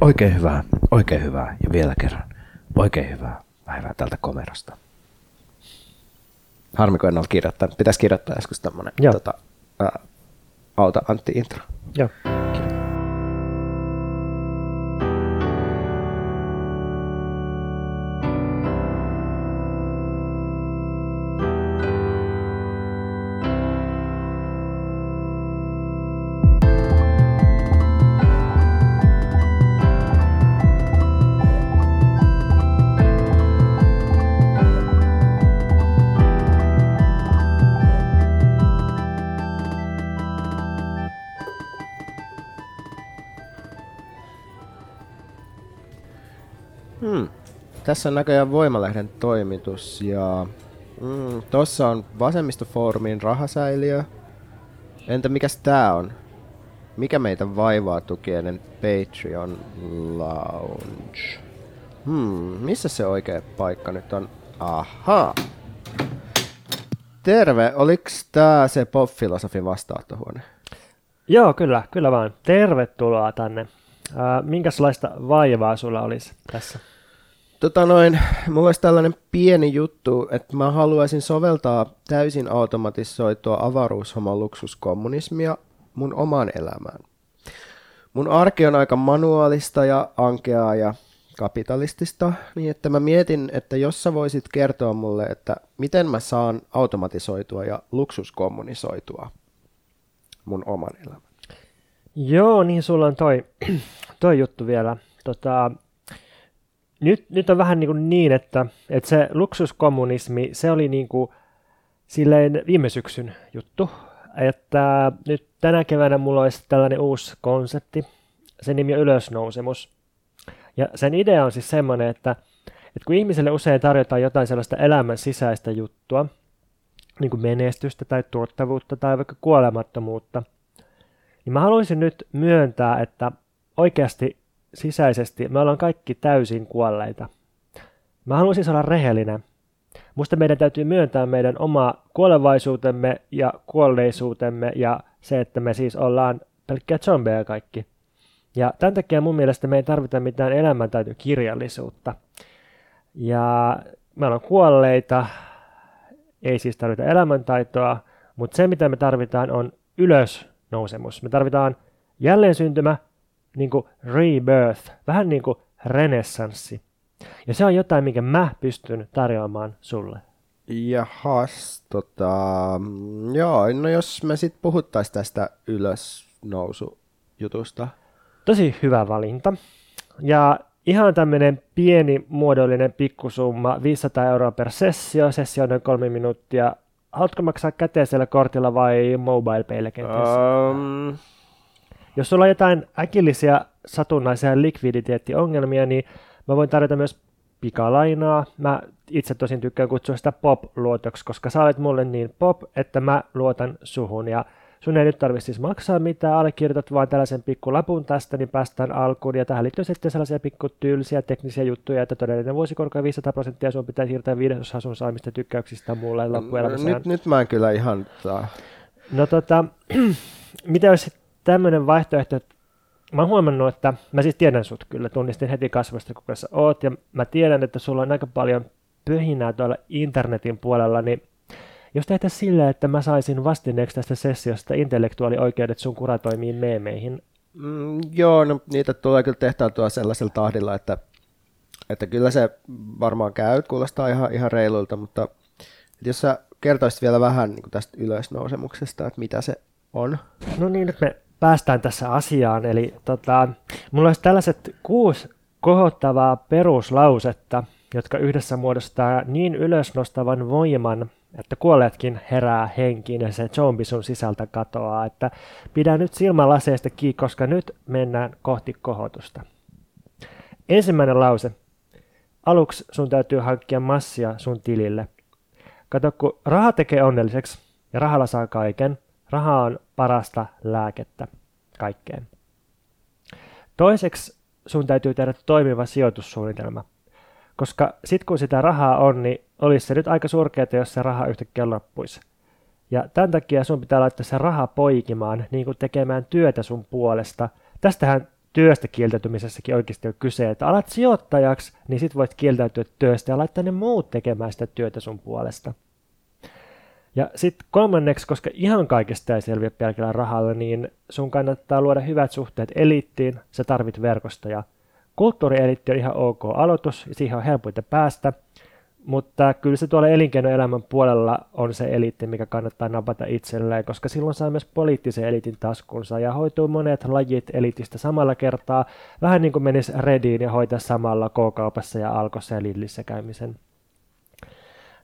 Oikein hyvää ja vielä kerran oikein hyvää päivää tältä komerosta. Harmi, kun en ole kirjoittanut. Pitäisi kirjoittaa joskus tämmöinen auta Antti-intro. Joo. Tässä on näköjään Voimalähden toimitus ja tuossa on vasemmistofoorumin rahasäiliö. Entä mikäs tää on? Mikä meitä vaivaa tukijoiden Patreon lounge? Missä se oikea paikka nyt on? Aha! Terve, oliks tää se pop-filosofin vastaanottohuone? Joo, kyllä vaan. Tervetuloa tänne. Minkälaista vaivaa sulla olisi tässä? Mulla olisi tällainen pieni juttu, että mä haluaisin soveltaa täysin automatisoitua avaruushoman luksuskommunismia mun omaan elämään. Mun arki on aika manuaalista ja ankeaa ja kapitalistista, niin että mä mietin, että jos sä voisit kertoa mulle, että miten mä saan automatisoitua ja luksuskommunisoitua mun oman elämän. Joo, niin sulla on toi juttu vielä. Nyt on vähän niin että se luksuskommunismi, se oli niin kuin silleen viime syksyn juttu, että nyt tänä keväänä mulla olisi tällainen uusi konsepti, sen nimi on ylösnousemus. Ja sen idea on siis semmoinen, että kun ihmiselle usein tarjotaan jotain sellaista elämän sisäistä juttua, niin kuin menestystä tai tuottavuutta tai vaikka kuolemattomuutta, niin mä haluaisin nyt myöntää, että oikeasti sisäisesti me ollaan kaikki täysin kuolleita. Mä haluaisin siis olla rehellinen. Musta meidän täytyy myöntää meidän oma kuolevaisuutemme ja kuolleisuutemme ja se, että me siis ollaan pelkkiä zombeja kaikki. Ja tämän takia mun mielestä me ei tarvita mitään elämäntäytykirjallisuutta. Ja me ollaan kuolleita, ei siis tarvita elämäntaitoa, mutta se mitä me tarvitaan on ylösnousemus. Me tarvitaan jälleen syntymä. Niin kuin rebirth, vähän niin kuin renessanssi. Ja se on jotain, minkä mä pystyn tarjoamaan sulle. Jahas, joo, no jos me sit puhuttais tästä ylösnousujutusta. Tosi hyvä valinta. Ja ihan tämmönen pieni muodollinen pikkusumma, 500 euroa per sessio, sessio on 3 minuuttia. Haluatko maksaa käteisellä kortilla vai mobilepayllä kenties? Jos sulla on jotain äkillisiä satunnaisia likviditeettiongelmia, niin mä voin tarjota myös pikalainaa. Mä itse tosin tykkään kutsua sitä pop-luotoksi, koska sä olet mulle niin pop, että mä luotan suhun. Ja sun ei nyt tarvitse siis maksaa mitään, allekirjoitat vaan tällaisen pikkulapun tästä, niin päästään alkuun. Ja tähän liittyy sitten sellaisia pikkutyylisiä teknisiä juttuja, että todellinen vuosikorko on 500%, sun pitää siirtää 1/5 sun saamista tykkäyksistä mulle loppuelämässään. Nyt mä en kyllä ihan... mitä jos sitten... Tämmöinen vaihtoehto, että mä oon huomannut, että mä siis tiedän sut kyllä, tunnistin heti kasvoista, kuka sä oot, ja mä tiedän, että sulla on aika paljon pöhinää tuolla internetin puolella, niin jos tehtäisiin silleen, että mä saisin vastineeksi tästä sessiosta intellektuaalioikeudet sun kuratoimiin meemeihin. Joo, no niitä tulee kyllä tehtäytyä sellaisella tahdilla, että kyllä se varmaan käy, kuulostaa ihan reiluilta, mutta jos sä kertoisit vielä vähän niin kuin tästä ylösnousemuksesta, että mitä se on. No niin, nyt me päästään tässä asiaan, eli mulla olisi tällaiset 6 kohottavaa peruslausetta, jotka yhdessä muodostaa niin ylösnostavan voiman, että kuolleetkin herää henkiin ja se zombi sun sisältä katoaa, että pidä nyt silmälaseista kiinni, koska nyt mennään kohti kohotusta. Ensimmäinen lause. Aluksi sun täytyy hankkia massia sun tilille. Kato, kun raha tekee onnelliseksi ja rahalla saa kaiken, raha on parasta lääkettä kaikkeen. Toiseksi sun täytyy tehdä toimiva sijoitussuunnitelma, koska sit kun sitä rahaa on, niin olisi se nyt aika surkeata, jos se raha yhtäkkiä loppuisi. Ja tämän takia sun pitää laittaa se raha poikimaan, niin kuin tekemään työtä sun puolesta. Tästähän työstä kieltäytymisessäkin oikeasti on kyse, että alat sijoittajaksi, niin sit voit kieltäytyä työstä ja laittaa ne muut tekemään sitä työtä sun puolesta. Ja sitten kolmanneksi, koska ihan kaikesta ei selviä pelkällä rahalla, niin sun kannattaa luoda hyvät suhteet eliittiin, sä tarvit verkostoja. Kulttuurieliitti on ihan ok aloitus ja siihen on helpointa päästä, mutta kyllä se tuolla elinkeinoelämän puolella on se eliitti, mikä kannattaa napata itselleen, koska silloin saa myös poliittisen eliitin taskunsa ja hoituu monet lajit eliitistä samalla kertaa, vähän niin kuin menisi Rediin ja hoitaa samalla K-kaupassa ja Alkossa ja Lidlissä käymisen.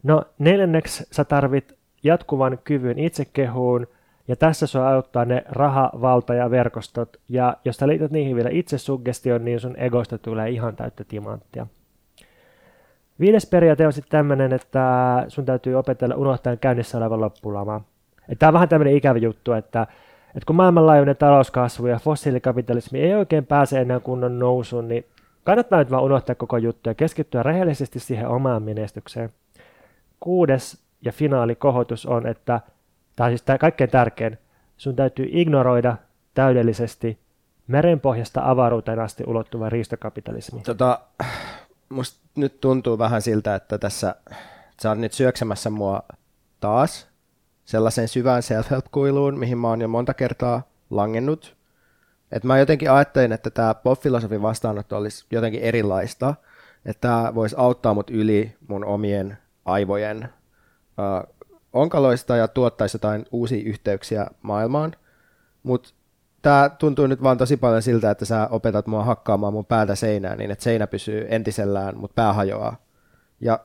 No neljänneksi sä tarvit jatkuvan kyvyn itsekehuun, ja tässä sua auttaa ne raha, valta ja verkostot, ja jos sä liität niihin vielä itsesuggestion, niin sun egoista tulee ihan täyttä timanttia. Viides periaate on sitten tämmöinen, että sun täytyy opetella unohtaen käynnissä olevan loppulama. Tämä on vähän tämmöinen ikävä juttu, että kun maailmanlaajuinen talouskasvu ja fossiilikapitalismi ei oikein pääse enää kunnon nousuun, niin kannattaa nyt vaan unohtaa koko juttu ja keskittyä rehellisesti siihen omaan menestykseen. Kuudes ja finaalikohotus on, että tämä on siis kaikkein tärkein, sun täytyy ignoroida täydellisesti merenpohjasta avaruuteen asti ulottuva riistokapitalismi. Musta nyt tuntuu vähän siltä, että tässä sä oot nyt syöksemässä mua taas sellaiseen syvään self-help-kuiluun, mihin mä oon jo monta kertaa langennut. Et mä jotenkin ajattelin, että tämä pop-filosofin vastaanotto olisi jotenkin erilaista, että tämä voisi auttaa mut yli mun omien aivojen onkaloista ja tuottaisi jotain uusia yhteyksiä maailmaan, mut tämä tuntuu nyt vaan tosi paljon siltä, että sä opetat mua hakkaamaan mun päätä seinään niin, että seinä pysyy entisellään, mutta pää hajoaa. Ja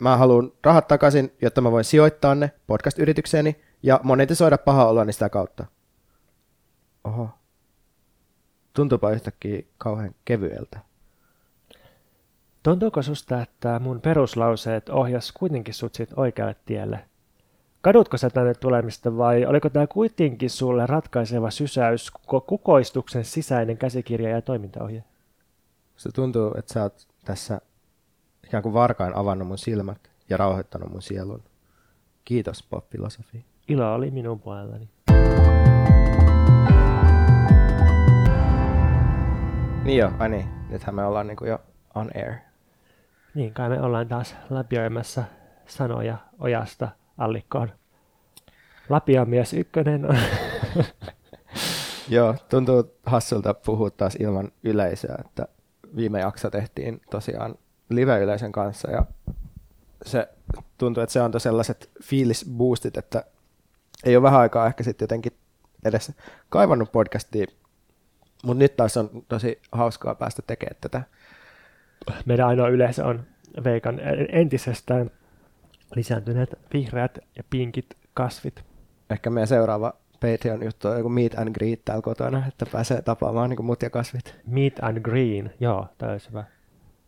mä haluan rahat takaisin, jotta mä voin sijoittaa ne podcast-yritykseeni ja monetisoida pahaa oloani sitä kautta. Oho. Tuntuupa yhtäkkiä kauhean kevyeltä. Tuntuuko susta, että mun peruslauseet ohjas kuitenkin sut siitä oikealle tielle? Kadutko sä tänne tulemista vai oliko tämä kuitenkin sulle ratkaiseva sysäys kukoistuksen sisäinen käsikirja ja toimintaohje? Se tuntuu, että sä oot tässä ikään kuin varkain avannut mun silmät ja rauhoittanut mun sielun. Kiitos, pop-filosofi. Ilo oli minun puolellani. Niin, nythän me ollaan niinku jo on air. Niin, kai me ollaan taas läpiöimässä sanoja ojasta allikkoon. Lapiamies 1 on. Joo, tuntuu hassulta puhua taas ilman yleisöä, että viime jakso tehtiin tosiaan live-yleisön kanssa ja se tuntuu, että se antoi sellaiset fiilisboostit, että ei ole vähän aikaa ehkä sitten jotenkin edes kaivannut podcastia, mutta nyt taas on tosi hauskaa päästä tekemään tätä. Meidän ainoa yleisö on Veikan entisestään lisääntyneet vihreät ja pinkit kasvit. Ehkä meidän seuraava Patreon-juttu on joku meet and greet täällä kotona, että pääsee tapaamaan niin mut ja kasvit. Meet and green, joo, tämä olisi hyvä.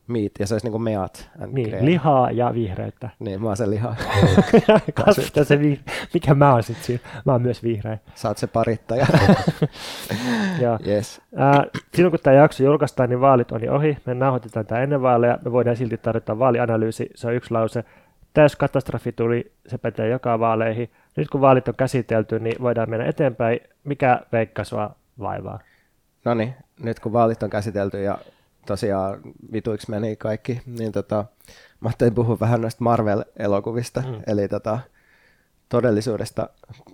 Meet, ja se olisi niin kuin meat and niin, green. Lihaa ja vihreyttä. Niin, mä oon se liha. Kasvit on se mikä mä oon sitten siinä? Mä oon myös vihreä. Sä oot se parittaja. Joo. Yes. Silloin kun tämä jakso julkaistaan, niin vaalit on jo ohi. Me nauhoitetaan tämä ennen vaaleja. Me voidaan silti tarjota vaalianalyysi. Se on yksi lause. Täyskatastrofi tuli, se pätee joka vaaleihin. Nyt kun vaalit on käsitelty, niin voidaan mennä eteenpäin. Mikä Veikka sua vaivaa? No niin, nyt kun vaalit on käsitelty ja tosiaan vituiksi meni kaikki, niin mä ajattelin puhua vähän noista Marvel-elokuvista, eli todellisuudesta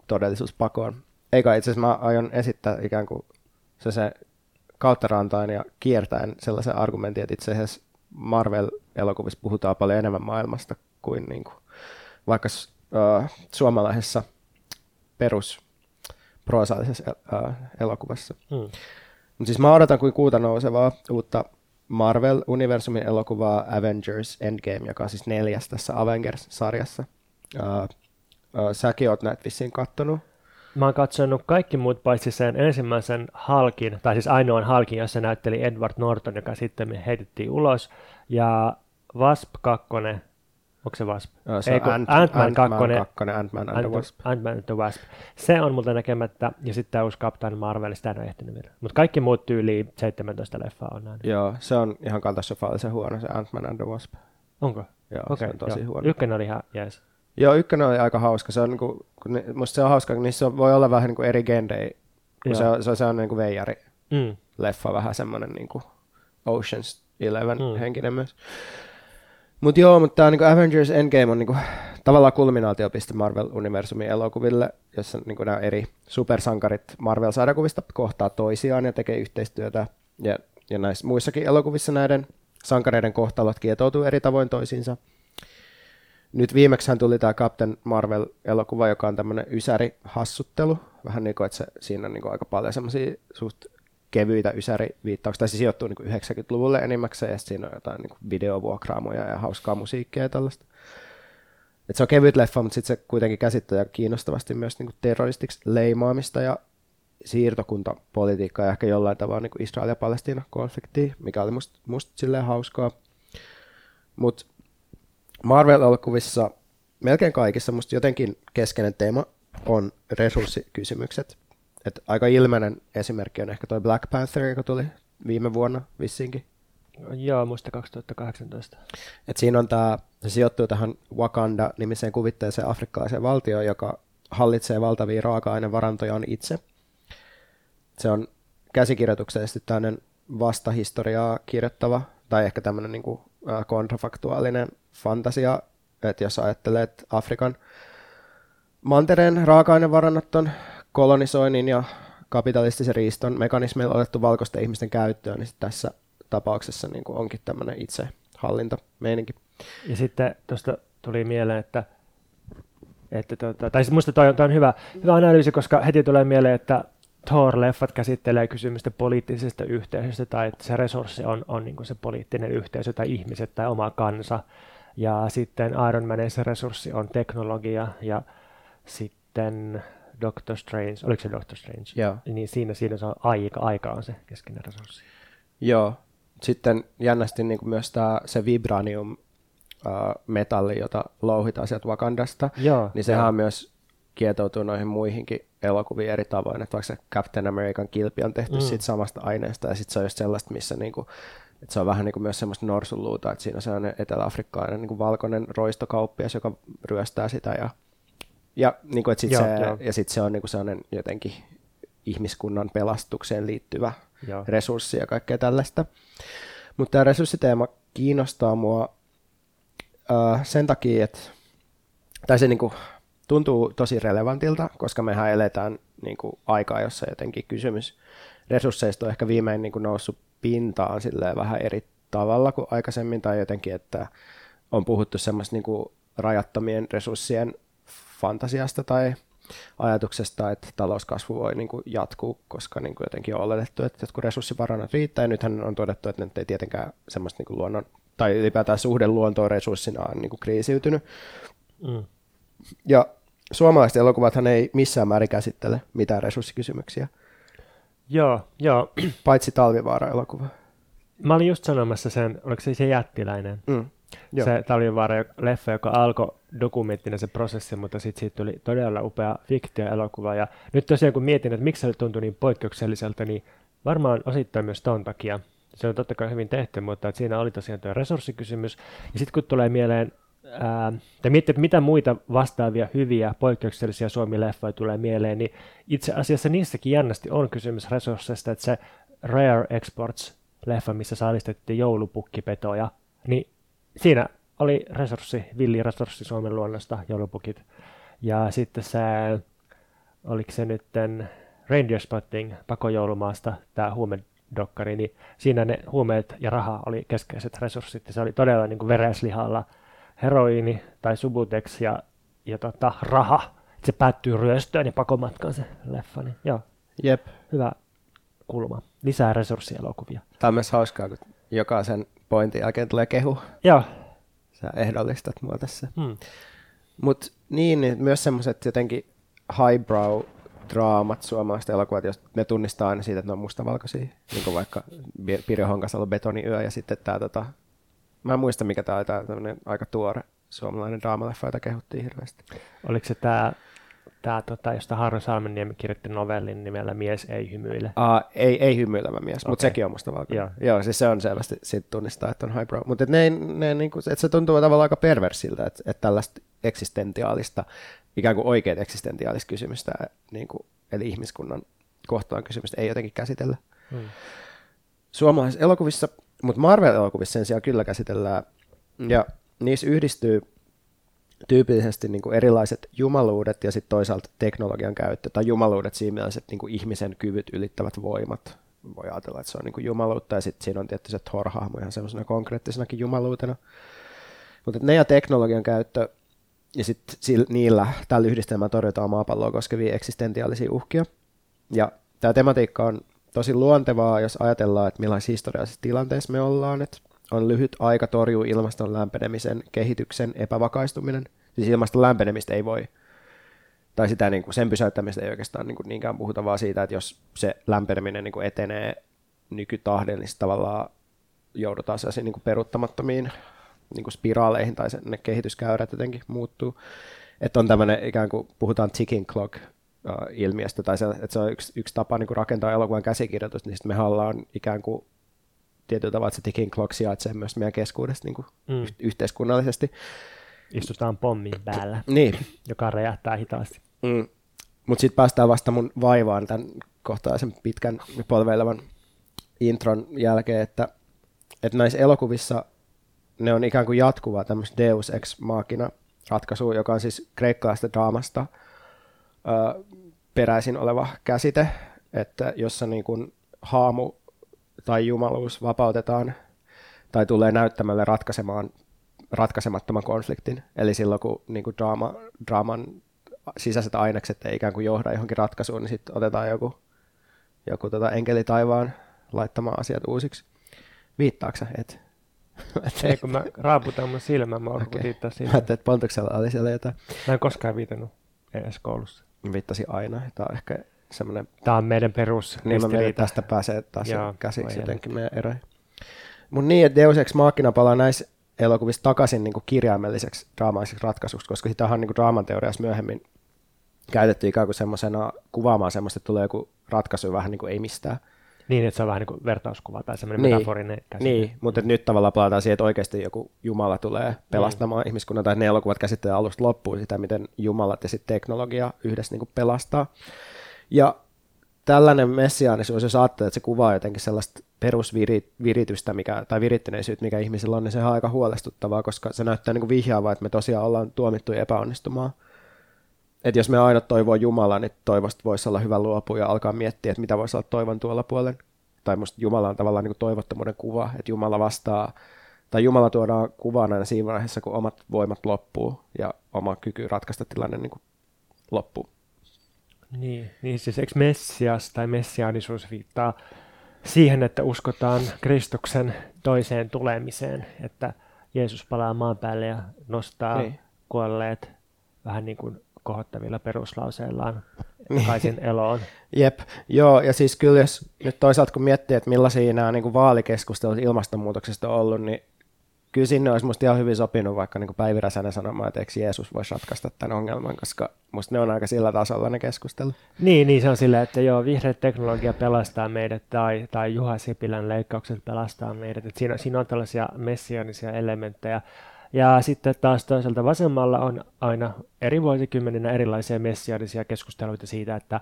todellisuuspakoon. Eikä itse asiassa mä aion esittää ikään kuin se kauttarantain ja kiertäen sellaisen argumentin, että itse asiassa Marvel-elokuvissa puhutaan paljon enemmän maailmasta kuin niinku, vaikka suomalaisessa perusproosaalisessa elokuvassa. Mut siis mä odotan kuin kuuta nousevaa uutta Marvel-universumin elokuvaa Avengers Endgame, joka on siis 4. tässä Avengers-sarjassa. Säkin oot näitä vissiin kattonut. Mä oon katsonut kaikki muut paitsi sen ensimmäisen Hulkin, tai siis ainoan Hulkin, jossa näytteli Edward Norton, joka sitten me heitettiin ulos, ja Wasp 2. Onko se Wasp? Se on Ant-Man and the Wasp. Se on multa näkemättä, ja sitten tämä uusi Captain Marvel, sitä en ole ehtinyt vielä. Mutta kaikki muut tyyliin 17 leffaa on näin. Joo, se on ihan katastrofaalisen huono, se Ant-Man and the Wasp. Onko? Joo, okay, se on tosi huono. 1 oli ihan jees. Joo, 1 oli aika hauska. Se on, musta se on hauska, kun niissä voi olla vähän niin kuin eri genrejä, kun se on niin kuin veijari. leffa vähän semmoinen niin kuin Ocean's 11 henkinen myös. Mutta joo, mutta tämä niinku Avengers Endgame on niinku tavallaan kulminaatiopiste Marvel-universumin elokuville, jossa niinku nämä eri supersankarit Marvel-sarjakuvista kohtaa toisiaan ja tekee yhteistyötä. Ja näissä muissakin elokuvissa näiden sankareiden kohtalot kietoutuu eri tavoin toisiinsa. Nyt viimeksihän tuli tämä Captain Marvel-elokuva, joka on tämmöinen ysäri-hassuttelu. Vähän niin kuin, että siinä on niinku aika paljon semmoisia suht kevyitä ysäriviittauksia, tai se sijoittuu niin 90-luvulle enimmäkseen, ja siinä on jotain niin videovuokraamoja ja hauskaa musiikkia ja tällaista. Et se on kevyt leffa, mutta sitten se kuitenkin käsittää kiinnostavasti myös niin terroristiksi leimaamista ja siirtokuntapolitiikkaa, ja ehkä jollain tavalla niin Israel- ja Palestiina-konfliktia, mikä oli musta silleen hauskaa. Mutta Marvel-elokuvissa, melkein kaikissa, musta jotenkin keskeinen teema on resurssikysymykset. Et aika ilmeinen esimerkki on ehkä toi Black Panther, joka tuli viime vuonna vissiinkin. Joo, muista 2018. Et siinä on tää, se sijoittuu tähän Wakanda-nimiseen kuvitteeseen afrikkalaiseen valtioon, joka hallitsee valtavia raaka-ainevarantojaan itse. Se on käsikirjoituksellisesti tämmöinen vastahistoriaa kirjoittava, tai ehkä tämmöinen niinku kontrafaktuaalinen fantasia, että jos ajattelee, että Afrikan mantereen raaka-ainevarannot on kolonisoinnin ja kapitalistisen riiston mekanismeilla otettu valkoisten ihmisten käyttöön, niin tässä tapauksessa niin onkin tämmöinen itsehallintameininki. Ja sitten tuosta tuli mieleen, että tai siis musta toi on hyvä analyysi, koska heti tulee mieleen, että Thor-leffat käsittelee kysymystä poliittisesta yhteisöstä, tai että se resurssi on niin kuin se poliittinen yhteisö tai ihmiset tai oma kansa, ja sitten Iron Manissa resurssi on teknologia, ja sitten Dr. Strange, oliko se Dr. Strange? Joo. Niin siinä se on aika on se keskeinen resurssi. Joo. Sitten jännästi niin kuin myös se vibranium metalli, jota louhitaan sieltä Wakandasta, joo, niin sehän myös kietoutuu noihin muihinkin elokuviin eri tavoin, että vaikka se Captain American kilpi on tehty siitä samasta aineesta, ja sitten se on just sellaista, missä niinku, että se on vähän niinku myös semmoista norsunluuta, että siinä on sellainen etelä-afrikkalainen niinku valkoinen roistokauppias, joka ryöstää sitä, ja niinku, että sitten se on niinku sellainen jotenkin ihmiskunnan pelastukseen liittyvä resurssi ja kaikkea tällaista. Mutta tämä resurssiteema kiinnostaa mua sen takia, että tai se niinku tuntuu tosi relevantilta, koska mehän eletään niinku aikaa, jossa jotenkin kysymys resursseista on ehkä viimein niinku noussut pintaan silleen vähän eri tavalla kuin aikaisemmin, tai jotenkin, että on puhuttu semmoista niinku rajattomien resurssien fantasiasta tai ajatuksesta, että talouskasvu voi niinku jatkuu, koska niinku jotenkin on oletettu, että jotkut resurssivarannot riittää, ja nythän on todettu, että ne ei tietenkään semmoista niinku luonnon, tai ylipäätään suhde luontoon resurssina on niinku kriisiytynyt. Mm. Ja suomalaiset elokuvathan ei missään määrin käsittele mitään resurssikysymyksiä. Joo. Paitsi Talvivaara-elokuva. Mä olin just sanomassa sen, oliko se jättiläinen? Se Talvivaara-leffa, joka alkoi dokumenttina se prosessi, mutta sitten siitä tuli todella upea fiktioelokuva. Ja nyt tosiaan kun mietin, että miksi se tuntui niin poikkeukselliselta, niin varmaan osittain myös ton takia. Se on totta kai hyvin tehty, mutta siinä oli tosiaan tuo resurssikysymys. Ja sitten kun tulee mieleen, tai miettii, että mitä muita vastaavia hyviä poikkeuksellisia Suomi-leffoja tulee mieleen, niin itse asiassa niissäkin jännästi on kysymys resursseista, että se Rare Exports-leffa, missä saalistettiin joulupukkipetoja, niin siinä oli resurssi, villi resurssi Suomen luonnosta, joulupukit. Ja sitten se, oliko se nyt Reindeer Spotting, pakojoulumaasta, tämä huumedokkari, niin siinä ne huumeet ja raha oli keskeiset resurssit, ja se oli todella niin kuin vereslihalla. Heroiini tai Subutex ja raha. Se päättyy ryöstöön ja pakomatkaan se leffa. Niin, joo. Jep. Hyvä kulma. Lisää resurssielokuvia. Tämä on myös hauskaa, kun jokaisen pointin jälkeen tulee kehu. Joo. Sä ehdollistat mua tässä. Mutta niin, myös semmoiset jotenkin highbrow draamat, suomalaiset elokuvat, jos me tunnistaa aina siitä, että ne on mustavalkoisia. Niin kuin vaikka Pirjo Honkasalo Betoniyö ja sitten tämä mä en muista, mikä tämä oli, tämmöinen aika tuore suomalainen draamaleffa, jota kehuttiin hirveästi. Oliko se tämä josta Harro Salmenniemi kirjoitti novellin nimellä Mies ei hymyile? Ei hymyilevä mies, okay. Mutta sekin on musta valkoinen. Joo, siis se on selvästi, siitä tunnistaa, että on highbrow. Mutta niinku, se tuntuu tavallaan aika perversiltä, että tällaista eksistentiaalista, ikään kuin oikeat eksistentiaalista kysymystä, niinku, eli ihmiskunnan kohtaan kysymystä ei jotenkin käsitellä. suomalaisissa elokuvissa, mutta Marvel-elokuvissa sen sijaan kyllä käsitellään. Ja niissä yhdistyy tyypillisesti niin kuin erilaiset jumaluudet ja sitten toisaalta teknologian käyttö, tai jumaluudet siinä mielessä, että niin kuin ihmisen kyvyt ylittävät voimat. Voi ajatella, että se on niin kuin jumaluutta, ja sitten siinä on tietysti se Thor-hahmo ihan semmoisena konkreettisenakin jumaluutena. Mutta ne ja teknologian käyttö, ja sitten niillä tällä yhdistelmällä torjutaan maapalloa koskevia eksistentiaalisia uhkia. Ja tämä tematiikka on tosi luontevaa, jos ajatellaan, että millaisessa historiallisessa tilanteessa me ollaan, että on lyhyt aika torjua ilmaston lämpenemisen, kehityksen, epävakaistuminen. Siis ilmaston lämpenemistä ei voi, tai sitä, niin kuin sen pysäyttämistä ei oikeastaan niin kuin niinkään puhuta, vaan siitä, että jos se lämpeneminen niin kuin etenee nykytahden, niin tavallaan joudutaan sellaisiin niin kuin peruuttamattomiin niin kuin spiraaleihin, tai ne kehityskäyrät jotenkin muuttuu. Että on tämmöinen ikään kuin, puhutaan ticking clock ilmiöstä, tai se, että se on yksi tapa niin kuin rakentaa elokuvan käsikirjoitusta, niin sitten mehän ollaan ikään kuin tietyllä tavalla, että se ticking clock sijaitsee myös meidän keskuudesta niin kuin yhteiskunnallisesti. Istutaan pommin päällä, joka räjähtää hitaasti. Mm. Mutta sitten päästään vasta mun vaivaan tämän kohtaisen pitkän polveilevan intron jälkeen, että näissä elokuvissa ne on ikään kuin jatkuvaa tämmöistä Deus Ex Machina ratkaisua, joka on siis kreikkalaisesta draamasta peräisin oleva käsite, että jossa niin kun haamu tai jumaluus vapautetaan tai tulee näyttämällä ratkaisemattoman konfliktin. Eli silloin, kun niin kuin draaman sisäiset ainekset ei ikään kuin johda johonkin ratkaisuun, niin sitten otetaan joku enkeli taivaan laittamaan asiat uusiksi. Viittaatko sä? Ei, kun mä raaputan mun silmään, mä alkoin viittaa silmään. Mä ajattelin, että Pontuksella oli siellä jotain. Mä en koskaan viitannut edes koulussa. Viittasi aina. Tämä on ehkä semmoinen... Tämä on meidän perus. Niin mä mietin, tästä pääsee taas käsiksi jotenkin meidän eroihin. Mutta niin, että Deus Ex Machina palaa näissä elokuvissa takaisin niin kuin kirjaimelliseksi draamaiseksi ratkaisuksi, koska sitä on niin kuin draaman teoriassa myöhemmin käytetty ikään kuin semmoisena kuvaamaan semmoista, että tulee joku ratkaisu vähän niin kuin ei mistään. Niin, että se on vähän niin kuin vertauskuva tai semmoinen metaforinen käsite. Niin, mutta nyt tavallaan palataan siihen, että oikeasti joku Jumala tulee pelastamaan ihmiskunnan, tai ne elokuvat käsittelee alusta loppuun sitä, miten Jumalat ja sitten teknologia yhdessä niin kuin pelastaa. Ja tällainen messiaanisuus, jos ajattelee, että se kuvaa jotenkin sellaista perusviritystä tai virittyneisyyttä, mikä ihmisillä on, niin se on aika huolestuttavaa, koska se näyttää niin kuin vihjaavaa, että me tosiaan ollaan tuomittu epäonnistumaan. Että jos me aina toivoo Jumalaa, niin toivosta voisi olla hyvä luopua ja alkaa miettiä, että mitä voisi olla toivon tuolla puolen. Tai musta Jumala on tavallaan niin kuin toivottomuuden kuva, että Jumala vastaa, tai Jumala tuodaan kuvaan aina siinä vaiheessa, kun omat voimat loppuu ja oma kyky ratkaista tilanne niin kuin loppuu. Niin siis eikö Messias tai messiaanisuus viittaa siihen, että uskotaan Kristuksen toiseen tulemiseen, että Jeesus palaa maan päälle ja nostaa kuolleet vähän niin kuin kohottavilla peruslauseillaan takaisin eloon. Jep, joo, ja siis kyllä jos nyt toisaalta kun miettii, että millaisia nämä niin kuin vaalikeskustelut ilmastonmuutoksesta on ollut, niin kyllä sinne olisi musta ihan hyvin sopinut vaikka niin Päivi Räsänen sanomaan, että eikö Jeesus voisi ratkaista tämän ongelman, koska musta ne on aika sillä tasolla ne keskustelu. Niin se on sillä, että joo, vihreä teknologia pelastaa meidät tai Juha Sipilän leikkaukset pelastaa meidät. Et siinä on tällaisia messiaanisia elementtejä. Ja sitten taas toisaalta vasemmalla on aina eri vuosikymmeninä erilaisia messiaanisia keskusteluita siitä, että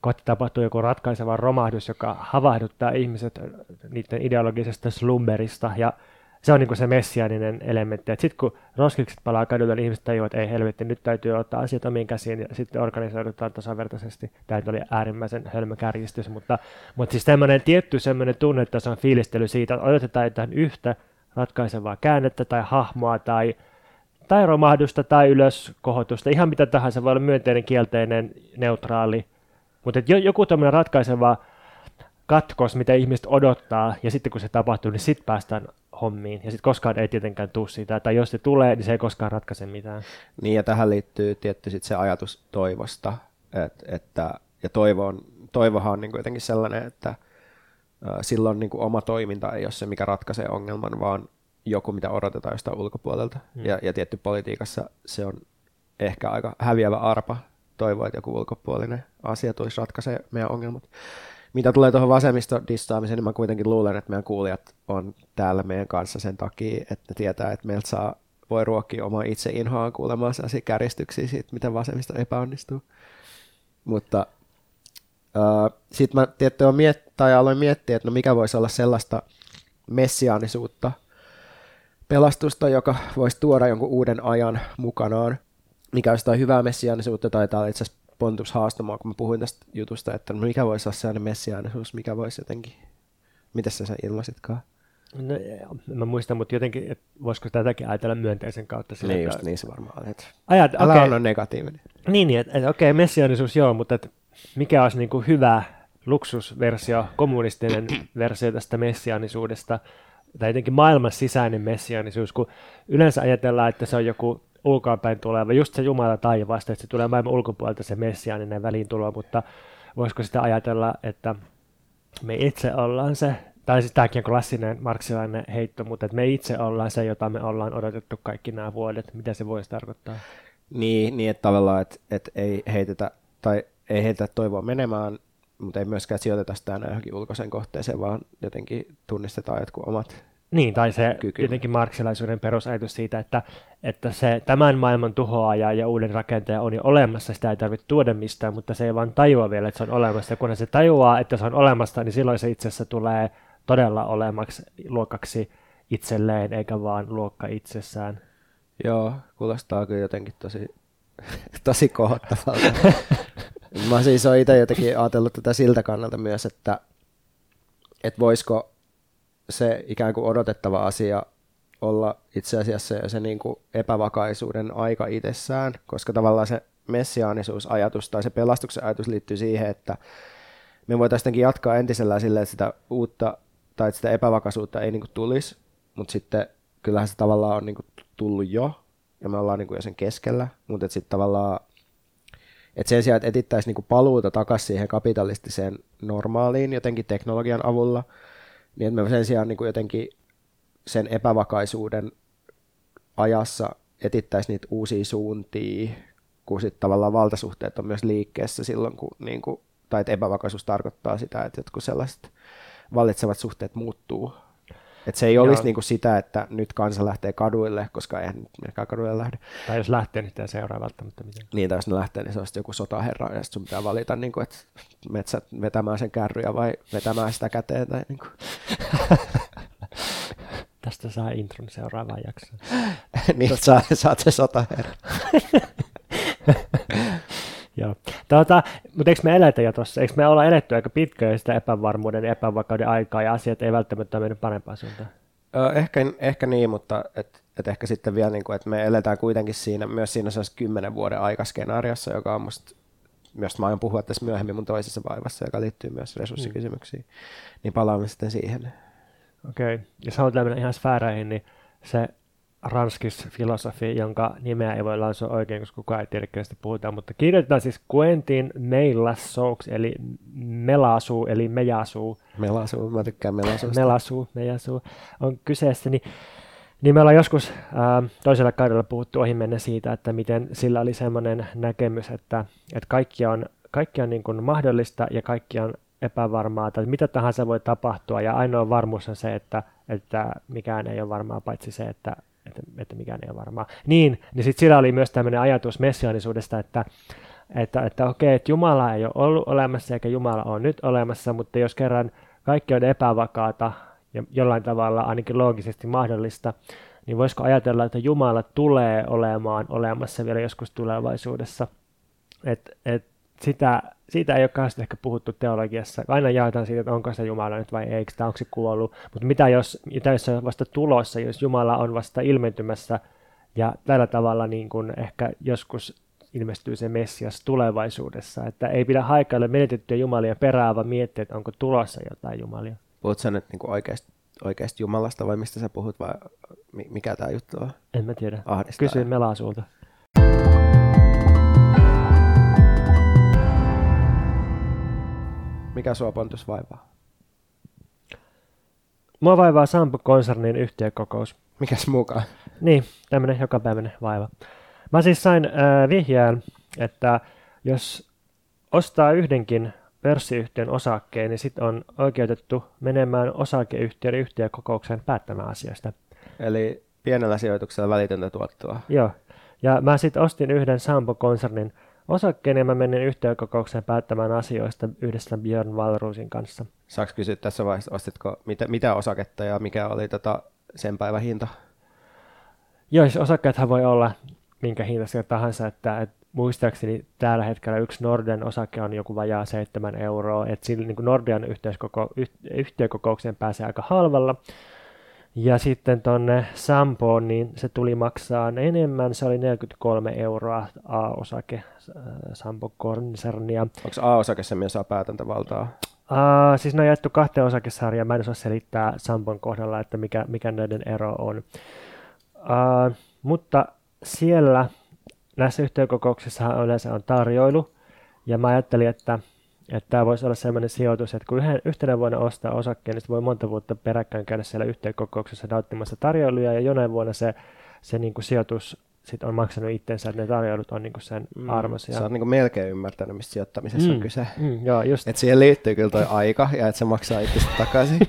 kohta tapahtuu joku ratkaiseva romahdus, joka havahduttaa ihmiset niiden ideologisesta slumberista ja se on niin kuin se messiaaninen elementti, että sitten kun roskikset palaa kadulla, niin ihmiset tajuavat, että ei helvetti, nyt täytyy ottaa asiat omiin käsiin ja sitten organisoidutaan tasavertaisesti. Tämä oli äärimmäisen hölmö kärjistys, mutta siis tämmöinen tietty semmoinen tunnetason fiilistely siitä, että odotetaan jotain yhtä ratkaisevaa käännettä tai hahmoa tai romahdusta tai ylöskohotusta, ihan mitä tahansa, voi olla myönteinen, kielteinen, neutraali, mutta joku tämmöinen ratkaiseva katkos, mitä ihmiset odottaa ja sitten kun se tapahtuu, niin sitten päästään hommiin. Ja sitten koskaan ei tietenkään tule sitä, tai jos se tulee, niin se ei koskaan ratkaise mitään. Niin, ja tähän liittyy tietty sit se ajatus toivosta, ja toivohan on niin kuin jotenkin sellainen, että silloin niin kuin oma toiminta ei ole se, mikä ratkaisee ongelman, vaan joku, mitä odotetaan jostain ulkopuolelta. Ja tietty politiikassa se on ehkä aika häviävä arpa toivoa, että joku ulkopuolinen asia tulisi ratkaisee meidän ongelmat. Mitä tulee tuohon vasemmistodissaamiseen, niin mä kuitenkin luulen, että meidän kuulijat on täällä meidän kanssa sen takia, että ne tietää, että meiltä voi ruokkia omaa itse inhoaan kuulemaan sellaisia kärjistyksiä siitä, miten vasemmisto epäonnistuu. Mutta Sitten mä aloin miettiä, että no mikä voisi olla sellaista messiaanisuutta, pelastusta, joka voisi tuoda jonkun uuden ajan mukanaan, mikä olisi jotain hyvää messiaanisuutta, tai täällä itse asiassa Pontus haastamaan, kun mä puhuin tästä jutusta, että mikä voisi olla sellainen messiaanisuus, mikä voisi jotenkin, mitäs sä ilmaisitkaan? No, mä muistan, mutta jotenkin, että voisiko tätäkin ajatella myönteisen kautta. Sillä niin, just niin se varmaan on. Älä okay. Ole negatiivinen. Niin, että okei, messiaanisuus joo, mutta mikä olisi niin kuin hyvä luksusversio, kommunistinen versio tästä messiaanisuudesta, tai jotenkin maailman sisäinen messiaanisuus, kun yleensä ajatellaan, että se on joku ulkoapäin tuleva, just se Jumala taivaasta, että se tulee maailman ulkopuolelta se messiaaninen väliintulo, mutta voisiko sitä ajatella, että me itse ollaan se, tai siis tämäkin on klassinen marksilainen heitto, mutta että me itse ollaan se, jota me ollaan odotettu kaikki nämä vuodet, mitä se voisi tarkoittaa? Niin että tavallaan, että ei heitetä toivoa menemään, mutta ei myöskään sijoiteta sitä aina johonkin ulkoiseen kohteeseen, vaan jotenkin tunnistetaan jotkut omat. Niin, tai se kyky. Jotenkin marksilaisuuden perusajatus siitä, että se tämän maailman tuhoaja ja uuden rakentaja on jo olemassa, sitä ei tarvitse tuoda mistään, mutta se ei vaan tajua vielä, että se on olemassa. Ja kun se tajuaa, että se on olemassa, niin silloin se itse asiassa tulee todella olemaksi luokaksi itselleen, eikä vaan luokka itsessään. Joo, kuulostaa kyllä jotenkin tosi kohottavalta. Mä siis oon itse jotenkin ajatellut tätä siltä kannalta myös, että voisiko se ikään kuin odotettava asia olla itse asiassa se niin kuin epävakaisuuden aika itsessään, koska tavallaan se messiaanisuusajatus tai se pelastuksen ajatus liittyy siihen, että me voitaisiin jatkaa entisellään silleen, että sitä uutta tai sitä epävakaisuutta ei niin kuin tulisi, mutta sitten kyllähän se tavallaan on niin kuin tullut jo ja me ollaan niin kuin jo sen keskellä, mutta sitten tavallaan että sen sijaan, että etittäisiin niin kuin paluuta takaisin siihen kapitalistiseen normaaliin jotenkin teknologian avulla, niin me sen sijaan niin kuin jotenkin sen epävakaisuuden ajassa etittäisiin niitä uusia suuntia, kun sitten tavallaan valtasuhteet on myös liikkeessä silloin, kun niin kuin, tai että epävakaisuus tarkoittaa sitä, että jotkut sellaiset vallitsevat suhteet muuttuu. Että se ei olisi niin kuin sitä, että nyt kansa lähtee kaduille, koska eihän nyt merkään kaduille lähde. Tai jos lähtee, niin sitä seuraa välttämättä mitään. Niin, tai jos ne lähtee, niin se on joku sotaherra, ja sitten sun pitää valita, niin kuin, että metsät vetämään sen kärryä vai vetämään sitä käteen. Tai niin kuin. Tästä saa intron seuraavaan jaksoon. Niin, saat se sotaherra. Joo. Mutta eikö me eletä jo tuossa? Eikö me olla eletty aika pitkään sitä epävarmuuden ja epävakauden aikaa ja asiat ei välttämättä ole mennyt parempaan suuntaan? Ehkä niin, mutta et ehkä sitten vielä, niin kuin, että me eletään kuitenkin siinä 10 vuoden aikaskenaariossa, joka on musta, myös mä aion puhua tässä myöhemmin mun toisessa vaivassa, joka liittyy myös resurssikysymyksiin, niin palaamme sitten siihen. Okei, jos halutaan mennä ihan sfääreihin, niin se ranskis filosofi, jonka nimeä ei voi lausua oikein, koska kukaan ei tiedä, kenestä puhutaan, mutta kirjoitetaan siis Quentin Meillassoux, eli Meillassoux, eli Meillassoux. Meillassoux, mä tykkään Meillassuusta. Meillassoux on kyseessä, niin me ollaan joskus toisella kaudella puhuttu ohi mennä siitä, että miten sillä oli sellainen näkemys, että kaikki on niin kuin mahdollista ja kaikki on epävarmaa, tai mitä tahansa voi tapahtua, ja ainoa varmuus on se, että mikään ei ole varmaa, paitsi se, että mikään ei ole varmaa. Niin sitten sillä oli myös tämmöinen ajatus messiaanisuudesta, että okei, että Jumala ei ole ollut olemassa eikä Jumala on nyt olemassa, mutta jos kerran kaikki on epävakaata ja jollain tavalla ainakin loogisesti mahdollista, niin voisiko ajatella, että Jumala tulee olemaan olemassa vielä joskus tulevaisuudessa. Siitä ei ole kauheasti ehkä puhuttu teologiassa. Aina jaetaan siitä, että onko se Jumala nyt vai eikö, tai onko se kuollut. Mutta mitä jos se on vasta tulossa, jos Jumala on vasta ilmentymässä, ja tällä tavalla niin kun ehkä joskus ilmestyy se Messias tulevaisuudessa. Että ei pidä haikailla menetettyjä jumalia perään, vaan miettiä, että onko tulossa jotain jumalia. Puhutko sä nyt niin oikeasta Jumalasta, vai mistä sä puhut, vai mikä tämä juttu on? En mä tiedä. Ahdistaa. Kysyin Meillassoulta. Mikä sua Pontus vaivaa? Mua vaivaa Sampo-konsernin yhtiökokous. Mikäs muukaan? Niin, tämmönen jokapäiväinen vaiva. Mä siis sain vihjään, että jos ostaa yhdenkin pörssiyhtiön osakkeen, niin sit on oikeutettu menemään osakeyhtiön yhtiökokoukseen päättämään asiasta. Eli pienellä sijoituksella välitöntä tuottoa. Joo, ja mä sit ostin yhden Sampo-konsernin osakkeen ja mä menin yhtiökokoukseen päättämään asioista yhdessä Björn Wahlroosin kanssa. Saanko kysyä tässä vaiheessa, ostitko mitä osaketta ja mikä oli sen päivän hinta? Joo, siis osakkeethan voi olla minkä hintaisia tahansa, että muistaakseni tällä hetkellä yksi Norden osake on joku vajaa 7 €, että sillä niin kuin Nordean yhtiökokoukseen pääsee aika halvalla. Ja sitten tuonne Sampoon, niin se tuli maksaa enemmän, se oli 43 € A-osake Sampo-konsernia. Onko A-osake se, millä saa päätäntävaltaa? Siis ne on jaettu 2 osakesarjaa, mä en osaa selittää Sampon kohdalla, että mikä näiden ero on. Mutta siellä näissä yhtiökokouksissahan yleensä on tarjoilu, ja mä ajattelin, että tämä voisi olla sellainen sijoitus, että kun yhtenä vuonna ostaa osakkeen, niin voi monta vuotta peräkkäin käydä siellä yhtiökokouksessa nauttimassa tarjoiluja, ja jonain vuonna se niin kuin sijoitus sit on maksanut itsensä, että ne tarjoulut on niin kuin sen arvoisia. Sä oot niin kuin melkein ymmärtänyt, mistä sijoittamisessa on kyse. Joo, just. Et siihen liittyy kyllä toi aika, ja että se maksaa itsensä takaisin.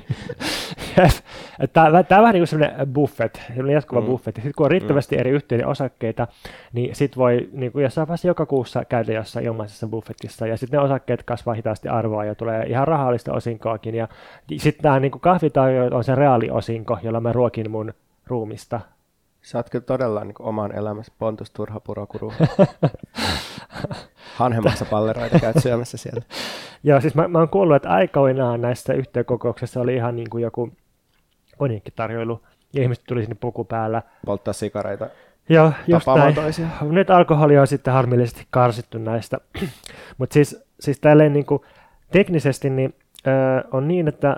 Tämä on vähän niin kuin sellainen buffet, jatkuva buffet. Sitten kun on riittävästi eri yhtiöiden osakkeita, niin sitten voi niin kuin jossain vaiheessa joka kuussa käydä jossain ilmaisessa buffetissa. Ja sitten ne osakkeet kasvaa hitaasti arvoa ja tulee ihan rahallista osinkoakin. Ja sitten nämä niin kuin kahvitarjoilut on se reaali osinko, jolla mä ruokin mun ruumista. Sä oot kyllä todella niin kuin oman elämässä Pontus Turha Purokuru. Hanhemassa palleroita käyt syömässä siellä. Joo, siis mä oon kuullut, että aikoinaan näissä yhtiökokouksissa oli ihan niin kuin joku koniikkitarjoilu, ja ihmiset tuli sinne puku päällä. Polttaa sikareita. Joo, just näin. Nyt alkoholia on sitten harmillisesti karsittu näistä. Mutta siis tälleen niinku teknisesti niin, on niin, että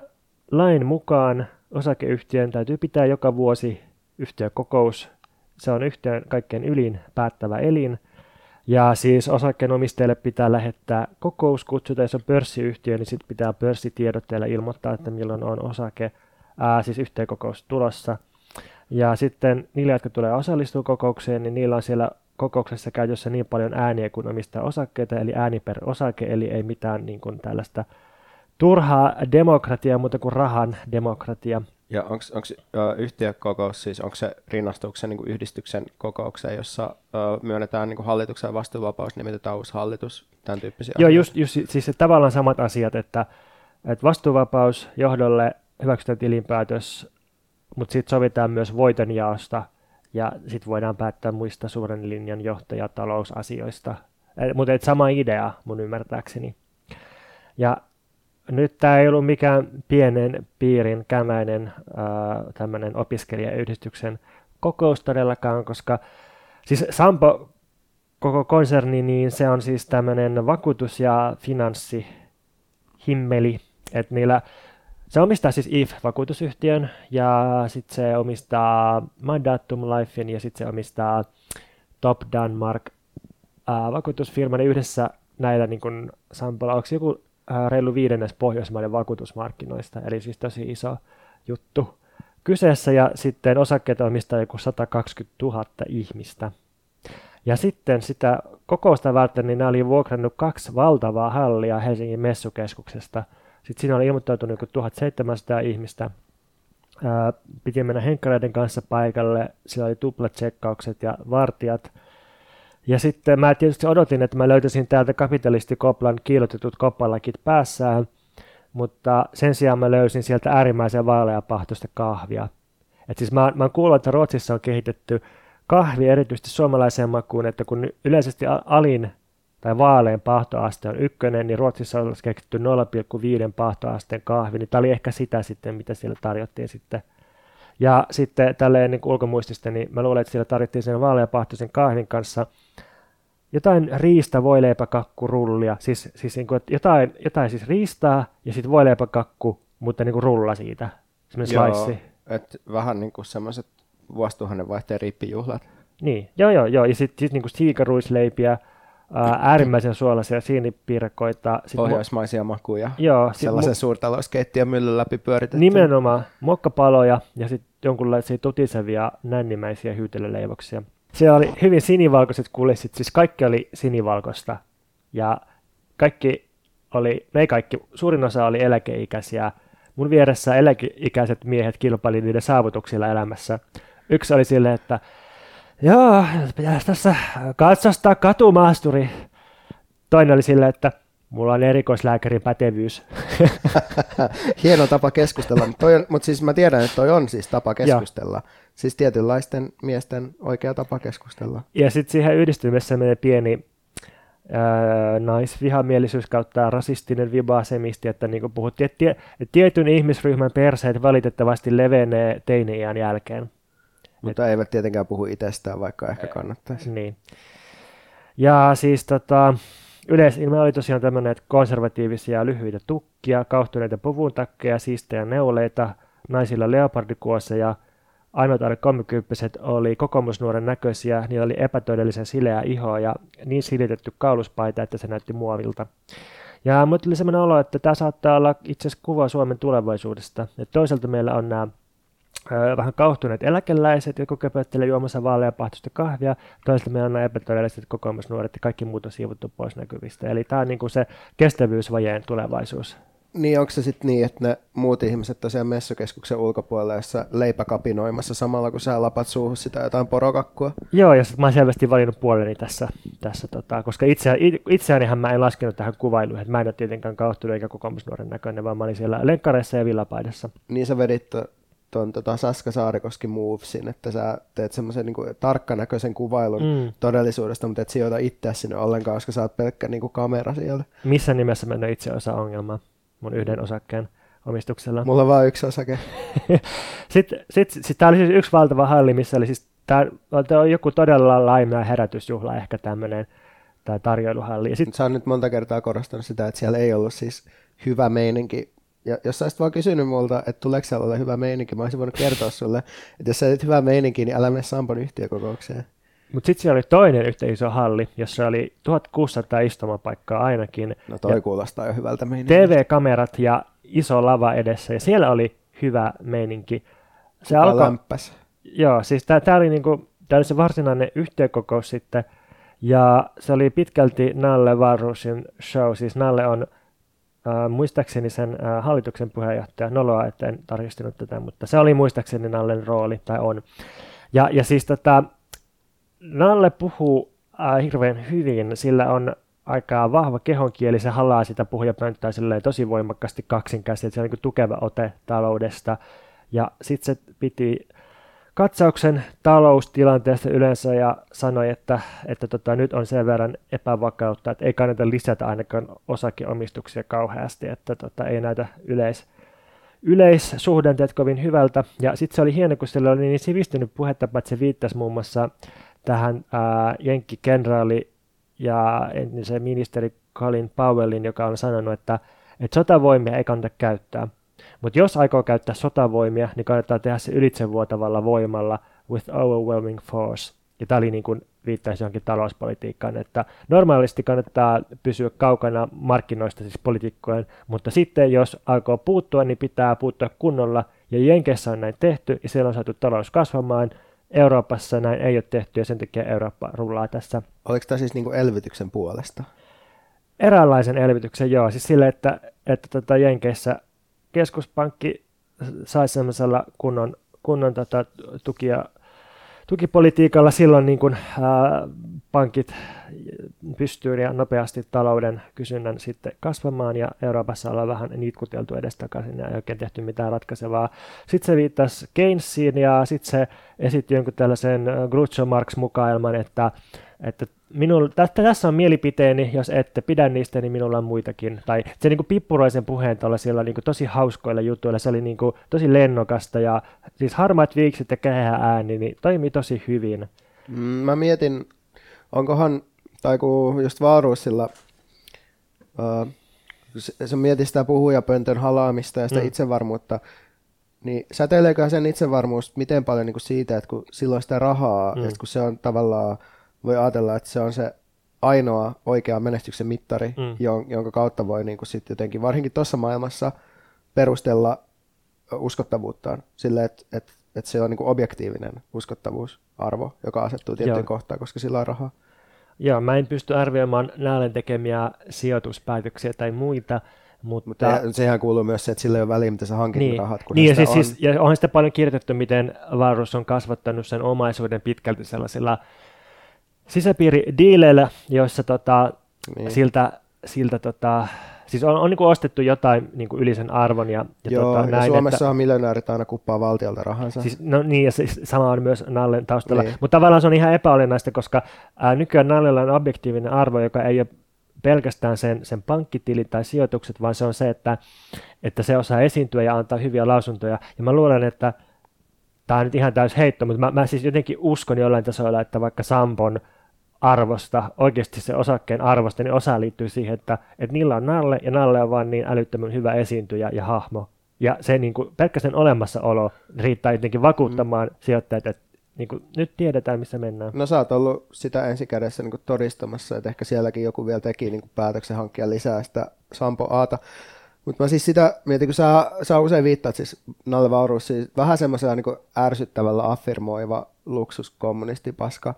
lain mukaan osakeyhtiön täytyy pitää joka vuosi yhtiökokous. Se on yhtiön kaikkein ylin päättävä elin. Ja siis osakkeenomistajille pitää lähettää kokouskutsuta, jos on pörssiyhtiö, niin sitten pitää pörssitiedotteella ilmoittaa, että milloin on osake. Siis yhteenkokous tulossa. Ja sitten niillä, jotka tulee osallistua kokoukseen, niin niillä on siellä kokouksessa käytössä niin paljon ääniä kuin omistaa osakkeita, eli ääni per osake, eli ei mitään niin kuin tällaista turhaa demokratiaa, mutta kuin rahan demokratia. Ja onko yhtiökokous, siis onko se rinnastuksen niin kuin yhdistyksen kokoukseen, jossa myönnetään niin kuin hallituksen vastuuvapaus, nimitetään uusi hallitus, tämän tyyppisiä? Joo, just siis tavallaan samat asiat, että vastuuvapaus johdolle, hyväksytään tilinpäätös, mutta sitten sovitaan myös voitonjaosta ja sitten voidaan päättää muista suuren linjan johtajatalousasioista. Mutta sama idea mun ymmärtääkseni. Ja nyt tämä ei ollut mikään pienen piirin kämäinen tämmöinen opiskelijayhdistyksen kokous todellakaan, koska siis Sampo koko konserni, niin se on siis tämmöinen vakuutus- ja finanssihimmeli, että niillä se omistaa siis IF-vakuutusyhtiön, ja sitten se omistaa Mandatum Lifein, ja sitten se omistaa Top Danmark-vakuutusfirman, ja yhdessä näillä niin kun Sampolla onko joku reilu 5. Pohjoismaiden vakuutusmarkkinoista, eli siis tosi iso juttu kyseessä, ja sitten osakkeita omistaa joku 120 000 ihmistä. Ja sitten sitä kokousta varten, niin nämä oli vuokrannut 2 valtavaa hallia Helsingin messukeskuksesta. Sitten siinä oli ilmoittautunut 1700 ihmistä. Piti mennä henkkareiden kanssa paikalle, siellä oli tuplatsekkaukset ja vartijat. Ja sitten mä tietysti odotin, että mä löytäisin täältä kapitalistikoplan kiilotetut koppalakit päässään, mutta sen sijaan mä löysin sieltä äärimmäisen vaaleapahtoista kahvia. Et siis mä oon kuullut, että Ruotsissa on kehitetty kahvi erityisesti suomalaiseen makuun, että kun yleisesti alin tai vaalean pahtoaste on 1, niin Ruotsissa on keksitty 0,5 pahtoasteen kahvi, niin tämä oli ehkä sitä sitten, mitä siellä tarjottiin sitten. Ja sitten tälleen niin ulkomuistista, niin mä luulen, että siellä tarjottiin sen vaalean pahtoisen kahvin kanssa jotain riista, voileipäkakku, rullia, siis niin kuin, jotain siis riistaa ja sitten voileipäkakku, mutta niin kuin rulla siitä, semmoinen slice. Että vähän niin kuin semmoiset vuosituhannen vaihteen riippijuhlat. Niin, joo, ja sitten niin kuin siikaruisleipiä, äärimmäisen suolaisia siinipiirakoita. Pohjoismaisia makuja. Joo, sellaisen suurtalouskeittiön myllyn läpi pyöritetty. Nimenomaan mokkapaloja ja sitten jonkunlaisia tutisevia nännimäisiä hyytelöleivoksia. Siellä oli hyvin sinivalkoiset kulissit, siis kaikki oli sinivalkoista. Ja kaikki oli, me kaikki, suurin osa oli eläkeikäisiä. Mun vieressä eläkeikäiset miehet kilpaili niiden saavutuksilla elämässä. Yksi oli silleen, että joo, pitäisi tässä katsastaa katumaasturi. Toinen oli sille, että mulla on erikoislääkärin pätevyys. Hieno tapa keskustella, mutta siis mä tiedän, että toi on siis tapa keskustella. Ja. Siis tietynlaisten miesten oikea tapa keskustella. Ja sitten siihen yhdistymässä menee pieni naisvihamielisyys kautta rasistinen vibasemisti, että niin kuin puhuttiin, että tietyn ihmisryhmän perseet valitettavasti levenee teini-iän jälkeen. Mutta eivät tietenkään puhu itsestään, vaikka ehkä kannattaisi. Niin. Ja siis yleisilmä oli tosiaan tämmöinen, että konservatiivisia lyhyitä tukkia, kauhtuneita puvuntakkeja, siistejä neuleita, naisilla leopardikuoseja, ainoat alle 30-vuotiaat oli kokoomusnuoren näköisiä, niillä oli epätodellisen sileä ihoa ja niin silitetty kauluspaita, että se näytti muovilta. Ja mut oli semmoinen olo, että tämä saattaa olla itse asiassa kuva Suomen tulevaisuudesta. Et toisaalta meillä on nämä vähän kauhtuneet eläkeläiset, jotka köpöttelee juomassa vaaleapahtoista kahvia. Toisaalta meillä on nämä epätodelliset kokoomusnuoret ja kaikki muut on siivuttu pois näkyvistä. Eli tämä on niin kuin se kestävyysvajeen tulevaisuus. Niin, onko se sitten niin, että ne muut ihmiset tosiaan messukeskuksen ulkopuolella, jossa leipäkapinoimassa samalla, kun sä lapat suuhun sitä jotain porokakkua? Joo, ja mä oon selvästi valinnut puoleni tässä koska itseänihän mä en laskenut tähän kuvailuun, että mä en ole tietenkään kauhtunut eikä kokoomusnuoren näköinen, vaan mä olin siellä lenkkareissa ja villapaidassa. Niin sä vedit tuon Saska Saarikoski movesin, että sä teet semmoisen niinku tarkkanäköisen kuvailun todellisuudesta, mutta et sijoita itseäsi sinne ollenkaan, koska sä oot pelkkä niinku kamera siellä. Missä nimessä mä en ole itse osa ongelmaa? Mun yhden osakkeen omistuksella. Mulla on vaan yksi osake. Sitten tää oli siis yksi valtava halli, missä oli siis tää on joku todella laimea herätysjuhla, ehkä tämmönen tää tarjoiluhalli. Ja sä oon nyt monta kertaa korostanut sitä, että siellä ei ollut siis hyvä meininki. Ja jos sä olisit vaan kysynyt multa, että tuleeko siellä ole hyvä meininki, mä olisin voinut kertoa sulle, että jos sä et hyvä meininki, niin älä mene Sampon yhtiökokoukseen. Mutta sitten siellä oli toinen yhtä iso halli, jossa oli 1600 istumapaikkaa ainakin. No toi ja kuulostaa jo hyvältä meininkiä. TV-kamerat ja iso lava edessä, ja siellä oli hyvä meininki. Se alkoi lämpäs. Joo, siis tämä oli, niinku, oli se varsinainen yhtiökokous sitten, ja se oli pitkälti Nalle Varusin show. Siis Nalle on muistaakseni sen hallituksen puheenjohtaja. Noloa, että en tarkistunut tätä, mutta se oli muistaakseni Nallen rooli, tai on. Ja siis Nalle puhuu hirveän hyvin, sillä on aika vahva kehonkieli, se halaa sitä puhujapönttöä tosi voimakkaasti kaksinkäsi, että se on niin tukeva ote taloudesta. Ja sitten se piti katsauksen taloustilanteesta yleensä ja sanoi, että nyt on sen verran epävakautta, että ei kannata lisätä ainakaan osakeomistuksia kauheasti, että ei näytä yleissuhdanteet kovin hyvältä. Ja sitten se oli hieno, kun sillä oli niin sivistynyt puhetapa, että se viittasi muun muassa tähän jenkkikenraali ja entisen ministeri Colin Powellin, joka on sanonut, että sotavoimia ei kannata käyttää. Mutta jos aikoo käyttää sotavoimia, niin kannattaa tehdä se ylitsevuotavalla voimalla with overwhelming force. Ja tämä oli niin kuin viittaisi johonkin talouspolitiikkaan, että normaalisti kannattaa pysyä kaukana markkinoista, siis poliitikkojen, mutta sitten jos aikoo puuttua, niin pitää puuttua kunnolla. Ja Jenkeissä on näin tehty ja siellä on saatu talous kasvamaan. Euroopassa näin ei ole tehty ja sen takia Eurooppa rullaa tässä. Oliko tämä siis niin kuin elvytyksen puolesta? Eräänlaisen elvytyksen, joo. Siis sille, että Jenkeissä keskuspankki sai sellaisella kunnon tukipolitiikalla silloin niin kuin, pankit pystyy ja nopeasti talouden kysynnän sitten kasvamaan ja Euroopassa ollaan vähän nitkuteltu edestakaisin ja ei oikein tehty mitään ratkaisevaa. Sitten se viittasi Keynesiin ja sitten se esitti jonkun tällaisen Groucho Marx-mukailman, että tässä on mielipiteeni, jos ette pidä niistä, niin minulla on muitakin. Tai se niin kuin pippuroisen puheen tuollaisilla niin kuin tosi hauskoilla jutuilla, se oli niin kuin tosi lennokasta ja siis harmaat viikset ja kähä ääni, niin toimii tosi hyvin. Mä mietin, onkohan, tai kun just Wahlroosilla, se mieti sitä puhujapöntön halaamista ja sitä itsevarmuutta, niin säteileeköhän sen itsevarmuus miten paljon niin kuin siitä, että kun silloin sitä rahaa, ja kun se on tavallaan, voi ajatella, että se on se ainoa oikea menestyksen mittari, jonka kautta voi niin kuin sit jotenkin, varsinkin tuossa maailmassa perustella uskottavuuttaan sille, että se on niin kuin objektiivinen uskottavuusarvo, joka asettuu tiettyyn kohtaan, koska sillä on rahaa. Joo, mä en pysty arvioimaan Nallen tekemiä sijoituspäätöksiä tai muita, mutta sehän kuuluu myös se, että sillä ei ole väliä, mitä sä hankit niin, rahat, kun niin, siis, ja onhan sitä paljon kirjoitettu, miten Wahlroos on kasvattanut sen omaisuuden pitkälti sellaisilla sisäpiiridiileillä, joissa niin. siltä siis on niin kuin ostettu jotain niin kuin yli sen arvon. Ja joo, näin, Suomessa on miljonäärit aina kuppaa valtiolta rahansa. Siis, no niin, ja siis sama on myös Nallen taustalla. Niin. Mutta tavallaan se on ihan epäolennaista, koska nykyään Nallella on objektiivinen arvo, joka ei ole pelkästään sen pankkitili tai sijoitukset, vaan se on se, että se osaa esiintyä ja antaa hyviä lausuntoja. Ja mä luulen, että tämä on nyt ihan täys heitto, mutta mä siis jotenkin uskon jollain tasolla, että vaikka Sampon arvosta, oikeasti se osakkeen arvosta, niin osa liittyy siihen, että niillä on Nalle, ja Nalle on vaan niin älyttömän hyvä esiintyjä ja hahmo. Ja se niin kuin, pelkkä sen olemassaolo riittää jotenkin vakuuttamaan sijoittajat, että niin kuin, nyt tiedetään, missä mennään. No sä oot ollut sitä ensikädessä niin kuin todistamassa, että ehkä sielläkin joku vielä teki niin kuin päätöksen hankkia lisää sitä Sampo Aata. Mutta mä siis sitä mietin, kun sä usein viittaat siis Nalle Varustin, siis vähän semmoisella niin kuin ärsyttävällä affirmoiva luksuskommunistipaska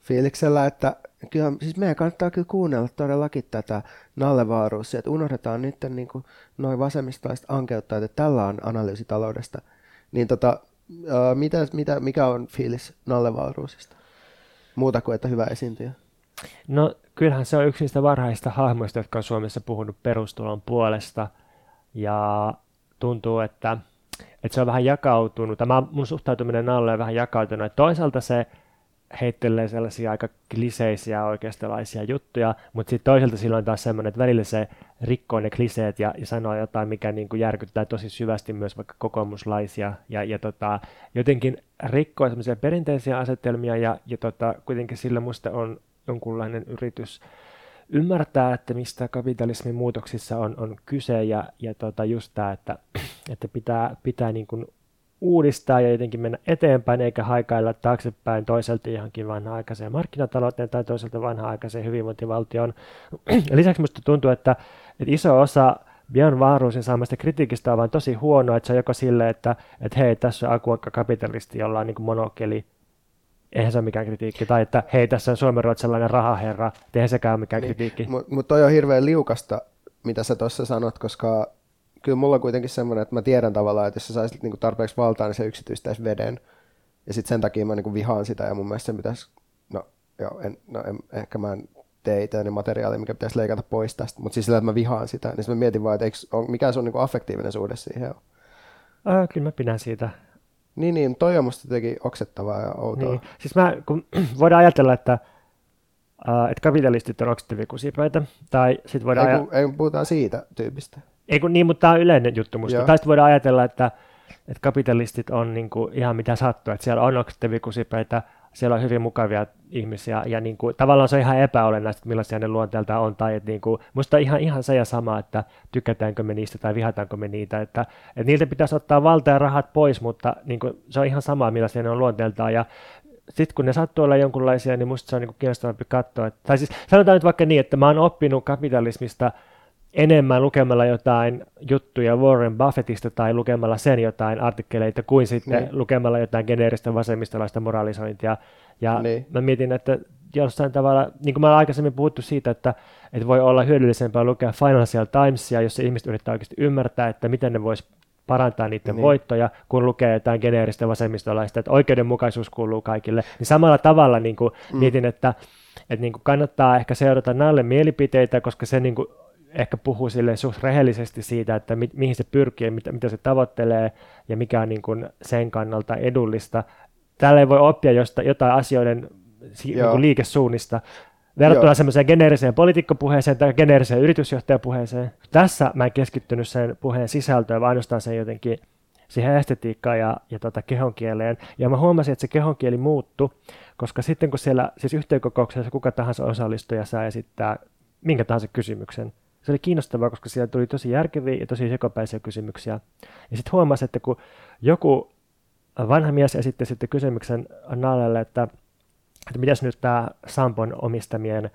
fiiliksellä, että kyllä, siis meidän kannattaa kyllä kuunnella todellakin tätä Nalle Varustia, että unohdetaan nyt niin kuin noi vasemmistolaiset ankeuttajat, että tällä on analyysi taloudesta. Niin mikä on fiilis Nalle Varustista? Muuta kuin, että hyvä esiintyjä. No kyllähän se on yksi niistä varhaisista hahmoista, jotka on Suomessa puhunut perustulon puolesta, ja tuntuu, että se on vähän jakautunut, mun suhtautuminen Nalleen on vähän jakautunut, että toisaalta se heittelee sellaisia aika kliseisiä oikeistolaisia juttuja, mutta sitten toisaalta sillä on taas semmoinen, että välillä se rikkoo ne kliseet ja sanoo jotain, mikä niin kuin järkyttää tosi syvästi myös vaikka kokoomuslaisia ja jotenkin rikkoo semmoisia perinteisiä asetelmia ja kuitenkin sillä musta on jonkunlainen yritys ymmärtää, että mistä kapitalismin muutoksissa on kyse ja just tämä, että pitää niin kuin uudistaa ja jotenkin mennä eteenpäin eikä haikailla taaksepäin toiselta johonkin vanha-aikaiseen markkinatalouteen tai toiselta vanha-aikaiseen hyvinvointivaltioon. Lisäksi musta tuntuu, että iso osa Björn Wahlroosin saamasta kritiikistä on vain tosi huono, että se on joko silleen, että hei, tässä on akuakkakapitalisti, jolla on niin kuin monokeli. Eihän se ole mikään kritiikki. Tai että hei, tässä on suomenruotsalainen rahaherra. Eihän sekään ole mikään kritiikki. Mutta toi on hirveän liukasta, mitä sä tuossa sanot, koska kyllä mulla on kuitenkin semmoinen, että mä tiedän tavallaan, että jos sä saisit niinku tarpeeksi valtaa, niin se yksityistäisi veden. Ja sitten sen takia mä niinku vihaan sitä ja mun mielestä sen pitäisi, ehkä mä en tee itseäni materiaalia, mikä pitäisi leikata pois tästä. Mutta siis sillä, että mä vihaan sitä, niin mä mietin vaan, että mikä se on niinku affektiivinen suhde siihen on. Kyllä mä pidän siitä. Niin, toi on musta jotenkin oksettavaa ja outoa. Niin. Siis kun voidaan ajatella, että kapitalistit on oksettavia kusipäitä, tai sit voidaan... Ei kun puhutaan siitä tyypistä. Ei kun niin, mutta tämä on yleinen juttu musta. Joo. Tai sit voidaan ajatella, että kapitalistit on niinku ihan mitä sattuu, että siellä on oksettavia kusipäitä, siellä on hyvin mukavia ihmisiä, ja niinku, tavallaan se on ihan epäolennaista, että millaisia ne luonteeltaan on, tai että niinku, musta on ihan se ja sama, että tykätäänkö me niistä tai vihataanko me niitä, että niiltä pitäisi ottaa valta ja rahat pois, mutta niinku, se on ihan sama, millaisia ne on luonteeltaan, ja sitten kun ne sattuu olla jonkunlaisia, niin musta se on niinku kiinnostavampi katsoa, tai siis sanotaan nyt vaikka niin, että mä oon oppinut kapitalismista enemmän lukemalla jotain juttuja Warren Buffettista tai lukemalla sen jotain artikkeleita kuin sitten lukemalla jotain geneeristä vasemmistolaista moralisointia. Ja mä mietin, että jossain tavalla, niin kuin mä olen aikaisemmin puhuttu siitä, että voi olla hyödyllisempää lukea Financial Timesia, jossa ihmiset yrittää oikeasti ymmärtää, että miten ne vois parantaa niiden voittoja, kun lukee jotain geneeristä vasemmistolaista, että oikeudenmukaisuus kuuluu kaikille. Niin samalla tavalla niin kuin mietin, että niin kuin kannattaa ehkä seurata Nalle mielipiteitä, koska se niin kuin ehkä puhuu silleen suht rehellisesti siitä, että mihin se pyrkii, mitä se tavoittelee ja mikä on niin kuin sen kannalta edullista. Täällä ei voi oppia jotain asioiden niin kuin liikesuunnista verrattuna semmoiseen geneeriseen poliitikkopuheeseen tai geneeriseen yritysjohtajapuheeseen. Tässä mä en keskittynyt sen puheen sisältöön, vaan ainoastaan sen jotenkin siihen estetiikkaan ja kehonkieleen. Ja mä huomasin, että se kehonkieli muuttui, koska sitten kun siellä siis yhteenkokouksessa kuka tahansa osallistuja saa esittää minkä tahansa kysymyksen, se oli kiinnostavaa, koska siellä tuli tosi järkeviä ja tosi sekopäisiä kysymyksiä. Ja sitten huomasi, että kun joku vanha mies esitti sitten kysymyksen Nallelle, että mitäs nyt tämä Sampon omistamien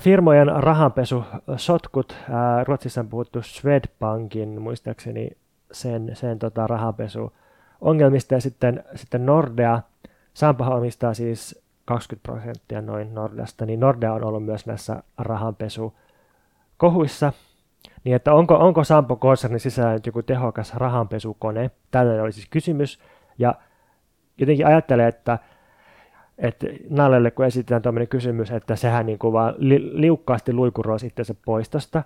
firmojen rahanpesusotkut, Ruotsissa on puhuttu Swedbankin muistaakseni sen rahanpesuongelmista, ja sitten Nordea, Sampohan omistaa siis 20% noin Nordeasta, niin Nordea on ollut myös näissä rahanpesu kohuissa, niin että onko Sampo konsernin sisällä joku tehokas rahanpesukone? Tällainen oli siis kysymys, ja jotenkin ajattelee, että että Nallelle kun esitetään tuommoinen kysymys, että sehän niin kuin vaan liukkaasti luikuroi itsensä pois tosta.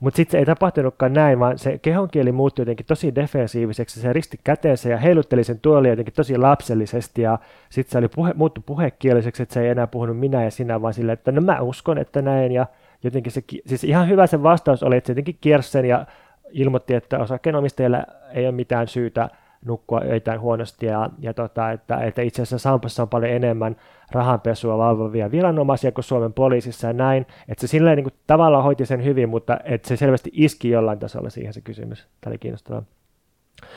Mutta sitten se ei tapahtunutkaan näin, vaan se kehonkieli muuttui jotenkin tosi defensiiviseksi, se risti käteensä ja heilutteli sen tuolia jotenkin tosi lapsellisesti, ja sitten se oli muuttui puhekieliseksi, että se ei enää puhunut minä ja sinä, vaan silleen, että no mä uskon, että näin, ja jotenkin se, siis ihan hyvä se vastaus oli, että se jotenkin kiersi sen ja ilmoitti, että osakkeenomistajilla ei ole mitään syytä nukkua öitään huonosti, että itse asiassa Sampossa on paljon enemmän rahanpesua valvovia viranomaisia kuin Suomen poliisissa ja näin, että se silleen niin kuin tavallaan hoiti sen hyvin, mutta että se selvästi iski jollain tasolla siihen se kysymys. Tämä oli kiinnostavaa.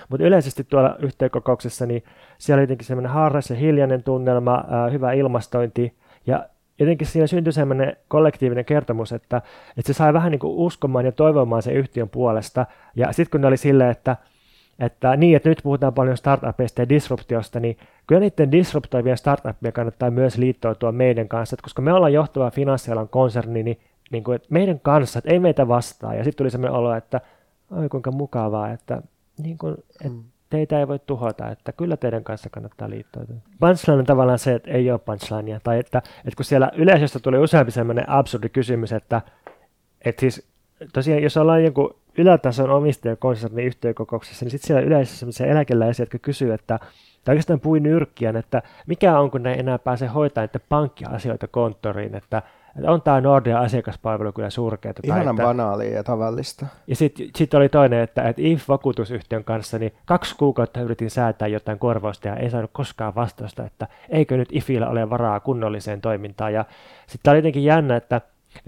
Mutta yleisesti tuolla yhteenkokouksessa, niin siellä oli jotenkin semmoinen harras ja hiljainen tunnelma, hyvä ilmastointi, ja jotenkin siinä syntyi semmoinen kollektiivinen kertomus, että se sai vähän niin kuin uskomaan ja toivomaan sen yhtiön puolesta, ja sitten kun ne oli silleen, että nyt puhutaan paljon startupeista ja disruptiosta, niin kyllä niiden disruptoivien startupien kannattaa myös liittoutua meidän kanssa, että koska me ollaan johtava finanssialan konserni, niin kuin, että meidän kanssa, että ei meitä vastaa. Ja sitten tuli sellainen olo, että oi kuinka mukavaa, että niin kuin, teitä ei voi tuhota, että kyllä teidän kanssa kannattaa liittoutua. Punchline on tavallaan se, että ei ole punchlinea, tai että kun siellä yleisöstä tuli useampi sellainen absurdi kysymys, että siis tosiaan jos ollaan joku ylätason omistajakonsernin yhtiökokouksessa, niin sitten siellä yleisössä sellaisia eläkeläisiä, jotka kysyy, tai oikeastaan puin nyrkkiään, että mikä on, kun ne enää pääse hoitamaan pankkiasioita konttoriin, että on tämä Nordea asiakaspalvelu kyllä surkeata. Ihanan banaalia ja tavallista. Ja sitten oli toinen, että IF-vakuutusyhtiön kanssa niin 2 kuukautta yritin säätää jotain korvausta ja ei saanut koskaan vastausta, että eikö nyt IFillä ole varaa kunnolliseen toimintaan. Ja sitten tämä oli jotenkin jännä, että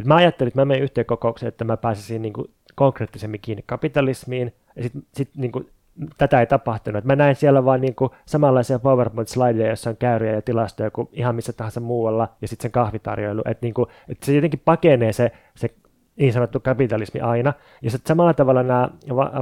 mä ajattelin, että mä menen yhteenkokoukseen, että mä pääsisin niin kuin konkreettisemmin kiinni kapitalismiin, ja sit niin kuin, tätä ei tapahtunut. Et mä näin siellä vaan niin kuin samanlaisia PowerPoint-slideja, joissa on käyriä ja tilastoja kuin ihan missä tahansa muualla, ja sitten sen kahvitarjoilu. Että niin et se jotenkin pakenee se niin sanottu kapitalismi aina. Ja sitten samalla tavalla nämä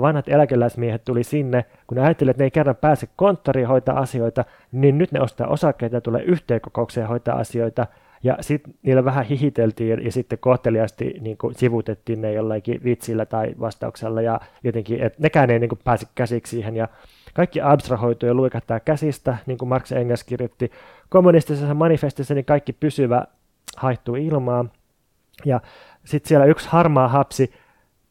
vanhat eläkeläismiehet tuli sinne, kun ne ajattelivat, että ne ei kerran pääse konttoriin hoitaa asioita, niin nyt ne ostaa osakkeita ja tulee yhteenkokoukseen hoitaa asioita. Ja sitten niillä vähän hihiteltiin ja sitten kohteliaasti niin kuin sivutettiin ne jollakin vitsillä tai vastauksella ja jotenkin, että nekään ei niin kuin pääse käsiksi siihen. Ja kaikki abstrahoituja luikahtaa käsistä, niin kuin Marx Engels kirjoitti kommunistisessa manifestissa, niin kaikki pysyvä haihtuu ilmaan. Ja sitten siellä yksi harmaa hapsi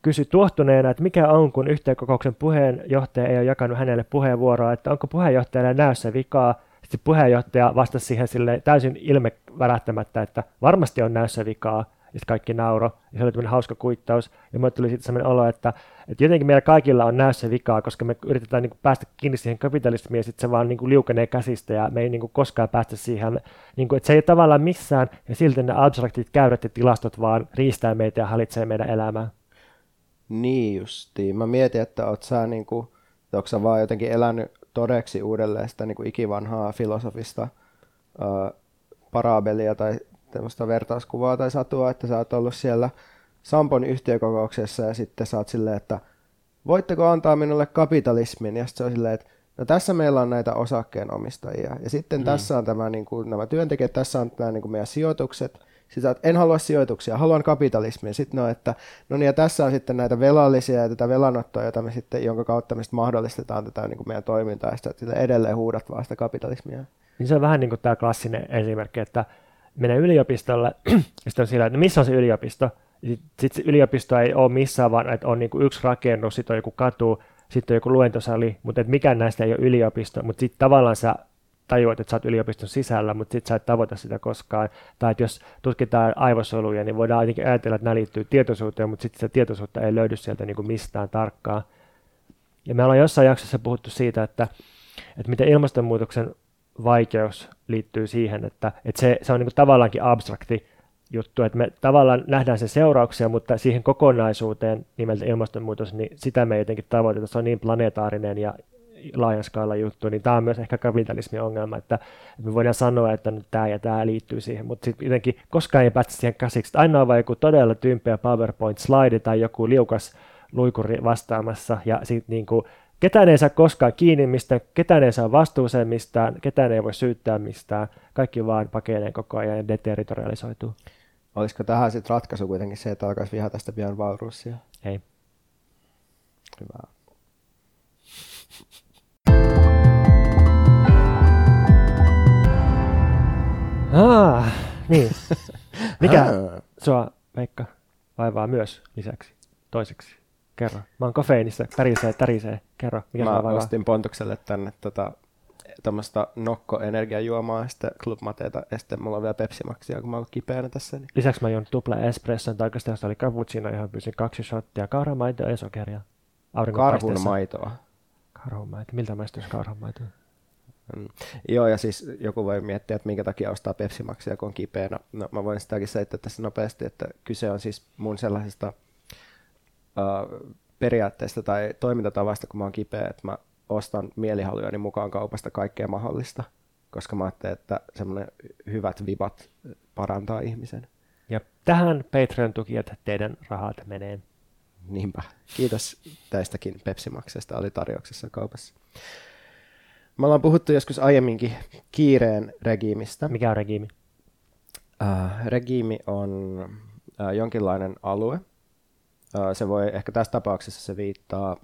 kysyi tuohtuneena, että mikä on, kun yhteenkokouksen puheenjohtaja ei ole jakanut hänelle puheenvuoroa, että onko puheenjohtajalla näössä vikaa. Sitten puheenjohtaja vastasi siihen silleen täysin ilme värähtämättä, että varmasti on näissä vikaa, ja kaikki nauro, ja se oli tämmöinen hauska kuittaus, ja minulle tuli sitten sellainen olo, että jotenkin meillä kaikilla on näissä vikaa, koska me yritetään niin kuin päästä kiinni siihen kapitalismiin, ja sitten se vaan niin kuin liukenee käsistä, ja me ei niin kuin koskaan päästä siihen, niin kuin, että se ei tavallaan missään, ja silti ne abstraktit käyrät ja tilastot vaan riistää meitä ja hallitsee meidän elämää. Niin justiin, mä mietin, että ootko sä vaan jotenkin elänyt todeksi uudelleen sitä niin kuin ikivanhaa filosofista parabelia tai tämmöistä vertauskuvaa tai satua, että sä oot ollut siellä Sampon yhtiökokouksessa ja sitten sä oot silleen, että voitteko antaa minulle kapitalismin? Ja sitten se on silleen, että no tässä meillä on näitä osakkeenomistajia ja sitten tässä on tämä, niin kuin, nämä työntekijät, tässä on nämä niin kuin meidän sijoitukset. Sitten sä oot, en halua sijoituksia, haluan kapitalismia. Sitten no, että no niin ja tässä on sitten näitä velallisia ja tätä velanottoa, jota me sitten, jonka kautta me sitten mahdollistetaan tätä niin kuin meidän toimintaa ja sitten edelleen huudat vaan sitä kapitalismia. Niin se on vähän niin kuin tämä klassinen esimerkki, että menen yliopistolle ja sitten on sillä, että missä on se yliopisto? Sitten se yliopisto ei ole missään, vaan että on niin kuin yksi rakennus, sitten on joku katu, sitten on joku luentosali, mutta että mikään näistä ei ole yliopisto, mutta sitten tavallaan sä tajuat, että sä oot yliopiston sisällä, mutta sit sä et tavoita sitä koskaan. Tai että jos tutkitaan aivosoluja, niin voidaan ainakin ajatella, että nämä liittyy tietoisuuteen, mutta sitten sitä tietoisuutta ei löydy sieltä niin kuin mistään tarkkaan. Ja me ollaan jossain jaksossa puhuttu siitä, että miten ilmastonmuutoksen vaikeus liittyy siihen, että se on niin kuin tavallaankin abstrakti juttu, että me tavallaan nähdään sen seurauksia, mutta siihen kokonaisuuteen nimeltä ilmastonmuutos, niin sitä me ei jotenkin tavoiteta. Se on niin planetaarinen ja laajan skaalan juttu, niin tämä on myös ehkä kapitalismin ongelma, että me voidaan sanoa, että nyt tämä ja tämä liittyy siihen, mutta sitten jotenkin koskaan ei päästä siihen käsiksi. Aina on vain joku todella tympeä PowerPoint-slide tai joku liukas luikuri vastaamassa, ja sitten niin kuin ketään ei saa koskaan kiinni mistään, ketään ei saa vastuuseen mistään, ketään ei voi syyttää mistään, kaikki vaan pakenee koko ajan ja deterritorialisoituu. Olisiko tähän sitten ratkaisu kuitenkin se, että alkaisi vihata sitä Björn Wahlroosia? Ei. Hyvä. Niin. Mikä sua, Veikka, vaivaa myös lisäksi? Toiseksi. Kerro. Mä oon kofeiinissa. Tärisee. Kerro. Mikä mä ostin Pontukselle tänne tämmöistä nokko-energiajuomaa ja sitten Clubmateita ja sitten mulla on vielä Pepsimaksia, kun mä oon kipeänä tässä. Niin. Lisäksi mä juon tupla espresson takaisin, jossa oli cappuccino, johon pyysin 2 shottia kauramaitoa ja sokeria. Karhunmaitoa. Karhunmaito. Miltä maistuisi karhunmaitoa? Joo, ja siis joku voi miettiä, että minkä takia ostaa Pepsimaksia, kun on kipeänä. No, mä voin sitäkin selittää tässä nopeasti, että kyse on siis mun sellaisesta periaatteesta tai toimintatavasta, kun mä oon kipeä, että mä ostan mielihalujani mukaan kaupasta kaikkea mahdollista, koska mä ajattelen, että semmoinen hyvät vibat parantaa ihmisen. Ja tähän Patreon-tukijat teidän rahat menee. Niinpä. Kiitos täistäkin Pepsimaksesta, oli tarjouksessa kaupassa. Me ollaan puhuttu joskus aiemminkin kiireen regiimistä. Mikä on regiimi? Regiimi on jonkinlainen alue. Se voi ehkä tässä tapauksessa se viittaa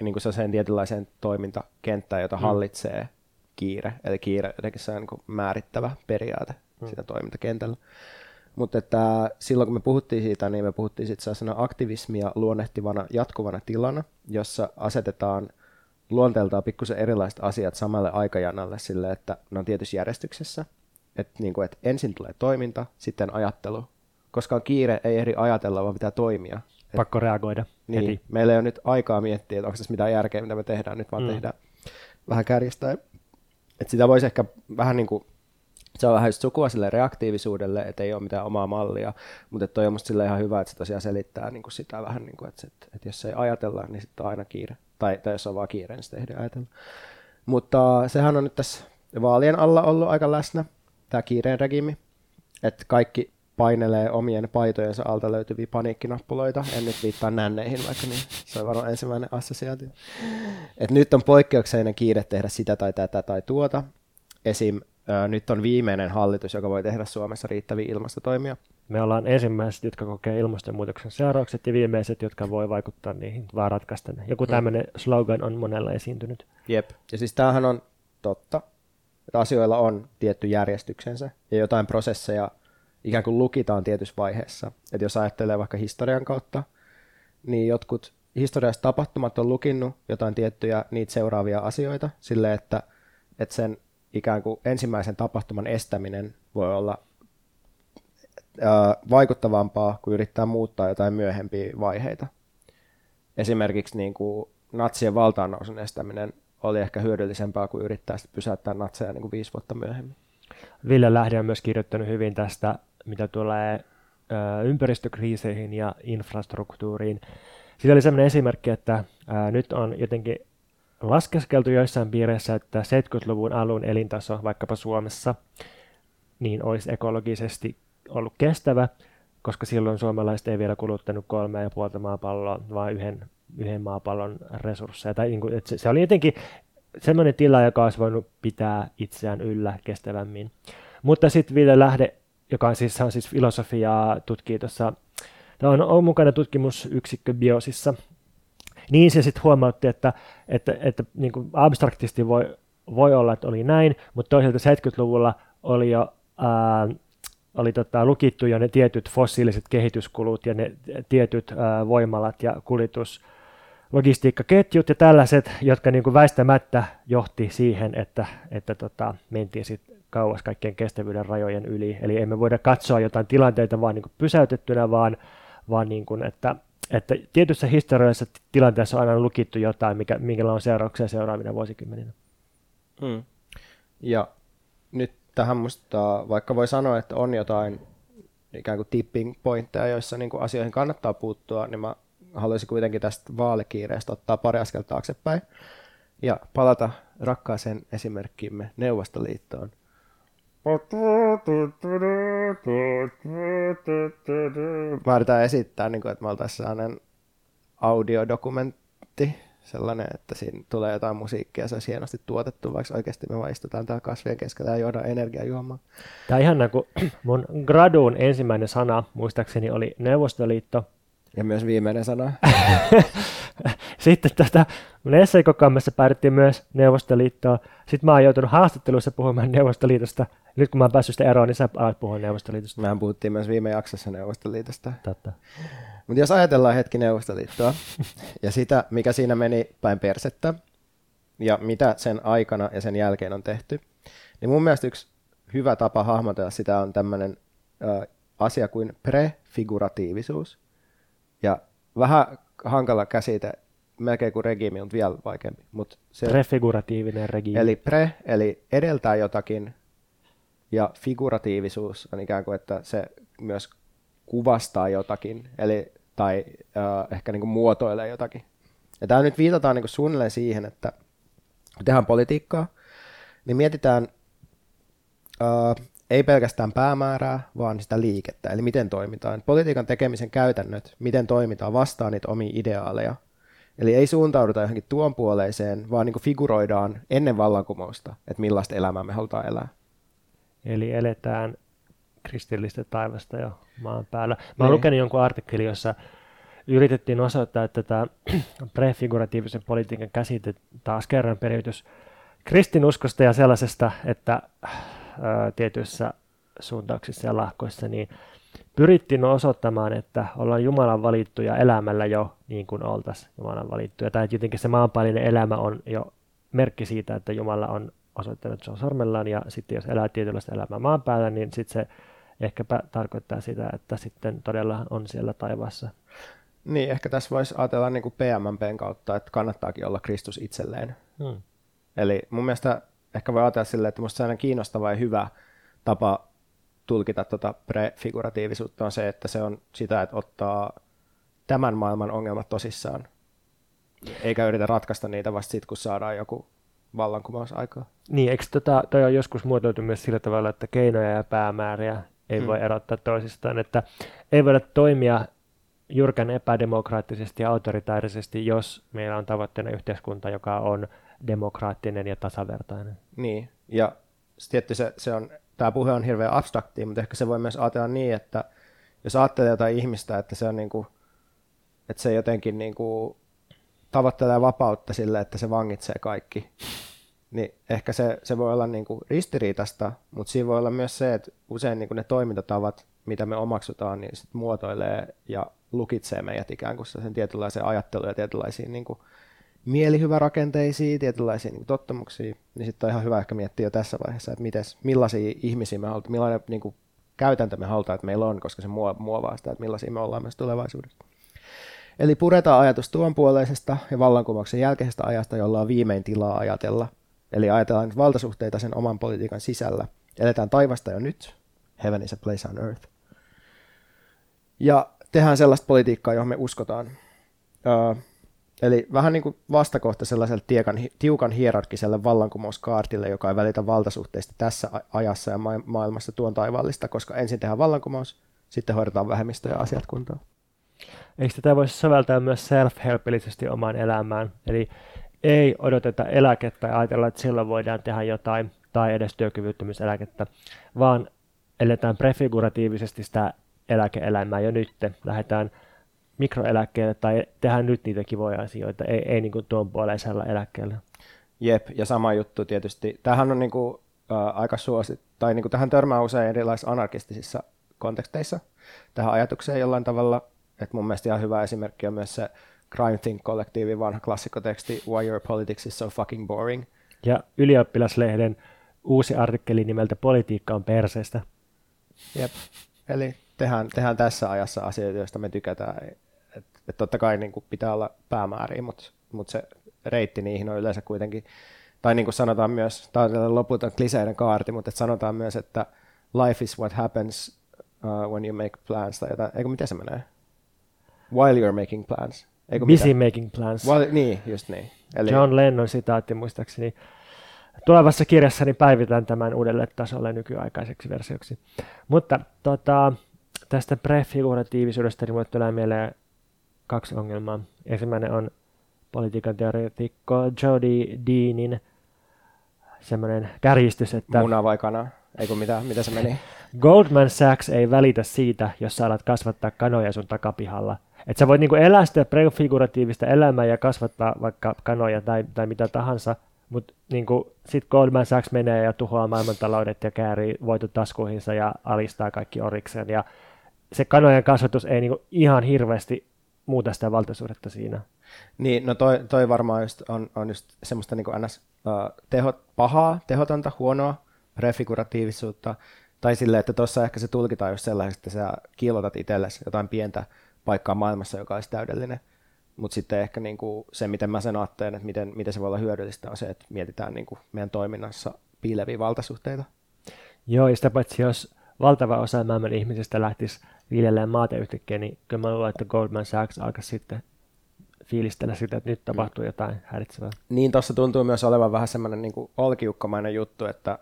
niin kuin sellaiseen tietynlaiseen toimintakenttään, jota hallitsee kiire. Eli kiire se on niin kuin määrittävä periaate siinä toimintakentällä. Mutta että silloin kun me puhuttiin siitä, niin me puhuttiin siitä sellaisena aktivismia luonnehtivana jatkuvana tilana, jossa asetetaan luonteeltaan pikkusen erilaiset asiat samalle aikajanalle sille, että ne on tietyssä järjestyksessä. Että niin et ensin tulee toiminta, sitten ajattelu. Koska kiire ei ehdi ajatella, vaan pitää toimia. Pakko reagoida niin, heti. Meillä ei ole nyt aikaa miettiä, että onko tässä mitään järkeä, mitä me tehdään. Nyt vaan tehdään vähän kärjistäen. Että sitä voisi ehkä vähän niin kuin, se on vähän just sukua sille reaktiivisuudelle, että ei ole mitään omaa mallia. Mutta toi on musta sille ihan hyvä, että se tosiaan selittää niin kuin sitä vähän, niin kuin, että jos ei ajatella, niin sitten on aina kiire. Tai jos on vaan kiire, niin sitä ehdi ajatella. Mutta sehän on nyt tässä vaalien alla ollut aika läsnä, tämä kiireen regiimi. Että kaikki painelee omien paitojensa alta löytyviä paniikkinappuloita. En nyt viittaa nänneihin vaikka, niin se on varmaan ensimmäinen assosiaatio. Et nyt on poikkeuksellinen kiire tehdä sitä tai tätä tai tuota. Esim. Nyt on viimeinen hallitus, joka voi tehdä Suomessa riittäviä ilmastotoimia. Me ollaan ensimmäiset, jotka kokee ilmastonmuutoksen seuraukset, ja viimeiset, jotka voi vaikuttaa niihin, vaan ratkaista ne. Joku tämmöinen slogan on monella esiintynyt. Jep. Ja siis tämähän on totta, että asioilla on tietty järjestyksensä, ja jotain prosesseja ikään kuin lukitaan tietyssä vaiheessa. Että jos ajattelee vaikka historian kautta, niin jotkut historialliset tapahtumat on lukinnut jotain tiettyjä niitä seuraavia asioita silleen, että sen ikään kuin ensimmäisen tapahtuman estäminen voi olla vaikuttavampaa kuin yrittää muuttaa jotain myöhempiä vaiheita. Esimerkiksi niin kuin natsien valtaannousun estäminen oli ehkä hyödyllisempää kuin yrittää pysäyttää natseja niin kuin 5 vuotta myöhemmin. Ville Lähde on myös kirjoittanut hyvin tästä, mitä tulee ympäristökriiseihin ja infrastruktuuriin. Siitä oli sellainen esimerkki, että nyt on jotenkin laskeskeltu joissain piirissä, että 70-luvun alun elintaso vaikkapa Suomessa niin olisi ekologisesti ollut kestävä, koska silloin suomalaiset ei vielä kuluttanut 3,5 maapalloa, vaan yhden maapallon resursseja. Tai niin kuin, että se oli jotenkin sellainen tila, joka olisi voinut pitää itseään yllä kestävämmin. Mutta sitten Ville Lähde, joka on siis filosofiaa, tutkii tuossa, on mukana tutkimusyksikkö Biosissa, niin se sitten huomautti, että niin kuin abstraktisti voi olla, että oli näin, mutta toisaalta 70-luvulla oli jo lukittu jo ne tietyt fossiiliset kehityskulut ja ne tietyt voimalat ja logistiikkaketjut ja tällaiset, jotka niin kuin väistämättä johti siihen, että mentiin sitten kauas kaikkien kestävyyden rajojen yli. Eli emme voida katsoa jotain tilanteita vaan niin kuin pysäytettynä, vaan niin kuin, että tietyissä historiallisissa tilanteissa on aina lukittu jotain, minkällä on seurauksia seuraavina vuosikymmeninä. Ja nyt tähän musta, vaikka voi sanoa, että on jotain ikään kuin tipping pointteja, joissa niin kuin asioihin kannattaa puuttua, niin mä haluaisin kuitenkin tästä vaalikiireestä ottaa pari askel taaksepäin ja palata rakkaaseen esimerkkimme Neuvostoliittoon. Mä yritän esittää, että me oltaisiin sellainen audiodokumentti, sellainen, että siinä tulee jotain musiikkia, se olisi hienosti tuotettu, vaikka oikeasti me vaan istutaan täällä kasvien keskellä ja juodaan energiajuomaan. Tämä on ihanaa, kun mun graduun ensimmäinen sana muistaakseni oli Neuvostoliitto, Ja myös viimeinen sana. Sitten tästä esseikokammassa päädyttiin myös Neuvostoliittoon. Sitten mä oon joutunut haastatteluissa puhumaan Neuvostoliitosta. Nyt kun mä oon päässyt sitä eroon, niin sä alat puhua Neuvostoliitosta. Mehän puhuttiin myös viime jaksossa Neuvostoliitosta. Totta. Mutta jos ajatellaan hetki Neuvostoliittoa ja sitä, mikä siinä meni päin persettä ja mitä sen aikana ja sen jälkeen on tehty, niin mun mielestä yksi hyvä tapa hahmotella sitä on tämmöinen asia kuin prefiguratiivisuus. Ja vähän hankala käsite, melkein kuin regiimi, mutta vielä vaikeampi. Mut se, prefiguratiivinen regiimi. Eli eli edeltää jotakin, ja figuratiivisuus on ikään kuin, että se myös kuvastaa jotakin, eli, tai ehkä niin kuin muotoilee jotakin. Ja täällä nyt viitataan niin kuin suunnilleen siihen, että kun tehdään politiikkaa, niin mietitään ei pelkästään päämäärää, vaan sitä liikettä, eli miten toimitaan. Politiikan tekemisen käytännöt, miten toimitaan vastaan niitä omia ideaaleja. Eli ei suuntauduta johonkin tuon puoleiseen, vaan niin kuin figuroidaan ennen vallankumousta, että millaista elämää me halutaan elää. Eli eletään kristillistä taivasta jo maan päällä. Mä oon lukenut jonkun artikkelin, jossa yritettiin osoittaa, että tämä prefiguratiivisen politiikan käsite taas kerran periytys kristinuskosta ja sellaisesta, että tietyissä suuntauksissa ja lahkoissa, niin pyrittiin osoittamaan, että ollaan Jumalan valittuja elämällä jo niin kuin oltaisiin Jumalan valittuja. Tai jotenkin se maanpäällinen elämä on jo merkki siitä, että Jumala on osoittanut sen sormellaan, ja sitten jos elää tietynlaista elämää maan päällä, niin sitten se ehkäpä tarkoittaa sitä, että sitten todella on siellä taivaassa. Niin, ehkä tässä voisi ajatella niin kuin PMMPn kautta, että kannattaakin olla Kristus itselleen. Eli mun mielestä ehkä voi ajatella silleen, että musta se aina kiinnostava ja hyvä tapa tulkita tuota prefiguratiivisuutta on se, että se on sitä, että ottaa tämän maailman ongelmat tosissaan, eikä yritä ratkaista niitä vasta sitten, kun saadaan joku vallankumousaikaa. Niin, eikö toi on joskus muotoiltu myös sillä tavalla, että keinoja ja päämääriä ei voi erottaa toisistaan, että ei voida toimia jyrkän epädemokraattisesti ja autoritaarisesti, jos meillä on tavoitteena yhteiskunta, joka on demokraattinen ja tasavertainen. Niin, ja tietysti tämä puhe on hirveän abstraktia, mutta ehkä se voi myös ajatella niin, että jos ajattelee jotain ihmistä, että se on niinku, että se jotenkin niinku tavoittelee vapautta sille, että se vangitsee kaikki, niin ehkä se voi olla niinku ristiriitasta, mutta siinä voi olla myös se, että usein niinku ne toimintatavat, mitä me omaksutaan, niin sit muotoilee ja lukitsee meidät ikään kuin sen tietynlaiseen ajatteluun ja tietynlaisiin niinku mielihyvärakenteisiin, tietynlaisia niin tottumuksia, niin sitten on ihan hyvä ehkä miettiä jo tässä vaiheessa, että millaisia ihmisiä me halutaan, millainen niin kuin käytäntö me halutaan, että meillä on, koska se muovaa sitä, että millaisia me ollaan myös tulevaisuudessa. Eli puretaan ajatus tuon puoleisesta ja vallankumouksen jälkeisestä ajasta, jolla on viimein tilaa ajatella. Eli ajatellaan nyt valtasuhteita sen oman politiikan sisällä. Eletään taivasta jo nyt. Heaven is a place on earth. Ja tehdään sellaista politiikkaa, johon me uskotaan. Eli vähän niin kuin vastakohta sellaiselle tiukan hierarkkiselle vallankumouskaartille, joka ei välitä valtasuhteista tässä ajassa ja maailmassa tuon taivaallista, koska ensin tehdään vallankumous, sitten hoidetaan vähemmistö ja asiat kuntoon. Eikö tätä voisi soveltaa myös self-helpillisesti omaan elämään? Eli ei odoteta eläkettä ja ajatella, että silloin voidaan tehdä jotain tai edes työkyvyttömyyseläkettä, vaan eletään prefiguratiivisesti sitä eläke-elämää jo nyt. Lähdetään mikroeläkkeelle tai tehdään nyt niitä kivoja asioita, ei niin kuin tuon puoleisella eläkkeellä. Jep, ja sama juttu tietysti. Tämähän on niin kuin, aika suosittu, tai niin kuin, tähän törmää usein erilaisissa anarkistisissa konteksteissa tähän ajatukseen jollain tavalla. Et mun mielestä ihan hyvä esimerkki on myös se Crime Think-kollektiivin vanha klassikkoteksti Why Your Politics is so fucking boring. Ja Ylioppilaslehden uusi artikkeli nimeltä Politiikka on perseestä. Jep, eli tehdään tässä ajassa asioita, joista me tykätään. Et totta kai niin kuin pitää olla päämääriä, mutta se reitti niihin on yleensä kuitenkin, tai niin kuin sanotaan myös, tämä on loputon kliseinen kaarti, mutta sanotaan myös, että life is what happens when you make plans, tai jotain, eikö miten se menee? While you're making plans. Eikö busy mitä? Making plans. While, niin, just niin. Eli John Lennon sitaatti muistaakseni. Tulevassa kirjassani päivitän tämän uudelle tasolle nykyaikaiseksi versioksi. Mutta tästä prefiguratiivisuudesta niin mulle tulee mieleen kaksi ongelmaa. Ensimmäinen on politiikan teoreetikko Jody Deanin semmoinen kärjistys, että muna vai kana? Eiku mitä se meni? Goldman Sachs ei välitä siitä, jos sä alat kasvattaa kanoja sun takapihalla. Että sä voit niinku elää sitä prefiguratiivista elämää ja kasvattaa vaikka kanoja tai mitä tahansa, mutta niinku, sitten Goldman Sachs menee ja tuhoaa maailmantaloudet ja käärii voitot taskuihinsa ja alistaa kaikki oriksen. Ja se kanojen kasvatus ei niinku ihan hirveästi muuta sitä valtaisuudetta siinä. Niin, no toi varmaan just on just semmoista niinku pahaa, tehotonta, huonoa prefiguratiivisuutta. Tai silleen, että tuossa ehkä se tulkitaan just sellaisesti, että sä kiilotat itsellesi jotain pientä paikkaa maailmassa, joka olisi täydellinen. Mutta sitten ehkä niinku se, miten mä sen ajattelen, että miten se voi olla hyödyllistä, on se, että mietitään niinku meidän toiminnassa piileviä valtasuhteita. Joo, ja sitä paitsi jos valtava osa maailman ihmisistä lähtisi viljelemään maata yhtäkkiä, niin kyllä mä luulen, että Goldman Sachs alkaisi sitten fiilistellä sitä, että nyt tapahtuu jotain häiritsevää. Niin, tuossa tuntuu myös olevan vähän semmoinen niinku olkiukkamainen juttu, että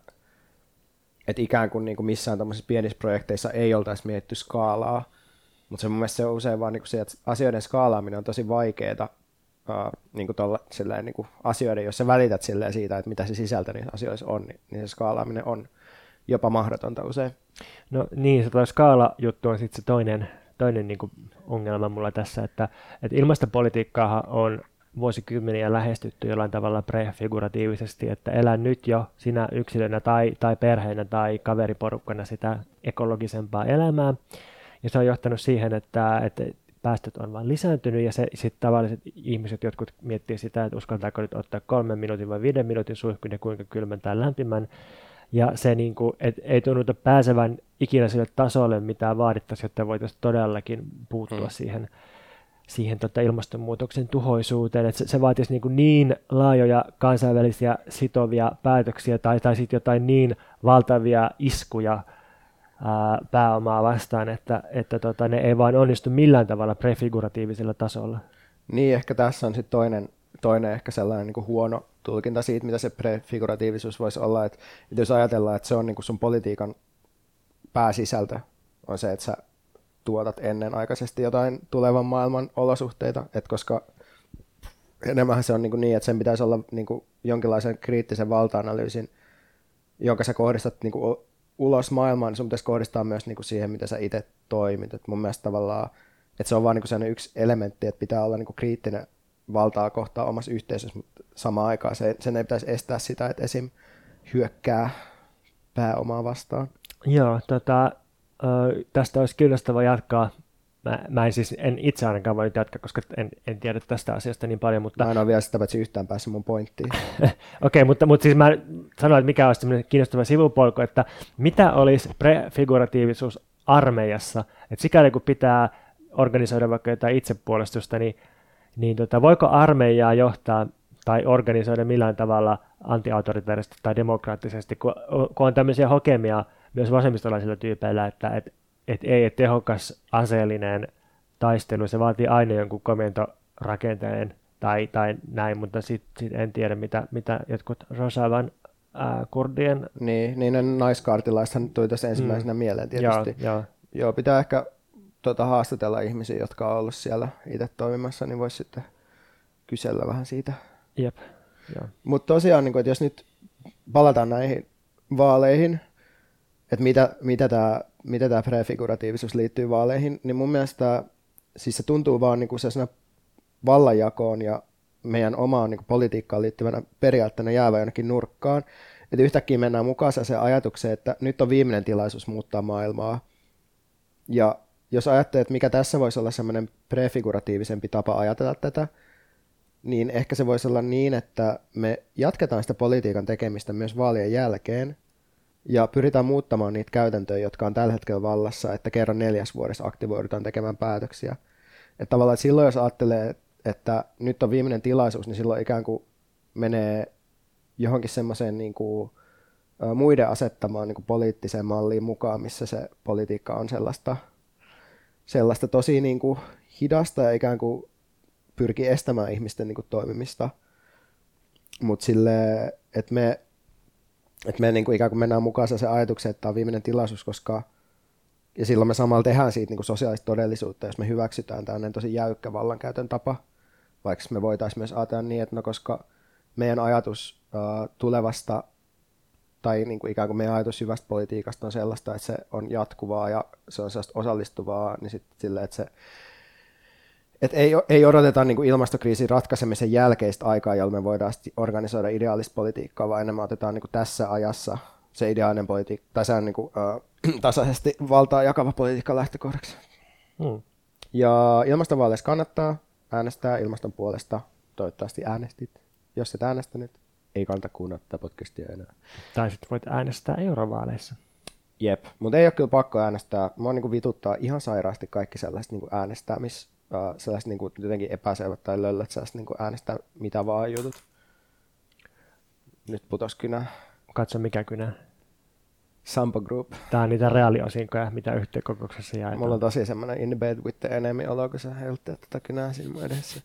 ikään kuin niinku missään tämmöisissä pienissä projekteissa ei oltaisi mietitty skaalaa. Mutta mun mielestä se on usein vaan niinku se, että asioiden skaalaaminen on tosi vaikeaa niinku niinku asioiden, jos sä välität siitä, että mitä se sisältö niissä asioissa on, niin se skaalaaminen on jopa mahdotonta usein. No niin, se skaala-juttu on sitten se toinen niinku ongelma mulla tässä, että ilmastopolitiikkaahan on vuosikymmeniä lähestytty jollain tavalla prefiguratiivisesti, että elä nyt jo sinä yksilönä tai perheenä tai kaveriporukkana sitä ekologisempaa elämää. Ja se on johtanut siihen, että päästöt on vain lisääntynyt, ja sitten tavalliset ihmiset jotkut miettii sitä, että uskaltaako nyt ottaa 3 minuutin vai 5 minuutin suihkun ja kuinka kylmentää lämpimän. Ja se niin kuin, ei tunnuta pääsevän ikinä sille tasolle, mitä vaadittaisiin, jotta voitaisiin todellakin puuttua siihen ilmastonmuutoksen tuhoisuuteen. Et se vaatisi niin laajoja kansainvälisiä sitovia päätöksiä tai sitten jotain niin valtavia iskuja pääomaa vastaan, että ne ei vain onnistu millään tavalla prefiguratiivisella tasolla. Niin, ehkä tässä on sitten toinen ehkä sellainen niin kuin huono tulkinta siitä, mitä se prefiguratiivisuus voisi olla, että jos ajatellaan, että se on niin kuin sun politiikan pääsisältö, on se, että sä tuotat ennenaikaisesti jotain tulevan maailman olosuhteita, että koska enemmän se on niin, että sen pitäisi olla niin kuin jonkinlaisen kriittisen valta-analyysin, jonka sä kohdistat niin kuin ulos maailmaan, niin sun pitäisi kohdistaa myös niinku siihen, mitä sä itse toimit. Et mun mielestä tavallaan, että se on vaan niinku sellainen yksi elementti, että pitää olla niinku kriittinen valtaa kohtaan omassa yhteisössä, mutta samaan aikaan sen ei pitäisi estää sitä, että esim. Hyökkää pääomaa vastaan. Joo, tästä olisi kiinnostava jatkaa. Mä en itse ainakaan voi jatkaa, koska en tiedä tästä asiasta niin paljon, mutta... Mä en ole vielä sitä paitsi yhtään päässyt mun pointtiin. Okei, mutta siis mä sanoin, että mikä olisi tämmöinen kiinnostava sivupolku, että mitä olisi prefiguratiivisuus armeijassa, että sikäli kun pitää organisoida vaikka jotain itsepuolustusta, niin voiko armeijaa johtaa tai organisoida millään tavalla antiautoritaarisesti tai demokraattisesti, kun on tämmöisiä hokemia myös vasemmistolaisilla tyypeillä, että ei tehokas aseellinen taistelu, se vaatii aina jonkun komentorakenteen tai näin, mutta sit en tiedä, mitä jotkut Rosavan kurdien... Niin ne naiskaartilaisethan tuli tässä ensimmäisenä mieleen tietysti. Joo, pitää ehkä haastatella ihmisiä, jotka on ollut siellä itse toimimassa, niin voisi sitten kysellä vähän siitä. Jep. Mutta tosiaan, että jos nyt palataan näihin vaaleihin, että mitä tämä prefiguratiivisuus liittyy vaaleihin, niin mun mielestä siis se tuntuu vaan niin kuin vallanjakoon ja meidän omaan niin kuin politiikkaan liittyvänä periaatteena jäävä jonnekin nurkkaan. Et yhtäkkiä mennään mukaan se ajatukseen, että nyt on viimeinen tilaisuus muuttaa maailmaa. Ja jos ajattelet, mikä tässä voisi olla semmoinen prefiguratiivisempi tapa ajatella tätä, niin ehkä se voisi olla niin, että me jatketaan sitä politiikan tekemistä myös vaalien jälkeen, ja pyritään muuttamaan niitä käytäntöjä, jotka on tällä hetkellä vallassa, että kerran 4 vuodessa aktivoidutaan tekemään päätöksiä. Että tavallaan että silloin, jos ajattelee, että nyt on viimeinen tilaisuus, niin silloin ikään kuin menee johonkin semmoiseen niin kuin muiden asettamaan niin kuin poliittiseen malliin mukaan, missä se politiikka on sellaista tosi niin kuin hidasta ja ikään kuin pyrkii estämään ihmisten niin kuin toimimista. Mutta silleen, että me niin kuin ikään kuin mennään mukaan se ajatukseen, että tämä on viimeinen tilaisuus, koska ja silloin me samalla tehdään siitä niin kuin sosiaalista todellisuutta, jos me hyväksytään tämmöinen tosi jäykkä vallankäytön tapa, vaikka me voitaisiin myös ajatella niin, että no koska meidän ajatus tulevasta tai niin kuin ikään kuin meidän ajatus hyvästä politiikasta on sellaista, että se on jatkuvaa ja se on sellaista osallistuvaa, niin sitten silleen, että se Että ei odoteta niin kuin ilmastokriisin ratkaisemisen jälkeistä aikaa, jolla me voidaan organisoida ideaalista politiikkaa, vaan enemmän otetaan niin kuin tässä ajassa se ideaalinen politiikka, tai se on niin kuin, tasaisesti valtaa jakava politiikka lähtökohdaksi. Mm. Ja ilmastovaaleissa kannattaa äänestää ilmaston puolesta. Toivottavasti äänestit. Jos et äänestänyt, ei kannata kuunnella tätä podcastia enää. Tai sitten voit äänestää eurovaaleissa. Jep, mutta ei ole kyllä pakko äänestää. Mua niin kuin vituttaa ihan sairaasti kaikki sellaiset niin kuin äänestämis... sellaiset niin kuin jotenkin epäselvät tai löllät, sellaiset niin kuin äänestää mitä vaan jutut. Nyt putos kynä. Katso mikä kynä. Sampo Group. Tää on niitä reaaliosinkoja, mitä yhteenkokouksessa jaetaan. Mulla on tosi semmoinen in bed with the enemy -olo, kun sä heiluttelet tätä kynää siinä edessä.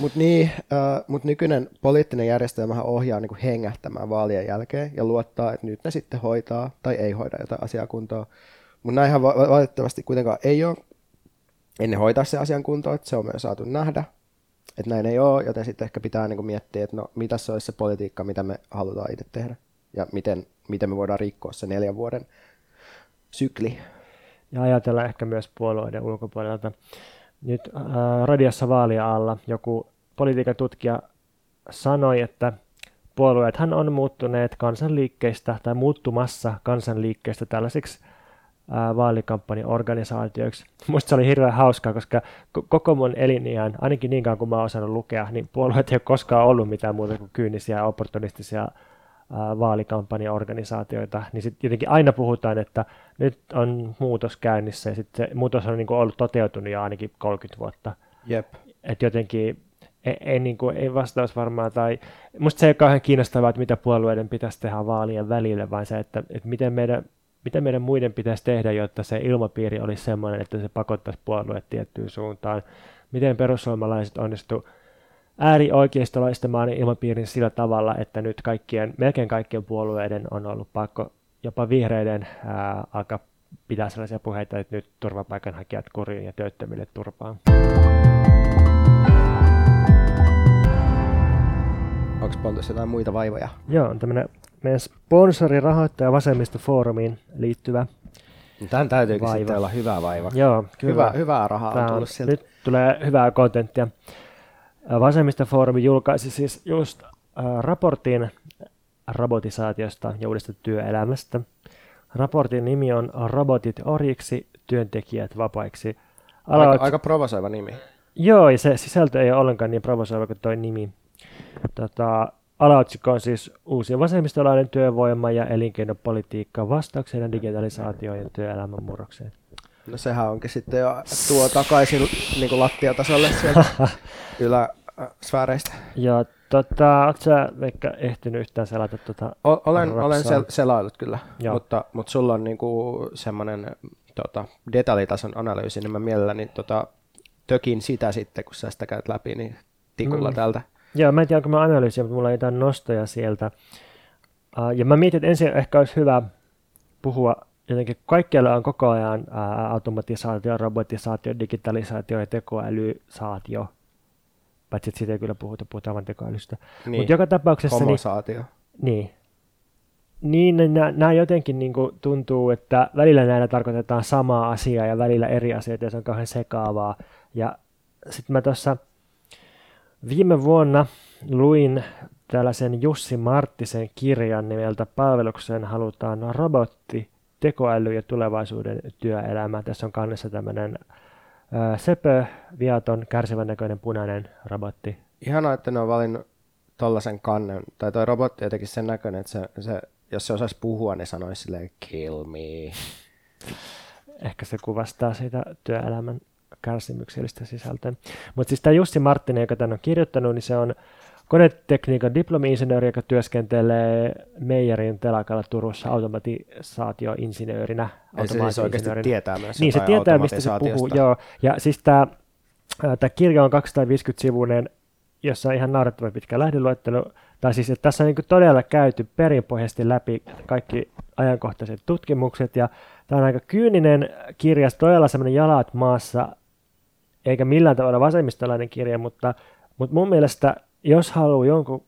Mutta niin, mut nykyinen poliittinen järjestelmähän ohjaa niin kuin hengähtämään vaalien jälkeen ja luottaa, että nyt ne sitten hoitaa tai ei hoida jotain asiaa kuntoon. Mutta näinhän valitettavasti kuitenkaan ei ole. Ennen hoitaa se asian kuntoon, että se on myös saatu nähdä, että näin ei ole, joten sitten ehkä pitää niin kuin miettiä, että no, mitä se olisi se politiikka, mitä me halutaan itse tehdä ja miten me voidaan rikkoa se 4 vuoden sykli. Ja ajatella ehkä myös puolueiden ulkopuolelta. Nyt radiossa vaalia alla joku politiikan tutkija sanoi, että puolueethan on muuttuneet kansanliikkeistä tai muuttumassa kansanliikkeistä tällaisiksi vaalikampanjaorganisaatioiksi. Musta se oli hirveän hauskaa, koska koko mun eliniän, ainakin niinkään kuin mä oon osannut lukea, niin puolueet ei ole koskaan ollut mitään muuta kuin kyynisiä ja opportunistisia vaalikampanjaorganisaatioita. Niin sitten jotenkin aina puhutaan, että nyt on muutos käynnissä, ja sitten se muutos on niin kuin ollut toteutunut jo ainakin 30 vuotta. Jep. Et jotenkin ei vastaus varmaan, tai musta se ei ole kauhean kiinnostavaa, että mitä puolueiden pitäisi tehdä vaalien välillä, vaan se, että mitä meidän muiden pitäisi tehdä, jotta se ilmapiiri olisi sellainen, että se pakottaisi puolueet tiettyyn suuntaan? Miten perussuomalaiset onnistu äärioikeistolaistamaan ilmapiirin sillä tavalla, että nyt melkein kaikkien puolueiden on ollut pakko, jopa vihreiden alkaa pitää sellaisia puheita, että nyt turvapaikanhakijat kuriin ja työttömille turpaan. Onko pantossa jotain muita vaivoja? Joo, on tämmöinen... Meidän sponsori, rahoittaja, vasemmistofoorumi liittyvä. Tämän täytyykin sitten olla hyvä vaiva. Joo, hyvää rahaa on tullut sieltä. Nyt tulee hyvää kontenttia. Vasemmistofoorumi julkaisi siis just raportin robotisaatiosta ja uudesta työelämästä. Raportin nimi on Robotit orjiksi, työntekijät vapaiksi. Aika provosoiva nimi. Joo, ja se sisältö ei ole ollenkaan niin provosoiva kuin toi nimi. Alaotsikko on siis uusi vasemmistolainen työvoima ja elinkeinopolitiikka vastauksena digitalisaatioon ja työelämän murrokseen. No sehän onkin sitten jo tuo takaisin niin kuin lattiatasolle sieltä yläsfääreistä. Joo, ootko sä Veikka ehtinyt yhtään selata tuota Olen selailut kyllä, mutta sulla on niinku semmoinen detaljitason analyysi, niin mä mielelläni tökin sitä sitten, kun sä sitä käyt läpi, niin tikulla tältä. Joo, mä en tiedä, onko mä analyysiä, mutta mulla on jotain nostoja sieltä. Ja mä mietin, että ensin ehkä olisi hyvä puhua jotenkin, kaikkialla on koko ajan automatisaatio, robotisaatio, digitalisaatio ja tekoälysaatio. Paitsi, että siitä ei kyllä puhutaan vain tekoälystä. Niin. Mutta joka tapauksessa... Homosaatio. Niin nämä jotenkin niin kuin tuntuu, että välillä näillä tarkoitetaan samaa asiaa ja välillä eri asioita, ja se on kauhean sekaavaa. Ja sitten mä tuossa... Viime vuonna luin tällaisen Jussi Marttisen kirjan nimeltä Palvelukseen halutaan robotti, tekoäly ja tulevaisuuden työelämä. Tässä on kannessa tämmöinen söpö, viaton, kärsivän näköinen punainen robotti. Ihanaa, että ne on valinnut tollaisen kannen. Tai toi robotti jotenkin sen näköinen, että se, jos se osaisi puhua, niin sanoisi silleen kill me. Ehkä se kuvastaa sitä työelämän kärsimyksellistä sisältöä. Mutta siis tämä Jussi Marttinen, joka tämän on kirjoittanut, niin se on konetekniikan diplomi-insinööri, joka työskentelee Meijerin telakalla Turussa automatisaatioinsinöörinä. Eli se siis oikeasti tietää myös niin, se tietää, mistä se puhuu. Joo. Ja siis tämä kirja on 250-sivuinen, jossa on ihan naurettavan pitkä lähdeluettelo. Tai siis, että tässä on niin todella käyty perinpohjaisesti läpi kaikki ajankohtaiset tutkimukset, ja tämä on aika kyyninen kirja, todella semmoinen jalat maassa, eikä millään tavalla vasemmistolainen kirja, mutta mun mielestä, jos haluaa jonkun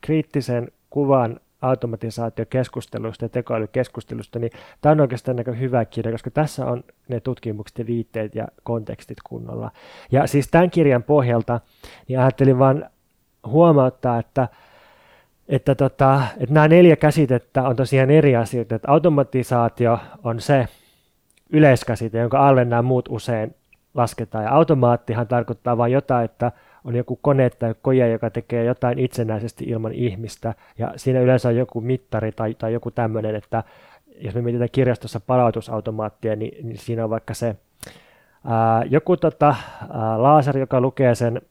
kriittisen kuvan automatisaatiokeskustelusta ja tekoälykeskustelusta, niin tämä on oikeastaan aika hyvä kirja, koska tässä on ne tutkimukset ja viitteet ja kontekstit kunnolla. Ja siis tämän kirjan pohjalta niin ajattelin vaan huomauttaa, että nämä 4 käsitettä on tosiaan eri asioita. Että automatisaatio on se yleiskäsite, jonka alle nämä muut usein lasketaan. Ja automaattihan tarkoittaa vain jotain, että on joku kone tai koja, joka tekee jotain itsenäisesti ilman ihmistä. Ja siinä yleensä on joku mittari tai joku tämmöinen, että jos me mietitään kirjastossa palautusautomaattia, niin siinä on vaikka se joku laaseri, joka lukee sen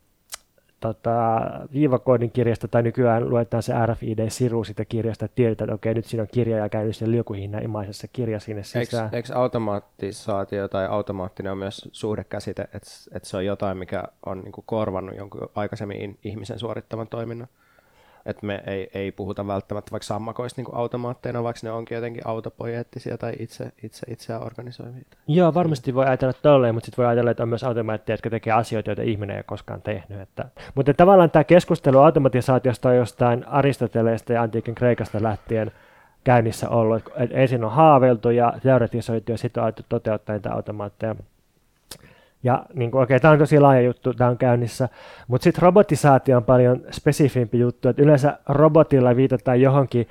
viivakoodin kirjasta, tai nykyään luetaan se RFID-siru sitä kirjasta, että tiedetään, että okei, nyt siinä on kirja ja käynyt sen liukuhinnan imaisessa kirja sinne sisään. Eikö automaattisaatio tai automaattinen on myös suhdekäsite, että se on jotain, mikä on niin kuin korvannut jonkun aikaisemmin ihmisen suorittaman toiminnan? Että me ei puhuta välttämättä vaikka sammakoista niin kuin automaatteina, vaikka ne onkin jotenkin autopoieettisia tai itseään organisoivia. Joo, varmasti voi ajatella tolleen, mutta sitten voi ajatella, että on myös automaatteja, jotka tekee asioita, joita ihminen ei ole koskaan tehnyt. Mutta tavallaan tämä keskustelu automatisaatiosta on jostain Aristoteleesta ja antiikin Kreikasta lähtien käynnissä ollut. Et ensin on haaveiltu ja teoretisoitu ja sitten on alettu toteuttaa niitä automaatteja. Ja niin kuin, okei, tämä on tosi laaja juttu, tämä on käynnissä, mutta sitten robotisaatio on paljon spesifimpi juttu, että yleensä robotilla viitataan johonkin,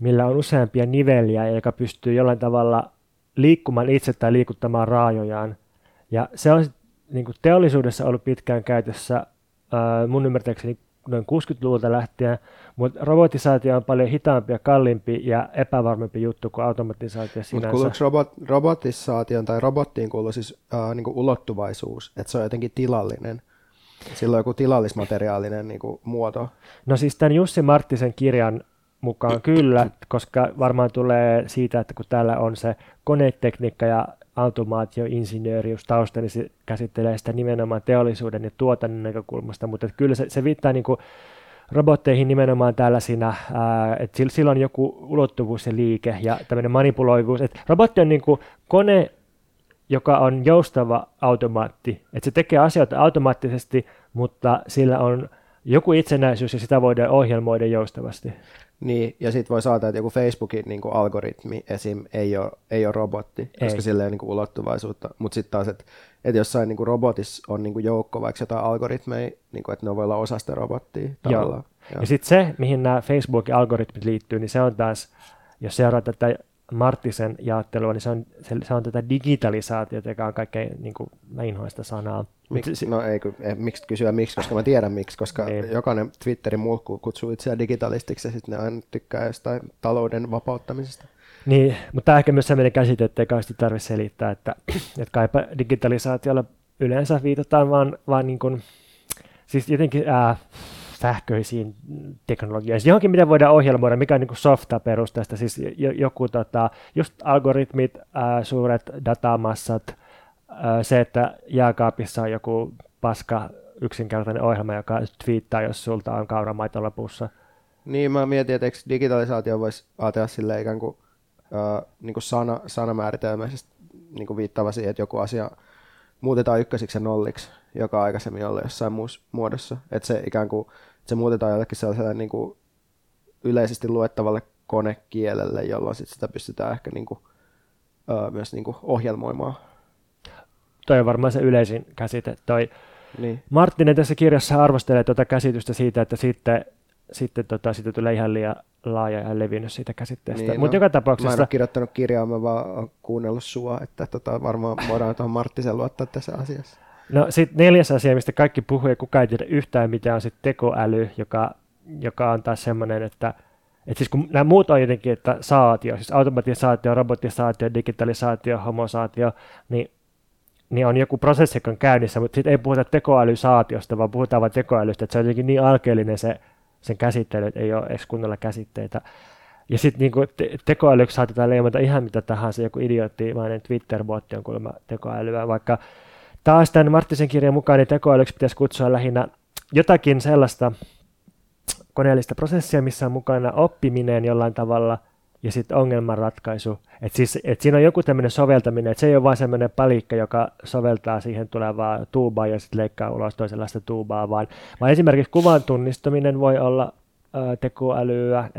millä on useampia niveliä, joka pystyy jollain tavalla liikkumaan itse tai liikuttamaan raajojaan. Ja se on niin kuin teollisuudessa ollut pitkään käytössä, mun ymmärtääkseni noin 60-luvulta lähtien, mutta robotisaatio on paljon hitaampi ja kalliimpi ja epävarmempi juttu kuin automatisaatio sinänsä. Mutta kuuluuko robotisaation tai robottiin kuuluu siis niin kuin ulottuvaisuus, että se on jotenkin tilallinen? Sillä on joku tilallismateriaalinen niin kuin muoto? No siis tämän Jussi Marttisen kirjan mukaan kyllä, koska varmaan tulee siitä, että kun täällä on se konetekniikka ja automaatioinsinöörius tausta, niin se käsittelee sitä nimenomaan teollisuuden ja tuotannon näkökulmasta, mutta kyllä se viittaa niin kuin robotteihin nimenomaan tällaisina, että sillä on joku ulottuvuus ja liike ja tämmöinen manipuloivuus. Et robotti on niin kuin kone, joka on joustava automaatti, että se tekee asioita automaattisesti, mutta sillä on joku itsenäisyys ja sitä voidaan ohjelmoida joustavasti. Niin, ja sitten voi saada, että joku Facebookin niin kuin algoritmi esim. Ei ole robotti, koska sillä ei ole niin kuin ulottuvaisuutta. Mutta sitten taas, että jossain niin kuin robotissa on niin kuin joukko vaikka jotain algoritmeja, niin kuin, että ne voi olla osa sitä robottia tavallaan. Ja sitten se, mihin nämä Facebookin algoritmit liittyy, niin se on taas, jos seuraa tätä Marttisen jaottelua, niin se on tätä digitalisaatiota, joka on kaikkein niin kuin, mä inhoan sitä sanaa. No ei miksi kysyä miksi, koska mä tiedän miksi, koska ei. Jokainen Twitterin mulkku kutsuu itseään digitalistiksi ja sitten ne aina tykkää jostain talouden vapauttamisesta. Niin, mutta tämä ehkä myös sellainen käsite, ettei kai sitä tarvitse selittää, että kaipa digitalisaatiolla yleensä viitataan vaan niin kuin, siis jotenkin sähköisiin teknologioihin, johonkin mitä voidaan ohjelmoida, mikä on niin kuin softa-perusteista, siis joku just algoritmit, suuret datamassat, se, että jääkaapissa on joku paska yksinkertainen ohjelma, joka twiittaa, jos sulta on kauramaito lopussa. Niin, mä mietin, että eikö digitalisaatio voisi ajatella silleen ikään kuin, niin kuin sanamääritelmäisesti niin kuin viittaava siihen, että joku asia muutetaan ykkösiksi ja nolliksi, joka aikaisemmin oli jossain muussa muodossa. Että se ikään kuin se muutetaan jollekin sellaiselle niin kuin yleisesti luettavalle konekielelle, jolloin sit sitä pystytään ehkä niin kuin, myös niin kuin ohjelmoimaan. Toi on varmaan se yleisin käsite. Niin. Marttinen tässä kirjassa arvostelee tuota käsitystä siitä, että siitä tulee ihan liian laaja ja levinnyt siitä käsitteestä. Niin, mutta joka tapauksessa... Mä en ole kirjoittanut kirjaa, mä vaan olen kuunnellut sua, että varmaan voidaan tuohon Marttisen luottaa tässä asiassa. No sitten 4. asia, mistä kaikki puhuu ja kukaan ei tiedä yhtään mitä on sitten tekoäly, joka on taas semmoinen, että... Et siis kun nämä muut on jotenkin, että saatio, siis automatisaatio, robotisaatio, digitalisaatio, homosaatio, niin on joku prosessi, joka on käynnissä, mutta sitten ei puhuta tekoälysaatiosta, vaan puhutaan vain tekoälystä, että se on jotenkin niin alkeellinen sen käsittely, että ei ole edes kunnolla käsitteitä. Ja sitten niin tekoälyksi saatetaan leimata ihan mitä tahansa, joku idioottimainen Twitter-botti on kuulemma tekoälyä, vaikka taas tämän Marttisen kirjan mukaan niin tekoälyksi pitäisi kutsua lähinnä jotakin sellaista koneellista prosessia, missä on mukana oppiminen jollain tavalla, ja sitten ongelmanratkaisu. Et siinä on joku tämmöinen soveltaminen, että se ei ole vain semmoinen palikka, joka soveltaa siihen tulevaa tuubaa ja sitten leikkaa ulos toisenlaista tuubaa, vaan esimerkiksi kuvan tunnistaminen voi olla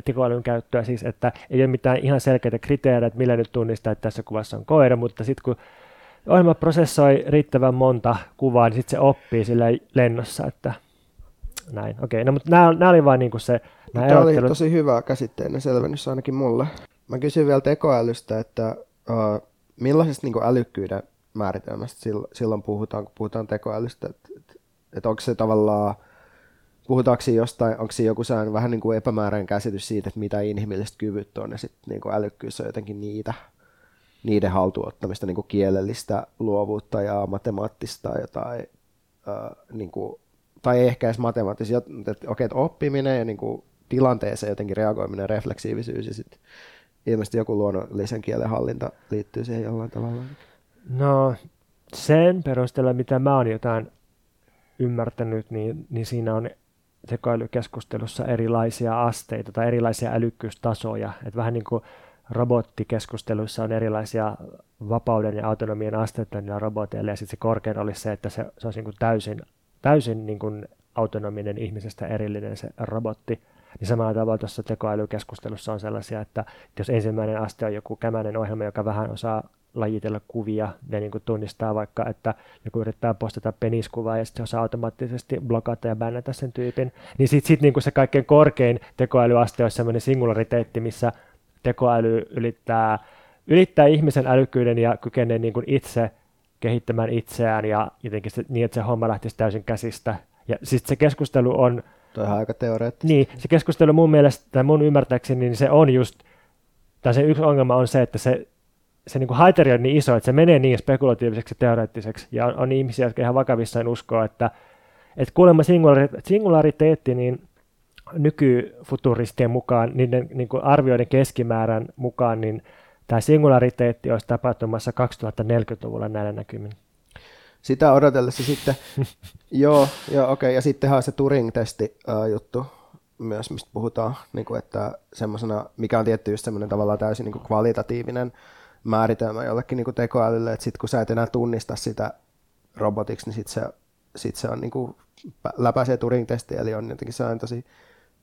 tekoälyn käyttöä, siis että ei ole mitään ihan selkeitä kriteerejä, että millä nyt tunnistaa, että tässä kuvassa on koira, mutta sitten kun ohjelma prosessoi riittävän monta kuvaa, niin sitten se oppii sillä lennossa, että näin. Okei, no mutta nämä oli vain niin kuin se. Tämä oli tosi hyvä käsitteenä selvennys ainakin mulle. Mä kysyn vielä tekoälystä, että millaisesta niin kuin älykkyyden määritelmästä silloin puhutaan, kun puhutaan tekoälystä, että onko se tavallaan, puhutaanko siinä jostain, onko siinä joku sään vähän niin kuin epämääräinen käsitys siitä, että mitä inhimilliset kyvyt on, ja sitten niin kuin älykkyys on jotenkin niiden haltuunottamista, niin kuin kielellistä luovuutta ja matemaattista jotain, niin kuin, tai ehkä edes matemaattista, että okei, että oppiminen ja niin kuin tilanteeseen jotenkin reagoiminen, refleksiivisyys, ja sitten ilmeisesti joku luonnollisen kielen hallinta liittyy siihen jollain tavalla. No sen perusteella, mitä mä oon jotain ymmärtänyt, niin siinä on tekoälykeskustelussa erilaisia asteita tai erilaisia älykkyystasoja. Et vähän niin kuin robottikeskusteluissa on erilaisia vapauden ja autonomian asteita niillä roboteilla, ja sitten se korkein olisi se, että se olisi niin kuin täysin niin kuin autonominen, ihmisestä erillinen se robotti. Niin samalla tavalla tuossa tekoälykeskustelussa on sellaisia, että jos ensimmäinen aste on joku kämäinen ohjelma, joka vähän osaa lajitella kuvia ja niin kuin tunnistaa vaikka, että joku yrittää postata peniskuvaa ja sitten se osaa automaattisesti blokata ja bännätä sen tyypin, niin sitten niin kuin se kaikkein korkein tekoälyaste on sellainen singulariteetti, missä tekoäly ylittää ihmisen älykkyyden ja kykenee niin kuin itse kehittämään itseään ja jotenkin se, niin, että se homma lähtisi täysin käsistä. Ja sitten se keskustelu on... Tuo on aika teoreettista. Niin, se keskustelu mun mielestä, tai mun ymmärtääkseni, niin se on just... Tai se yksi ongelma on se, että se niin kuin haitari on niin iso, että se menee niin spekulatiiviseksi ja teoreettiseksi, ja on ihmisiä, jotka ihan vakavissaan uskoo, että kuulemma singulariteetti, niin nykyfuturistien mukaan, niiden niin kuin arvioiden keskimäärän mukaan, niin tämä singulariteetti olisi tapahtumassa 2040-luvulla näillä näkymin. Sitä odotellessa sitten, joo okei, ja sittenhän se Turing-testi juttu myös, mistä puhutaan, niin kuin, että semmoisena, mikä on tietty just semmoinen tavallaan täysin niin kuin kvalitatiivinen määritelmä jollekin niin kuin tekoälylle, että sitten kun sä et enää tunnista sitä robotiksi, niin sit se on niin kuin läpäisee Turing-testi, eli on jotenkin sellainen tosi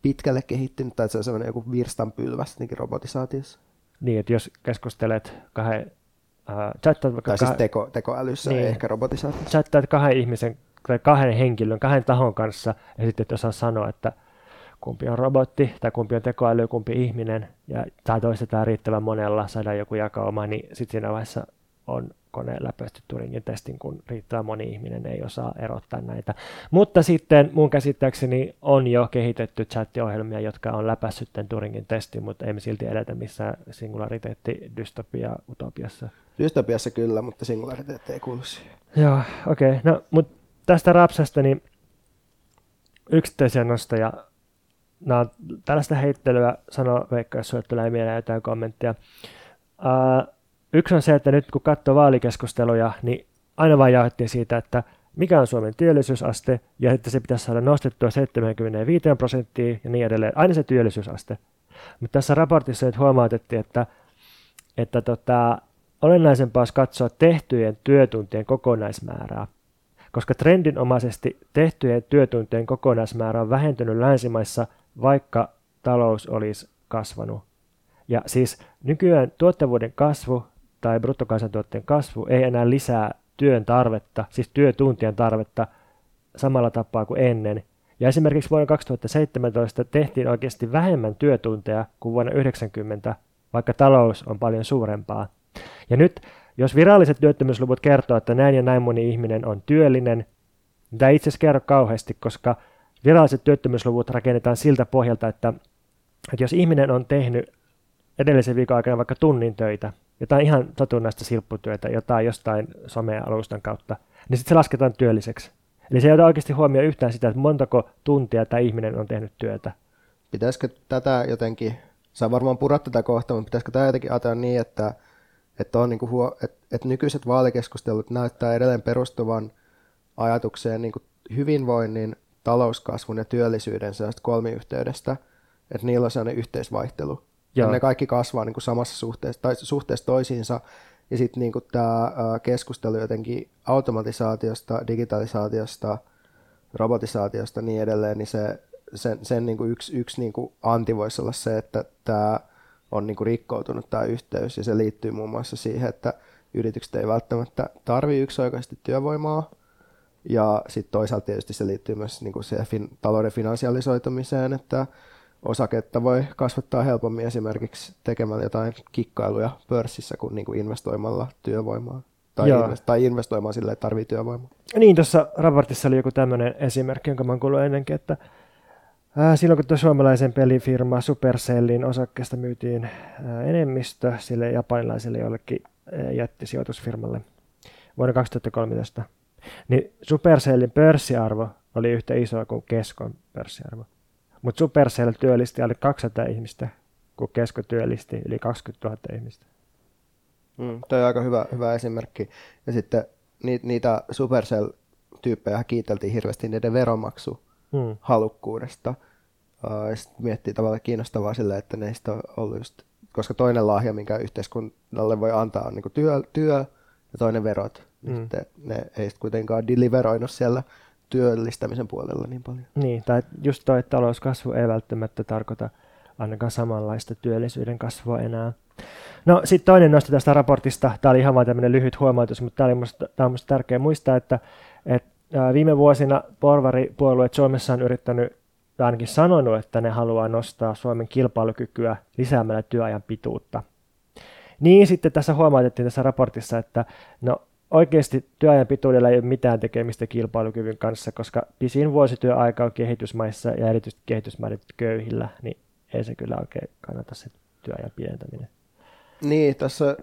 pitkälle kehittynyt, tai se on sellainen joku virstanpylväs jotenkin robotisaatiossa. Niin, että jos keskustelet tekoälyssä, niin, ei ehkä robotisaatiossa. Chattaat kahden henkilön, kahden tahon kanssa, ja sitten et osaa sanoa, että kumpi on robotti, tai kumpi on tekoäly, kumpi ihminen, ja tämä toistetaan riittävän monella, saadaan joku jakauma, niin sitten siinä vaiheessa on koneen läpäisty Turingin testin, kun riittävän moni ihminen ei osaa erottaa näitä. Mutta sitten mun käsittääkseni on jo kehitetty chattiohjelmia, jotka on läpäissyt tämän Turingin testin, mutta ei me silti eletä missään singulariteetti-dystopia-utopiassa. Dystopiassa kyllä, mutta singulariteetti ei kuulu siihen. Joo, okei. No, mutta tästä rapsasta niin yksittäisiä nostoja. Nämä on tällaista heittelyä, sano Veikka, jos sinulle tulee mieleen jotain kommenttia. Yksi on se, että nyt kun katsoo vaalikeskusteluja, niin aina vaan jauhettiin siitä, että mikä on Suomen työllisyysaste, ja että se pitäisi saada nostettua 75% ja niin edelleen. Aina se työllisyysaste. Mutta tässä raportissa nyt huomautettiin, että olennaisempaa olisi katsoa tehtyjen työtuntien kokonaismäärää, koska trendinomaisesti tehtyjen työtuntien kokonaismäärä on vähentynyt länsimaissa, vaikka talous olisi kasvanut. Ja siis nykyään tuottavuuden kasvu tai bruttokansantuotteen kasvu ei enää lisää työn tarvetta, siis työtuntien tarvetta samalla tapaa kuin ennen. Ja esimerkiksi vuonna 2017 tehtiin oikeasti vähemmän työtunteja kuin vuonna 1990, vaikka talous on paljon suurempaa. Ja nyt, jos viralliset työttömyysluvut kertoo, että näin ja näin moni ihminen on työllinen, niin tämä ei itse asiassa kerro kauheasti, koska viralliset työttömyysluvut rakennetaan siltä pohjalta, että jos ihminen on tehnyt edellisen viikon aikana vaikka tunnin töitä, jotain ihan satunnaista silpputyötä, jotain jostain some-alustan kautta, niin sitten se lasketaan työlliseksi. Eli se ei ota oikeasti huomioon yhtään sitä, että montako tuntia tämä ihminen on tehnyt työtä. Pitäisikö tätä jotenkin, saa varmaan purat tätä kohtaa, mutta pitäisikö tämä jotenkin ajatella niin, että nykyiset vaalikeskustelut näyttää edelleen perustuvan ajatukseen niin kuin hyvinvoinnin, talouskasvun ja työllisyyden sellaista kolmiyhteydestä, että niillä on sellainen yhteisvaihtelu. Joo. Ja ne kaikki kasvaa niin kuin samassa suhteessa, tai suhteessa toisiinsa, ja sitten niin kuin tämä keskustelu jotenkin automatisaatiosta, digitalisaatiosta, robotisaatiosta ja niin edelleen, niin se sen niin kuin yksi niin kuin anti voisi olla se, että tämä on niin kuin rikkoutunut tämä yhteys, ja se liittyy muun muassa siihen, että yritykset ei välttämättä tarvitse yksioikaisesti työvoimaa, ja sitten toisaalta tietysti se liittyy myös niin kuin siihen talouden finansialisoitumiseen, että osaketta voi kasvattaa helpommin esimerkiksi tekemällä jotain kikkailuja pörssissä kuin niinku investoimalla työvoimaa. Tai investoimaan silleen, että tarvitsee työvoimaa. Niin, tuossa raportissa oli joku tämmöinen esimerkki, jonka mä oon kuullut ennenkin, että silloin kun tuo suomalaisen pelifirma Supercellin osakkeesta myytiin enemmistö sille japanilaiselle jollekin jättisijoitusfirmalle vuonna 2013, niin Supercellin pörssiarvo oli yhtä iso kuin Keskon pörssiarvo. Mutta Supercell työllisti alle 200 ihmistä, kun Kesko työllisti yli 20 000 ihmistä. Tuo on aika hyvä esimerkki. Ja sitten niitä Supercell-tyyppejä kiiteltiin hirveästi niiden veronmaksuhalukkuudesta. Sitten miettii tavallaan kiinnostavaa sille, että neistä on ollut just, koska toinen lahja, minkä yhteiskunnalle voi antaa, on niinku työ ja toinen verot. Sitten ne ei sit kuitenkaan deliveroinut siellä työllistämisen puolella niin paljon. Niin, tai just toi talouskasvu ei välttämättä tarkoita ainakaan samanlaista työllisyyden kasvua enää. No sitten toinen nosto tästä raportista, tämä oli ihan vain tämmöinen lyhyt huomautus, mutta tämä on minusta tärkeää muistaa, että viime vuosina porvaripuolueet Suomessa on yrittänyt, tai ainakin sanonut, että ne haluaa nostaa Suomen kilpailukykyä lisäämällä työajan pituutta. Niin sitten tässä huomautettiin tässä raportissa, että no oikeasti työajan pituudella ei ole mitään tekemistä kilpailukyvyn kanssa, koska pisin vuosityöaika on kehitysmaissa ja erityisesti kehitysmaiden köyhillä, niin ei se kyllä oikein kannata se työajan pidentäminen. Niin, tässä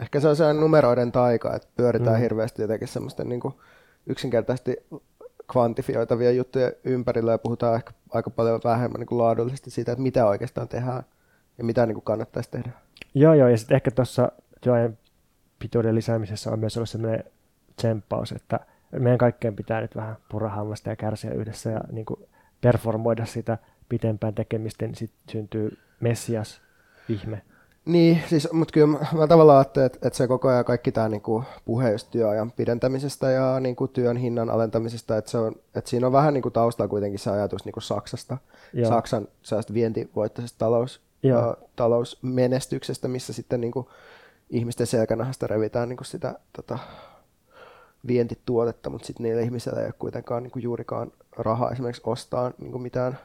ehkä se on sellainen numeroiden taika, että pyöritään hirveästi jotenkin semmoisten niin kuin yksinkertaisesti kvantifioitavia juttuja ympärillä ja puhutaan ehkä aika paljon vähemmän niin kuin laadullisesti siitä, että mitä oikeastaan tehdään ja mitä niin kuin kannattaisi tehdä. Joo, ja sitten ehkä tuossa työajan pituuden lisäämisessä on myös ollut sellainen tsemppaus, että meidän kaikkeen pitää nyt vähän purahaamasta ja kärsiä yhdessä ja niin kuin performoida sitä pitempään tekemistä, niin sitten syntyy messias ihme. Niin, siis, mutta kyllä mä tavallaan ajattelen, että se koko ajan kaikki tämä niinku puhe just työajan pidentämisestä ja niinku työn hinnan alentamisesta, että siinä on vähän niinku taustaa kuitenkin se ajatus niinku Saksasta, joo. Saksan vientivoittoisesta talousmenestyksestä, missä sitten niinku ihmisten selkänahasta revitään niinku sitä vientituotetta, mutta sitten niillä ihmisillä ei ole kuitenkaan niinku juurikaan rahaa esimerkiksi ostaa niinku mitään.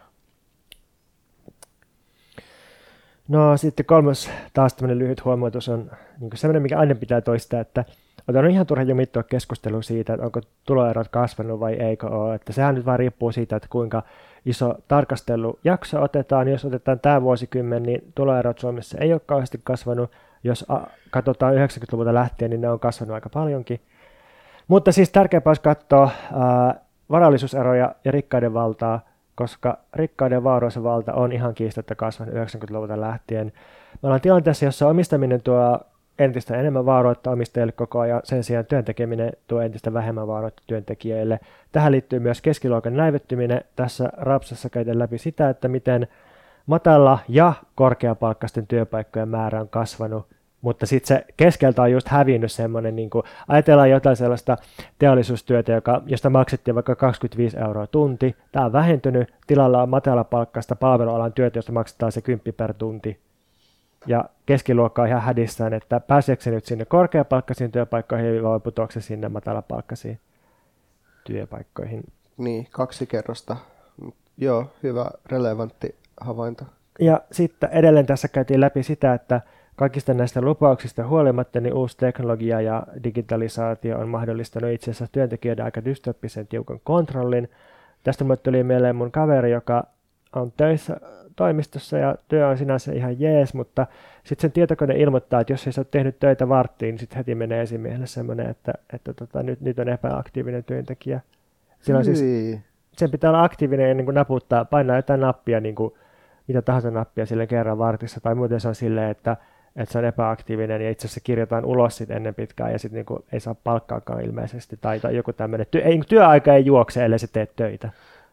No sitten kolmas taas tämmöinen lyhyt huomautus on niin semmoinen, mikä aina pitää toistaa, että on ihan turha jumittua keskustelua siitä, että onko tuloerot kasvanut vai eikö ole. Että sehän nyt vaan riippuu siitä, että kuinka iso tarkastelujakso otetaan. Jos otetaan tämä vuosikymmen, niin tuloerot Suomessa ei ole kauheasti kasvanut. Jos katsotaan 90-luvulta lähtien, niin ne on kasvanut aika paljonkin. Mutta siis tärkeämpää olisi katsoa varallisuuseroja ja rikkaiden valtaa, koska rikkaiden vaaroisen valta on ihan kiistatta kasvanut 90-luvulta lähtien. Me ollaan tilanteessa, jossa omistaminen tuo entistä enemmän vaaroutta omistajille koko ajan, sen sijaan työntekeminen tuo entistä vähemmän vaaroutta työntekijöille. Tähän liittyy myös keskiluokan näivettyminen. Tässä rapsassa käydään läpi sitä, että miten matala- ja korkeapalkkaisten työpaikkojen määrä on kasvanut, mutta sitten se keskeltä on just hävinnyt semmoinen, niin kuin ajatellaan jotain sellaista teollisuustyötä, josta maksettiin vaikka 25 € tunti. Tämä on vähentynyt, tilalla on matalapalkkaista palvelualan työtä, josta maksetaan se 10 per tunti. Ja keskiluokka on ihan hädissään, että pääseekö se nyt sinne korkeapalkkaisiin työpaikkoihin vai putoako se sinne matalapalkkaisiin työpaikkoihin. Niin, 2 kerrosta. Joo, hyvä, relevantti havainto. Ja sitten edelleen tässä käytiin läpi sitä, että kaikista näistä lupauksista huolimatta niin uusi teknologia ja digitalisaatio on mahdollistanut itse asiassa työntekijöiden aika dystoppisen tiukan kontrollin. Tästä mulle tuli mieleen mun kaveri, joka on töissä toimistossa ja työ on sinänsä ihan jees, mutta sitten sen tietokone ilmoittaa, että jos ei sä ole tehnyt töitä varttiin, niin sitten heti menee esimiehelle semmoinen, että nyt on epäaktiivinen työntekijä. Silloin siis sen pitää olla aktiivinen ja niin kuin naputtaa, painaa jotain nappia, niin kuin mitä tahansa nappia sille kerran vartissa tai muuten se on silleen, että se on epäaktiivinen ja itse asiassa kirjataan ulos sit ennen pitkään ja sitten niinku ei saa palkkaakaan ilmeisesti tai joku tämmöinen. Työaika ei juokse, ellei se tee töitä.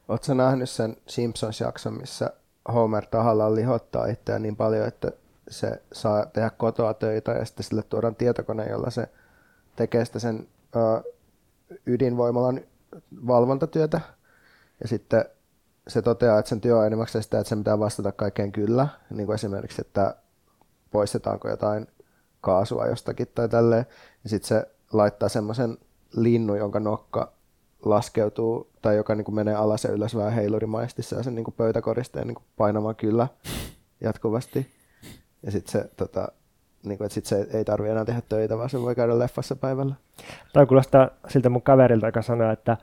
Oletko nähnyt sen Simpsons-jakson, missä Homer tahallaan lihottaa itseään niin paljon, että se saa tehdä kotoa töitä ja sitten sille tuodaan tietokone, jolla se tekee sitä sen ydinvoimalan valvontatyötä ja sitten se toteaa, että sen työ on enimmäkseen sitä, että sen pitää vastata kaikkeen kyllä, niin kuin esimerkiksi, että poistetaanko jotain kaasua jostakin tai tälleen, ja sitten se laittaa semmoisen linnun, jonka nokka laskeutuu tai joka niin kuin menee alas ja ylös vähän heilurimaisesti sen niin kuin pöytäkoristeen niin kuin painamaan kyllä jatkuvasti. Ja sitten se, niin kuin, että sit se ei tarvitse enää tehdä töitä, vaan se voi käydä leffassa päivällä. Tämä kuulostaa siltä mun kaverilta, joka sanoo, että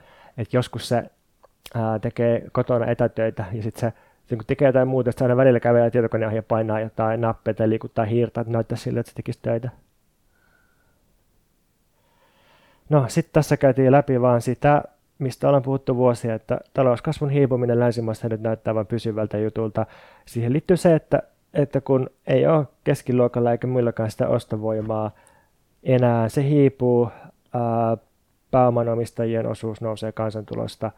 joskus se tekee kotona etätöitä ja sitten se kun tekee jotain muuta, että aina välillä kävelee tietokoneen ohi ja painaa jotain nappeja tai liikuttaa hiirtä, että näyttää siltä, että se tekisi töitä. No, sitten tässä käytiin läpi vaan sitä, mistä ollaan puhuttu vuosia, että talouskasvun hiipuminen länsimaissa nyt näyttää vain pysyvältä jutulta. Siihen liittyy se, että kun ei ole keskiluokalla eikä muillakaan sitä ostovoimaa enää, se hiipuu, pääomanomistajien osuus nousee kansantulosta,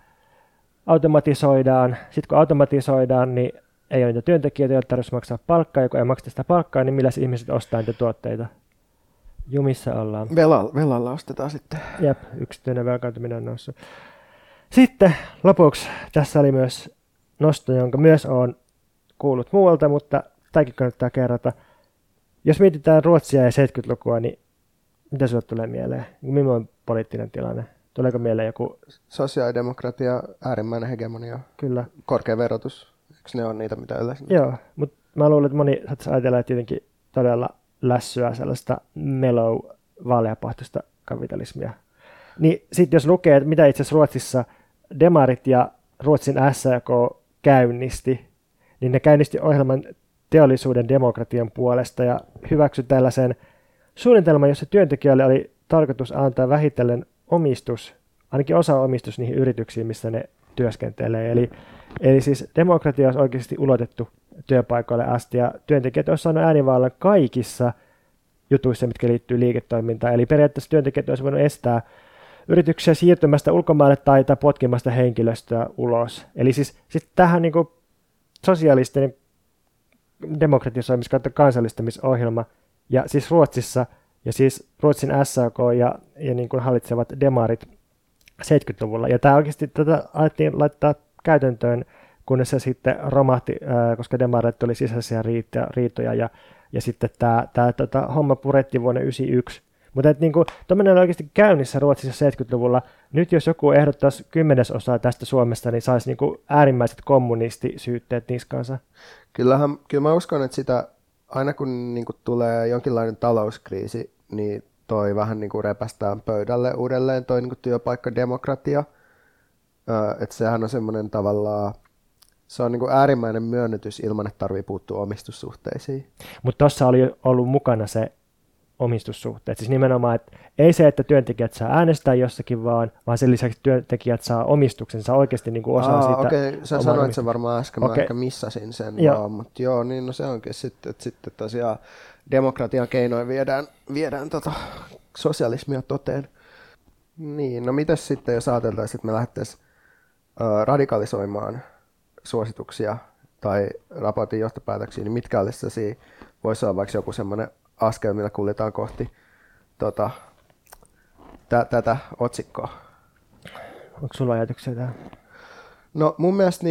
automatisoidaan. Sitten kun automatisoidaan, niin ei ole niitä työntekijöitä, joilla tarvitsisi maksaa palkkaa, ja kun ei makseta sitä palkkaa, niin millä ihmiset ostaa niitä tuotteita? Jumissa ollaan. Velalla ostetaan sitten. Jep, yksityinen velkaantuminen on noussut. Sitten lopuksi tässä oli myös nosto, jonka myös olen kuullut muualta, mutta tämäkin kannattaa kerrata. Jos mietitään Ruotsia ja 70-lukua, niin mitä sinulle tulee mieleen? Millainen poliittinen tilanne? Tuleeko mieleen joku? Sosiaalidemokratia, äärimmäinen hegemonia, kyllä. Korkea verotus. Eikö ne ole niitä, mitä yleensä? Joo, mutta mä luulen, että moni saattaisi ajatella, että jotenkin todella lässyä sellaista mellow vaaleapahtoista kapitalismia. Niin sitten jos lukee, että mitä itse asiassa Ruotsissa demarit ja Ruotsin SAK käynnisti, niin ne käynnisti ohjelman teollisuuden demokratian puolesta ja hyväksyi tällaisen suunnitelman, jossa työntekijöille oli tarkoitus antaa vähitellen omistus, ainakin osa omistus niihin yrityksiin, missä ne työskentelee. Eli siis demokratia on oikeasti ulotettu työpaikoille asti, ja työntekijät olisivat saaneet äänivallan kaikissa jutuissa, mitkä liittyy liiketoimintaan. Eli periaatteessa työntekijät olisivat voineet estää yrityksiä siirtymästä ulkomaille tai potkimasta henkilöstöä ulos. Eli siis tähän niin kuin sosiaalisten demokratisoimis- ja kansallistamisohjelma, ja siis Ruotsissa, ja siis Ruotsin SAK ja niin kuin hallitsevat demarit 70-luvulla. Ja tämä oikeasti tätä alettiin laittaa käytäntöön, kunnes se sitten romahti, koska demareet oli sisäisiä riitoja ja sitten tämä homma purettiin vuonna 1991. Mutta niinku, tuommoinen oli oikeasti käynnissä Ruotsissa 70-luvulla. Nyt jos joku ehdottaisi 10% tästä Suomesta, niin saisi niinku äärimmäiset kommunistisyytteet niskansa. Kyllä mä uskon, että sitä aina kun niinku tulee jonkinlainen talouskriisi, niin toi vähän niinku repästään pöydälle uudelleen toi niinku työpaikkademokratia. Että sehän on semmoinen tavallaan, se on niin kuin äärimmäinen myönnytys ilman, että tarvitsee puuttua omistussuhteisiin. Mutta tuossa oli ollut mukana se omistussuhteet. Siis nimenomaan, että ei se, että työntekijät saa äänestää jossakin, vaan sen lisäksi työntekijät saa omistuksensa oikeasti niin kuin osaa siitä. Okei, sä sanoit sen varmaan äsken, mä ehkä missasin sen. Joo. Vaan, mutta joo, niin no se onkin sitten, että sitten tosiaan demokratian keinoin viedään sosialismia toteen. Niin, no mitäs sitten, jos ajateltaisiin, että me lähdettäisiin radikalisoimaan suosituksia tai raportin johtopäätöksiä, niin mitkä olisi, voisi olla vaikka joku semmoinen askel, millä kuljetaan kohti tätä otsikkoa. Onko sulla ajatuksia tähän? No mun mielestä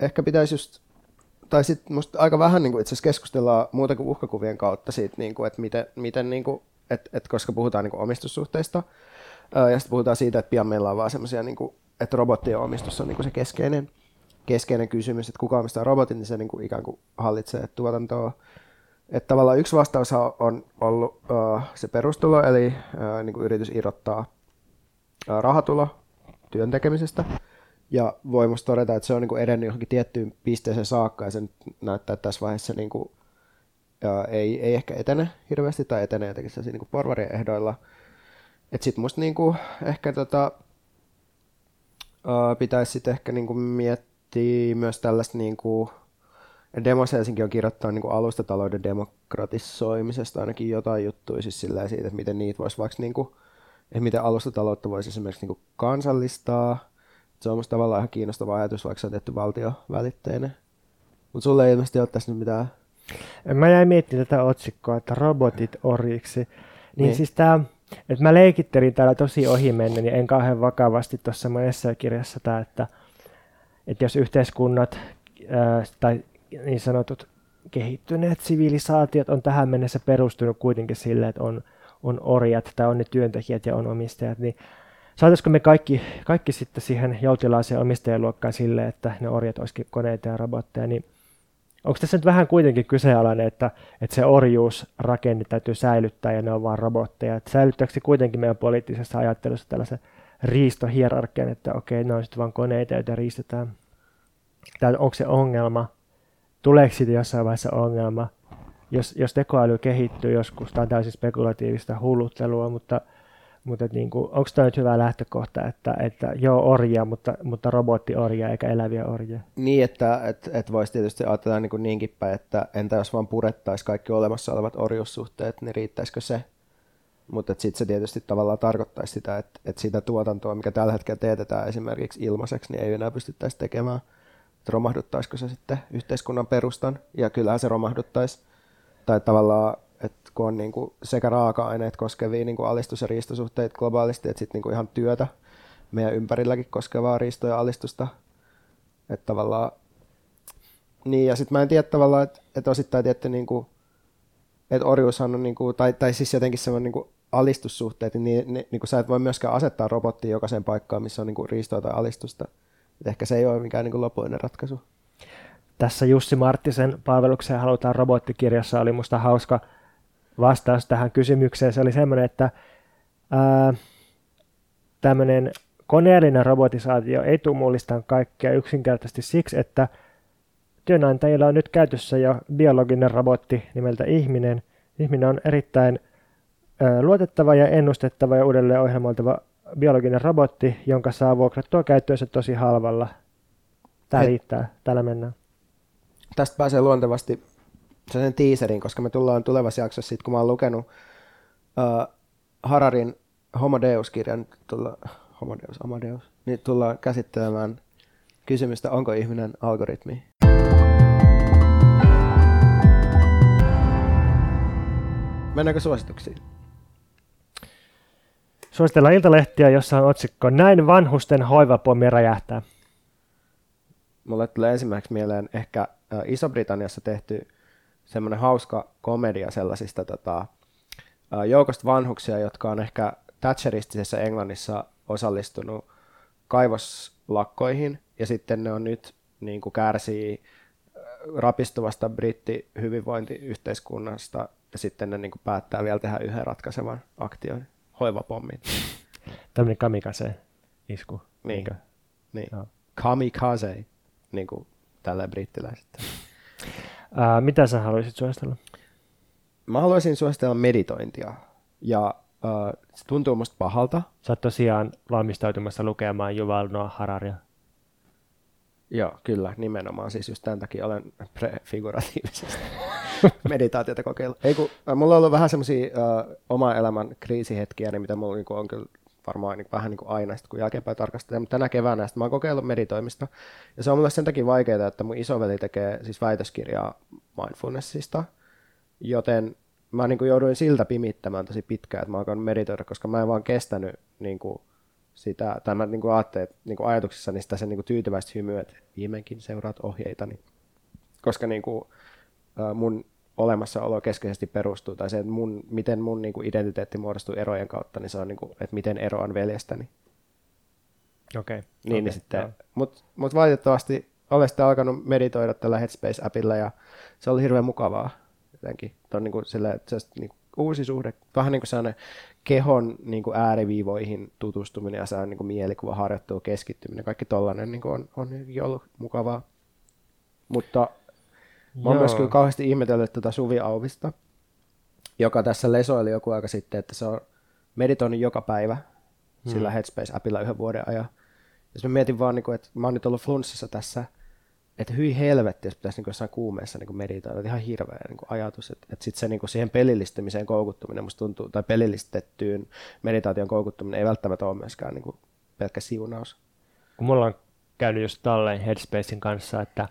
ehkä pitäisi just, tai sitten musta aika vähän itse asiassa keskustellaan muuta kuin uhkakuvien kautta siitä, että miten koska puhutaan omistussuhteista ja sitten puhutaan siitä, että pian meillä on vaan semmoisia, että robottien omistus on se keskeinen kysymys, että kuka omistaa robotin, niin se ikään kuin hallitsee tuotantoa. Että tavallaan yksi vastaus on ollut se perustulo, eli yritys irrottaa rahatulo työn tekemisestä. Ja voi musta todeta, että se on edennyt johonkin tiettyyn pisteeseen saakka, ja se näyttää, että tässä vaiheessa ei ehkä etene hirveästi, tai etenee jotenkin sellaisia porvarien ehdoilla. Että sitten musta ehkä pitäisi sitten ehkä miettiä myös tällaista, Demos Helsinki on kirjoittanut alustatalouden demokratisoimisesta ainakin jotain juttuja siis sillä siitä, että miten niitä voisi vaikka, että miten alustataloutta voisi esimerkiksi kansallistaa. Se on musta tavallaan ihan kiinnostava ajatus, vaikka se on tehty valtiovälitteinen. Mutta sulle ei ilmeisesti ole tässä nyt mitään. Mä jäin miettimään tätä otsikkoa, että robotit orjiksi. Niin. Siis tää, että mä leikittelin täällä tosi ohimennen ja en kauhean vakavasti tuossa mun esseekirjassa, että että jos yhteiskunnat tai niin sanotut kehittyneet sivilisaatiot on tähän mennessä perustunut kuitenkin sille, että on orjat tai on ne työntekijät ja on omistajat, niin saataisiko me kaikki sitten siihen joutilaiseen omistajaluokkaan sille, että ne orjat olisikin koneita ja robotteja, niin onko tässä nyt vähän kuitenkin kyseenalainen, että se orjuusrakenne täytyy säilyttää ja ne on vaan robotteja? Että säilyttääkö se kuitenkin meidän poliittisessa ajattelussa tällaisen riistohierarkian, että okei, ne on sitten vaan koneita, joita riistetään? Tai onko se ongelma? Tuleeko siitä jossain vaiheessa ongelma? Jos tekoäly kehittyy joskus, tämä on täysin spekulatiivista hulluttelua, mutta niin kuin, onko tämä nyt hyvä lähtökohta, että joo orjia, mutta robottiorjia eikä eläviä orjia? Niin, että voisi tietysti ajatella niin kuin niinkin päin, että entä jos vaan purettaisiin kaikki olemassa olevat orjuussuhteet, niin riittäisikö se? Mutta sitten se tietysti tavallaan tarkoittaisi sitä, että sitä tuotantoa, mikä tällä hetkellä teetetään esimerkiksi ilmaiseksi, niin ei enää pystyttäisi tekemään. Että romahduttaisiko se sitten yhteiskunnan perustan? Ja kyllähän se romahduttaisi. Tai tavallaan, että kun on niin kuin sekä raaka-aineet koskevia niin kuin alistus- ja riistosuhteet globaalisti, että sitten niin kuin ihan työtä meidän ympärilläkin koskevaa riistoa ja alistusta. Että tavallaan, niin ja sitten mä en tiedä tavallaan, että osittain tietty, niin kuin, että orjuushan on, niin kuin, tai siis jotenkin semmoinen niin kuin alistussuhteet, niin kuin sä et voi myöskään asettaa robottia jokaiseen paikkaan, missä on niin kuin riistoa tai alistusta. Et ehkä se ei ole mikään niin kuin lopullinen ratkaisu. Tässä Jussi Marttisen palvelukseen halutaan robottikirjassa oli musta hauska vastaus tähän kysymykseen. Se oli semmoinen, että tämmöinen koneellinen robotisaatio ei tule mullistamaan kaikkea yksinkertaisesti siksi, että työnantajilla on nyt käytössä jo biologinen robotti nimeltä ihminen. Ihminen on erittäin luotettava ja ennustettava ja uudelleen ohjelmoitava biologinen robotti, jonka saa vuokrattua käyttöönsä tosi halvalla. Tämä riittää. Täällä mennään. Tästä pääsee luontevasti sen tiiserin, koska me tullaan tulevassa jaksossa, kun mä oon lukenut Hararin Homo Deus-kirjan, nyt tullaan käsittelemään kysymystä, onko ihminen algoritmi. Mennäänkö suosituksiin? Suositellaan Iltalehtiä, jossa on otsikko "Näin vanhusten hoivapomi räjähtää". Mulle tulee ensimmäiseksi mieleen ehkä Iso-Britanniassa tehty semmoinen hauska komedia sellaisista joukosta vanhuksia, jotka on ehkä thatcheristisessä Englannissa osallistunut kaivoslakkoihin, ja sitten ne on nyt niin kuin kärsii rapistuvasta brittihyvinvointiyhteiskunnasta, ja sitten ne niin kuin päättää vielä tehdä yhden ratkaisevan aktion, hoivapommin. Tämmöinen kamikaze-isku. Niin. No. Kamikaze. Niin kuin tälleen brittiläiset. Mitä sä haluaisit suositella? Mä haluaisin suositella meditointia. Ja se tuntuu musta pahalta. Sä oot tosiaan valmistautumassa lukemaan Yuval Noah Hararia. Joo, kyllä, nimenomaan. Siis just tämän takia olen prefiguratiivisesti meditaatiota kokeillut. Mulla on ollut vähän semmosia oman elämän kriisihetkiä, niin mitä mulla on kyllä varmaan vähän niin kuin aina, kun jälkeenpäin tarkastetaan, mutta tänä keväänä mä oon kokeillut meditoimista. Ja se on mulle sen takia vaikeaa, että mun isoveli tekee siis väitöskirjaa mindfulnessista, joten mä niin kuin jouduin siltä pimittämään tosi pitkään, että mä oon meditoida, koska mä en vaan kestänyt niin kuin sitä, tai mä niin kuin ajattelin, että niin kuin ajatuksissani sitä sen niin kuin tyytyväistä hymyä, että viimeinkin seuraat ohjeitani, koska niin kuin mun olemassaolo keskeisesti perustuu, tai se, että miten mun niin kuin identiteetti muodostuu erojen kautta, niin se on, niin kuin, että miten eroan veljestäni. Okei. Niin sitten. Mut valitettavasti olen sitten alkanut meditoida tällä Headspace-appilla, ja se oli hirveän mukavaa jotenkin. On niin kuin sillä, niin kuin uusi suhde, vähän niin kuin sellainen kehon niin kuin ääriviivoihin tutustuminen, ja sellainen niin kuin mielikuvaharjoittelu, keskittyminen, kaikki tollainen niin kuin on ollut mukavaa. Mutta mä oon myös kyllä kauheasti ihmetellyt tätä Suvi Auvista, joka tässä lesoili joku aika sitten, että se on meditoinut joka päivä sillä Headspace-appilla 1 vuoden ajan. Ja mä mietin vaan, että mä oon nyt ollut flunssassa tässä, että hyi helvetti, jos pitäisi jossain kuumeessa meditoida. Ihan hirveä ajatus, että sit se siihen pelillistämiseen koukuttuminen musta tuntuu, tai pelillistettyyn meditaation koukuttuminen ei välttämättä ole myöskään pelkkä siunaus. Kun mulla on käynyt just tälleen Headspacein kanssa, että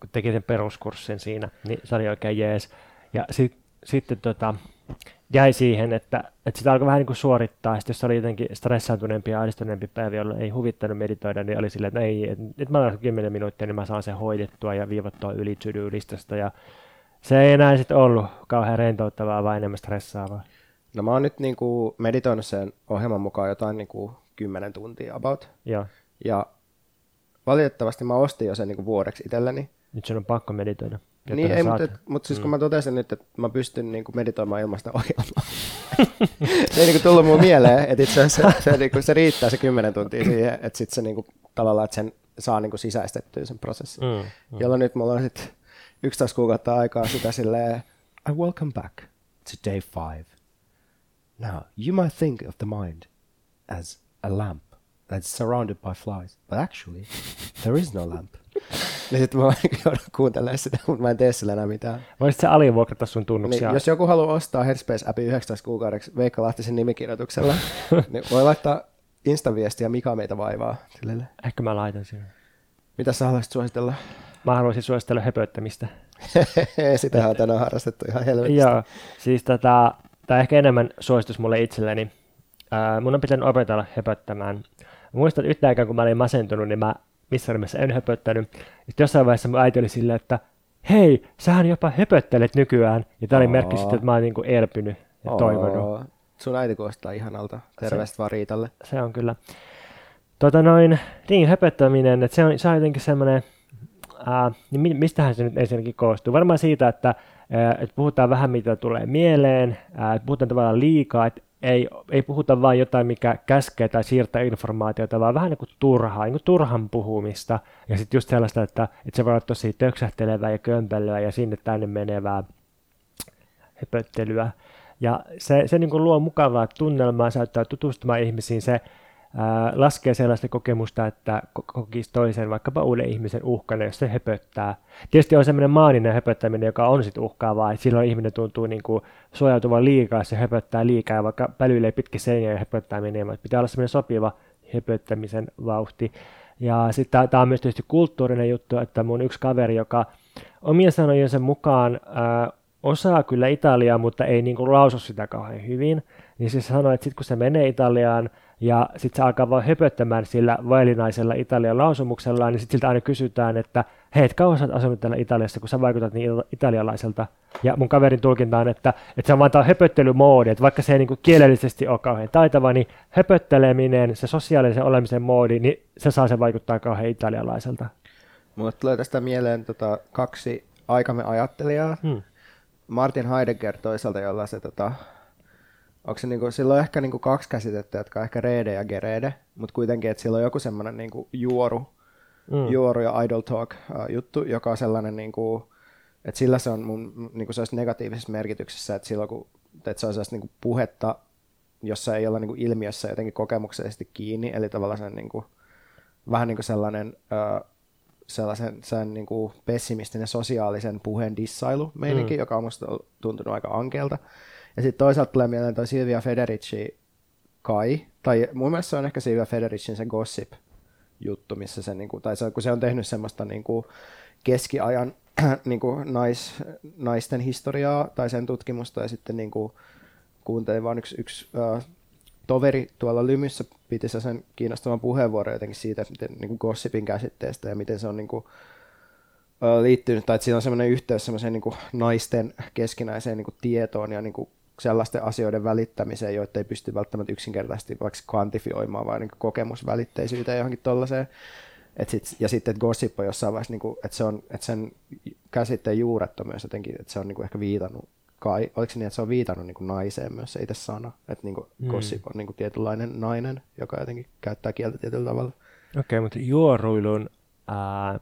kun teki sen peruskurssin siinä, niin se oli oikein jees. Ja sitten jäi siihen, että sitä alkoi vähän niin kuin suorittaa. Sitten jos oli jotenkin stressaantuneempi ja ahdistuneempi päivä, jolla ei huvittanut meditoida, niin oli silleen, että ei, nyt mä olen 10 minuuttia, niin mä saan sen hoidettua ja viivottua yli to-do-listasta. Ja se ei enää sitten ollut kauhean rentouttavaa, vaan enemmän stressaavaa. No mä oon nyt niin kuin meditoinut sen ohjelman mukaan jotain niin kuin 10 tuntia about. Joo. Ja valitettavasti mä ostin jo sen niin kuin vuodeksi itselleni. Nyt sen on pakko meditoida. Niin, ei, mutta siis kun mä totesin nyt, että mä pystyn niin kuin meditoimaan ilmaista ohjelmaa. Se ei niin kuin tullut mun mieleen, että itse asiassa se, niin kuin, se riittää se 10 tuntia siihen, että sitten se niin kuin, tavallaan, että sen saa niin kuin sisäistettyä sen prosessin. Jolloin nyt mulla on sitten 11 kuukautta aikaa sitä silleen, I welcome back to day 5. Now, you might think of the mind as a lamp that's surrounded by flies, but actually there is no lamp. Niin sitten mä joudun kuuntelemaan sitä, mutta mä en tee sillä enää mitään. Voisit sä alivuokrata sun tunnuksia? Niin, jos joku haluaa ostaa Headspace-appin 19 kuukaudeksi Veikka Lahtisen nimikirjoituksella, niin voi laittaa Insta-viestiä Mika meitä vaivaa. Silleen. Ehkä mä laitan siihen. Mitä sä haluaisit suositella? Mä haluaisin suositella höpöttämistä. Sitähän on tänään harrastettu ihan helvetistä. Joo, siis tää ehkä enemmän suositus mulle itselleni. Mun on pitänyt opetella höpöttämään. Muistan, että yhtä aikaa kun mä olin masentunut, niin mä missä nimessä en höpöttänyt. Sitten jossain vaiheessa mun äiti oli silleen, että hei, sähän jopa höpöttelet nykyään. Ja tää oli merkki sitten, että mä oon niinku elpynyt ja toivonut. Sun äiti kuulostaa ihanalta. Terveistä vaan Riitalle. Se on kyllä. Niin höpöttäminen, että se on jotenkin semmoinen, niin mistähän se nyt ensinnäkin koostuu? Varmaan siitä, että puhutaan vähän mitä tulee mieleen, että puhutaan tavallaan liikaa, että ei puhuta vain jotain, mikä käskee tai siirtää informaatiota, vaan vähän niin kuin turhaa, niin kuin turhan puhumista. Ja sitten just sellaista, että se voi olla tosi töksähtelevää ja kömpelyä ja sinne tänne menevää höpöttelyä. Ja se niin kuin luo mukavaa tunnelmaa, se auttaa tutustumaan ihmisiin, se laskee sellaista kokemusta, että kokisi toisen vaikkapa uuden ihmisen uhkana, jos se höpöttää. Tietysti on sellainen maaninen höpöttäminen, joka on sitten uhkaavaa, että silloin ihminen tuntuu niin kuin suojautuvan liikaa, se höpöttää liikaa, vaikka pälyilee pitkin seinää ja höpöttää menemään. Pitää olla sellainen sopiva höpöttämisen vauhti. Ja sitten tämä on myös tietysti kulttuurinen juttu, että mun yksi kaveri, joka omien sanojensa mukaan osaa kyllä italiaa, mutta ei niin kuin lausu sitä kauhean hyvin, niin se sanoi, että sitten kun se menee Italiaan, ja sitten se alkaa vaan höpöttämään sillä vaillinaisella Italian lausumuksellaan, niin sitten siltä aina kysytään, että hei, et kauan sä oot asunut täällä Italiassa, kun sä vaikutat niin italialaiselta. Ja mun kaverin tulkinta on, että se on vaan tämä höpöttelymoodi, että vaikka se ei niinku kielellisesti ole kauhean taitava, niin höpötteleminen, se sosiaalisen olemisen moodi, niin se saa sen vaikuttaa kauhean italialaiselta. Mulle tulee tästä mieleen 2 aikamme ajattelijaa. Martin Heidegger toisaalta, jolla se... Onko se niinku, sillä on ehkä niinku 2 käsitettä, jotka on ehkä reede ja gerede, mutta kuitenkin, että sillä on joku semmoinen niinku juoru ja idle talk juttu, joka on sellainen, niinku, että sillä se on mun, niinku sellaisessa negatiivisessa merkityksessä, että silloin kun, että se on sellaista niinku puhetta, jossa ei olla niinku ilmiössä jotenkin kokemuksellisesti kiinni, eli tavallaan sen niinku, vähän niinku sellainen sen niinku pessimistinen sosiaalisen puheen dissailu meininki, joka on musta tuntunut aika ankeelta. Ja sitten toisaalta tulee mieleen toi Silvia Federici kai, tai mun mielestä se on ehkä Silvia Federicin se gossip-juttu, missä se, niinku, tai se, kun se on tehnyt semmoista niinku, keskiajan niinku, naisten historiaa tai sen tutkimusta, ja sitten niinku, kuuntelin vaan yksi toveri tuolla Lymyssä piti sen kiinnostavan puheenvuoron jotenkin siitä, miten niinku, gossipin käsitteestä ja miten se on niinku, liittynyt, tai että siinä on sellainen yhteys sellaiseen niin kuin naisten keskinäiseen niin kuin tietoon ja niin kuin sellaisten asioiden välittämiseen, joita ei pysty välttämättä yksinkertaisesti vaikka kvantifioimaan, vaan niin kuin kokemusvälitteisyyteen johonkin tollaiseen. Ja sitten, että gossip on jossain vaiheessa, niin kuin, että, se on, että sen käsitteen juuret on myös jotenkin, että se on niin kuin ehkä viitannut, kai, oliko se niin, että se on viitannut niin kuin naiseen myös se itse sana, että niin kuin gossip on niin kuin tietynlainen nainen, joka jotenkin käyttää kieltä tietyllä tavalla. Okei, mutta juoruilun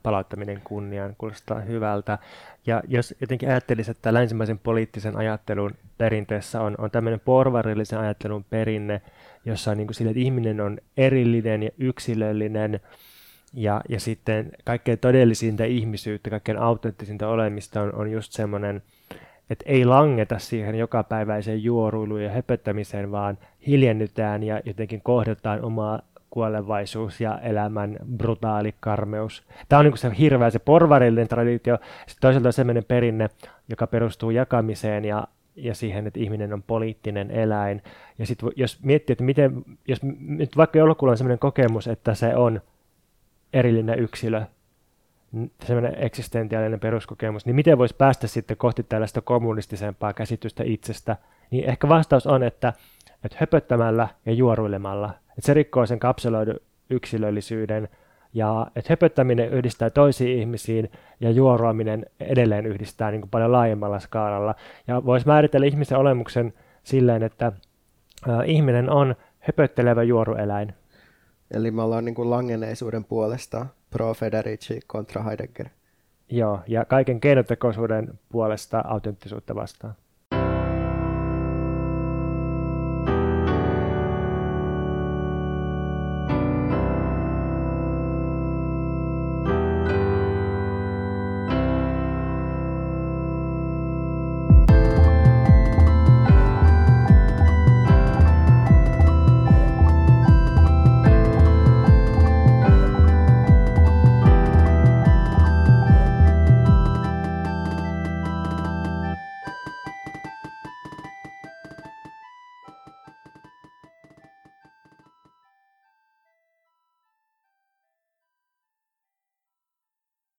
palauttaminen kunniaan kuulostaa hyvältä. Ja jos jotenkin ajattelisi, että länsimaisen poliittisen ajattelun perinteessä on tämmöinen porvarillisen ajattelun perinne, jossa on niin kuin sille, että ihminen on erillinen ja yksilöllinen, ja sitten kaikkein todellisinta ihmisyyttä, kaikkein autenttisinta olemista on just semmoinen, että ei langeta siihen jokapäiväiseen juoruiluun ja höpöttämiseen, vaan hiljennytään ja jotenkin kohdataan omaa kuolevaisuus ja elämän brutaali karmeus. Tämä on niin kuin se hirveä, se porvarillinen traditio. Sitten toisaalta on sellainen perinne, joka perustuu jakamiseen ja ja siihen, että ihminen on poliittinen eläin. Ja sitten jos miettii, että miten, jos nyt vaikka jollakulla on sellainen kokemus, että se on erillinen yksilö, sellainen eksistentiaalinen peruskokemus, niin miten voisi päästä sitten kohti tällaista kommunistisempaa käsitystä itsestä? Niin ehkä vastaus on, että höpöttämällä ja juoruilemalla. Että se rikkoo sen kapseloidun yksilöllisyyden, ja että höpöttäminen yhdistää toisiin ihmisiin ja juoroaminen edelleen yhdistää niin kuin paljon laajemmalla skaalalla. Ja voisi määritellä ihmisen olemuksen silleen, että ihminen on höpöttelevä juorueläin. Eli me ollaan niin kuin langeneisuuden puolesta pro Federici kontra Heidegger. Joo, ja kaiken keinotekoisuuden puolesta autenttisuutta vastaan.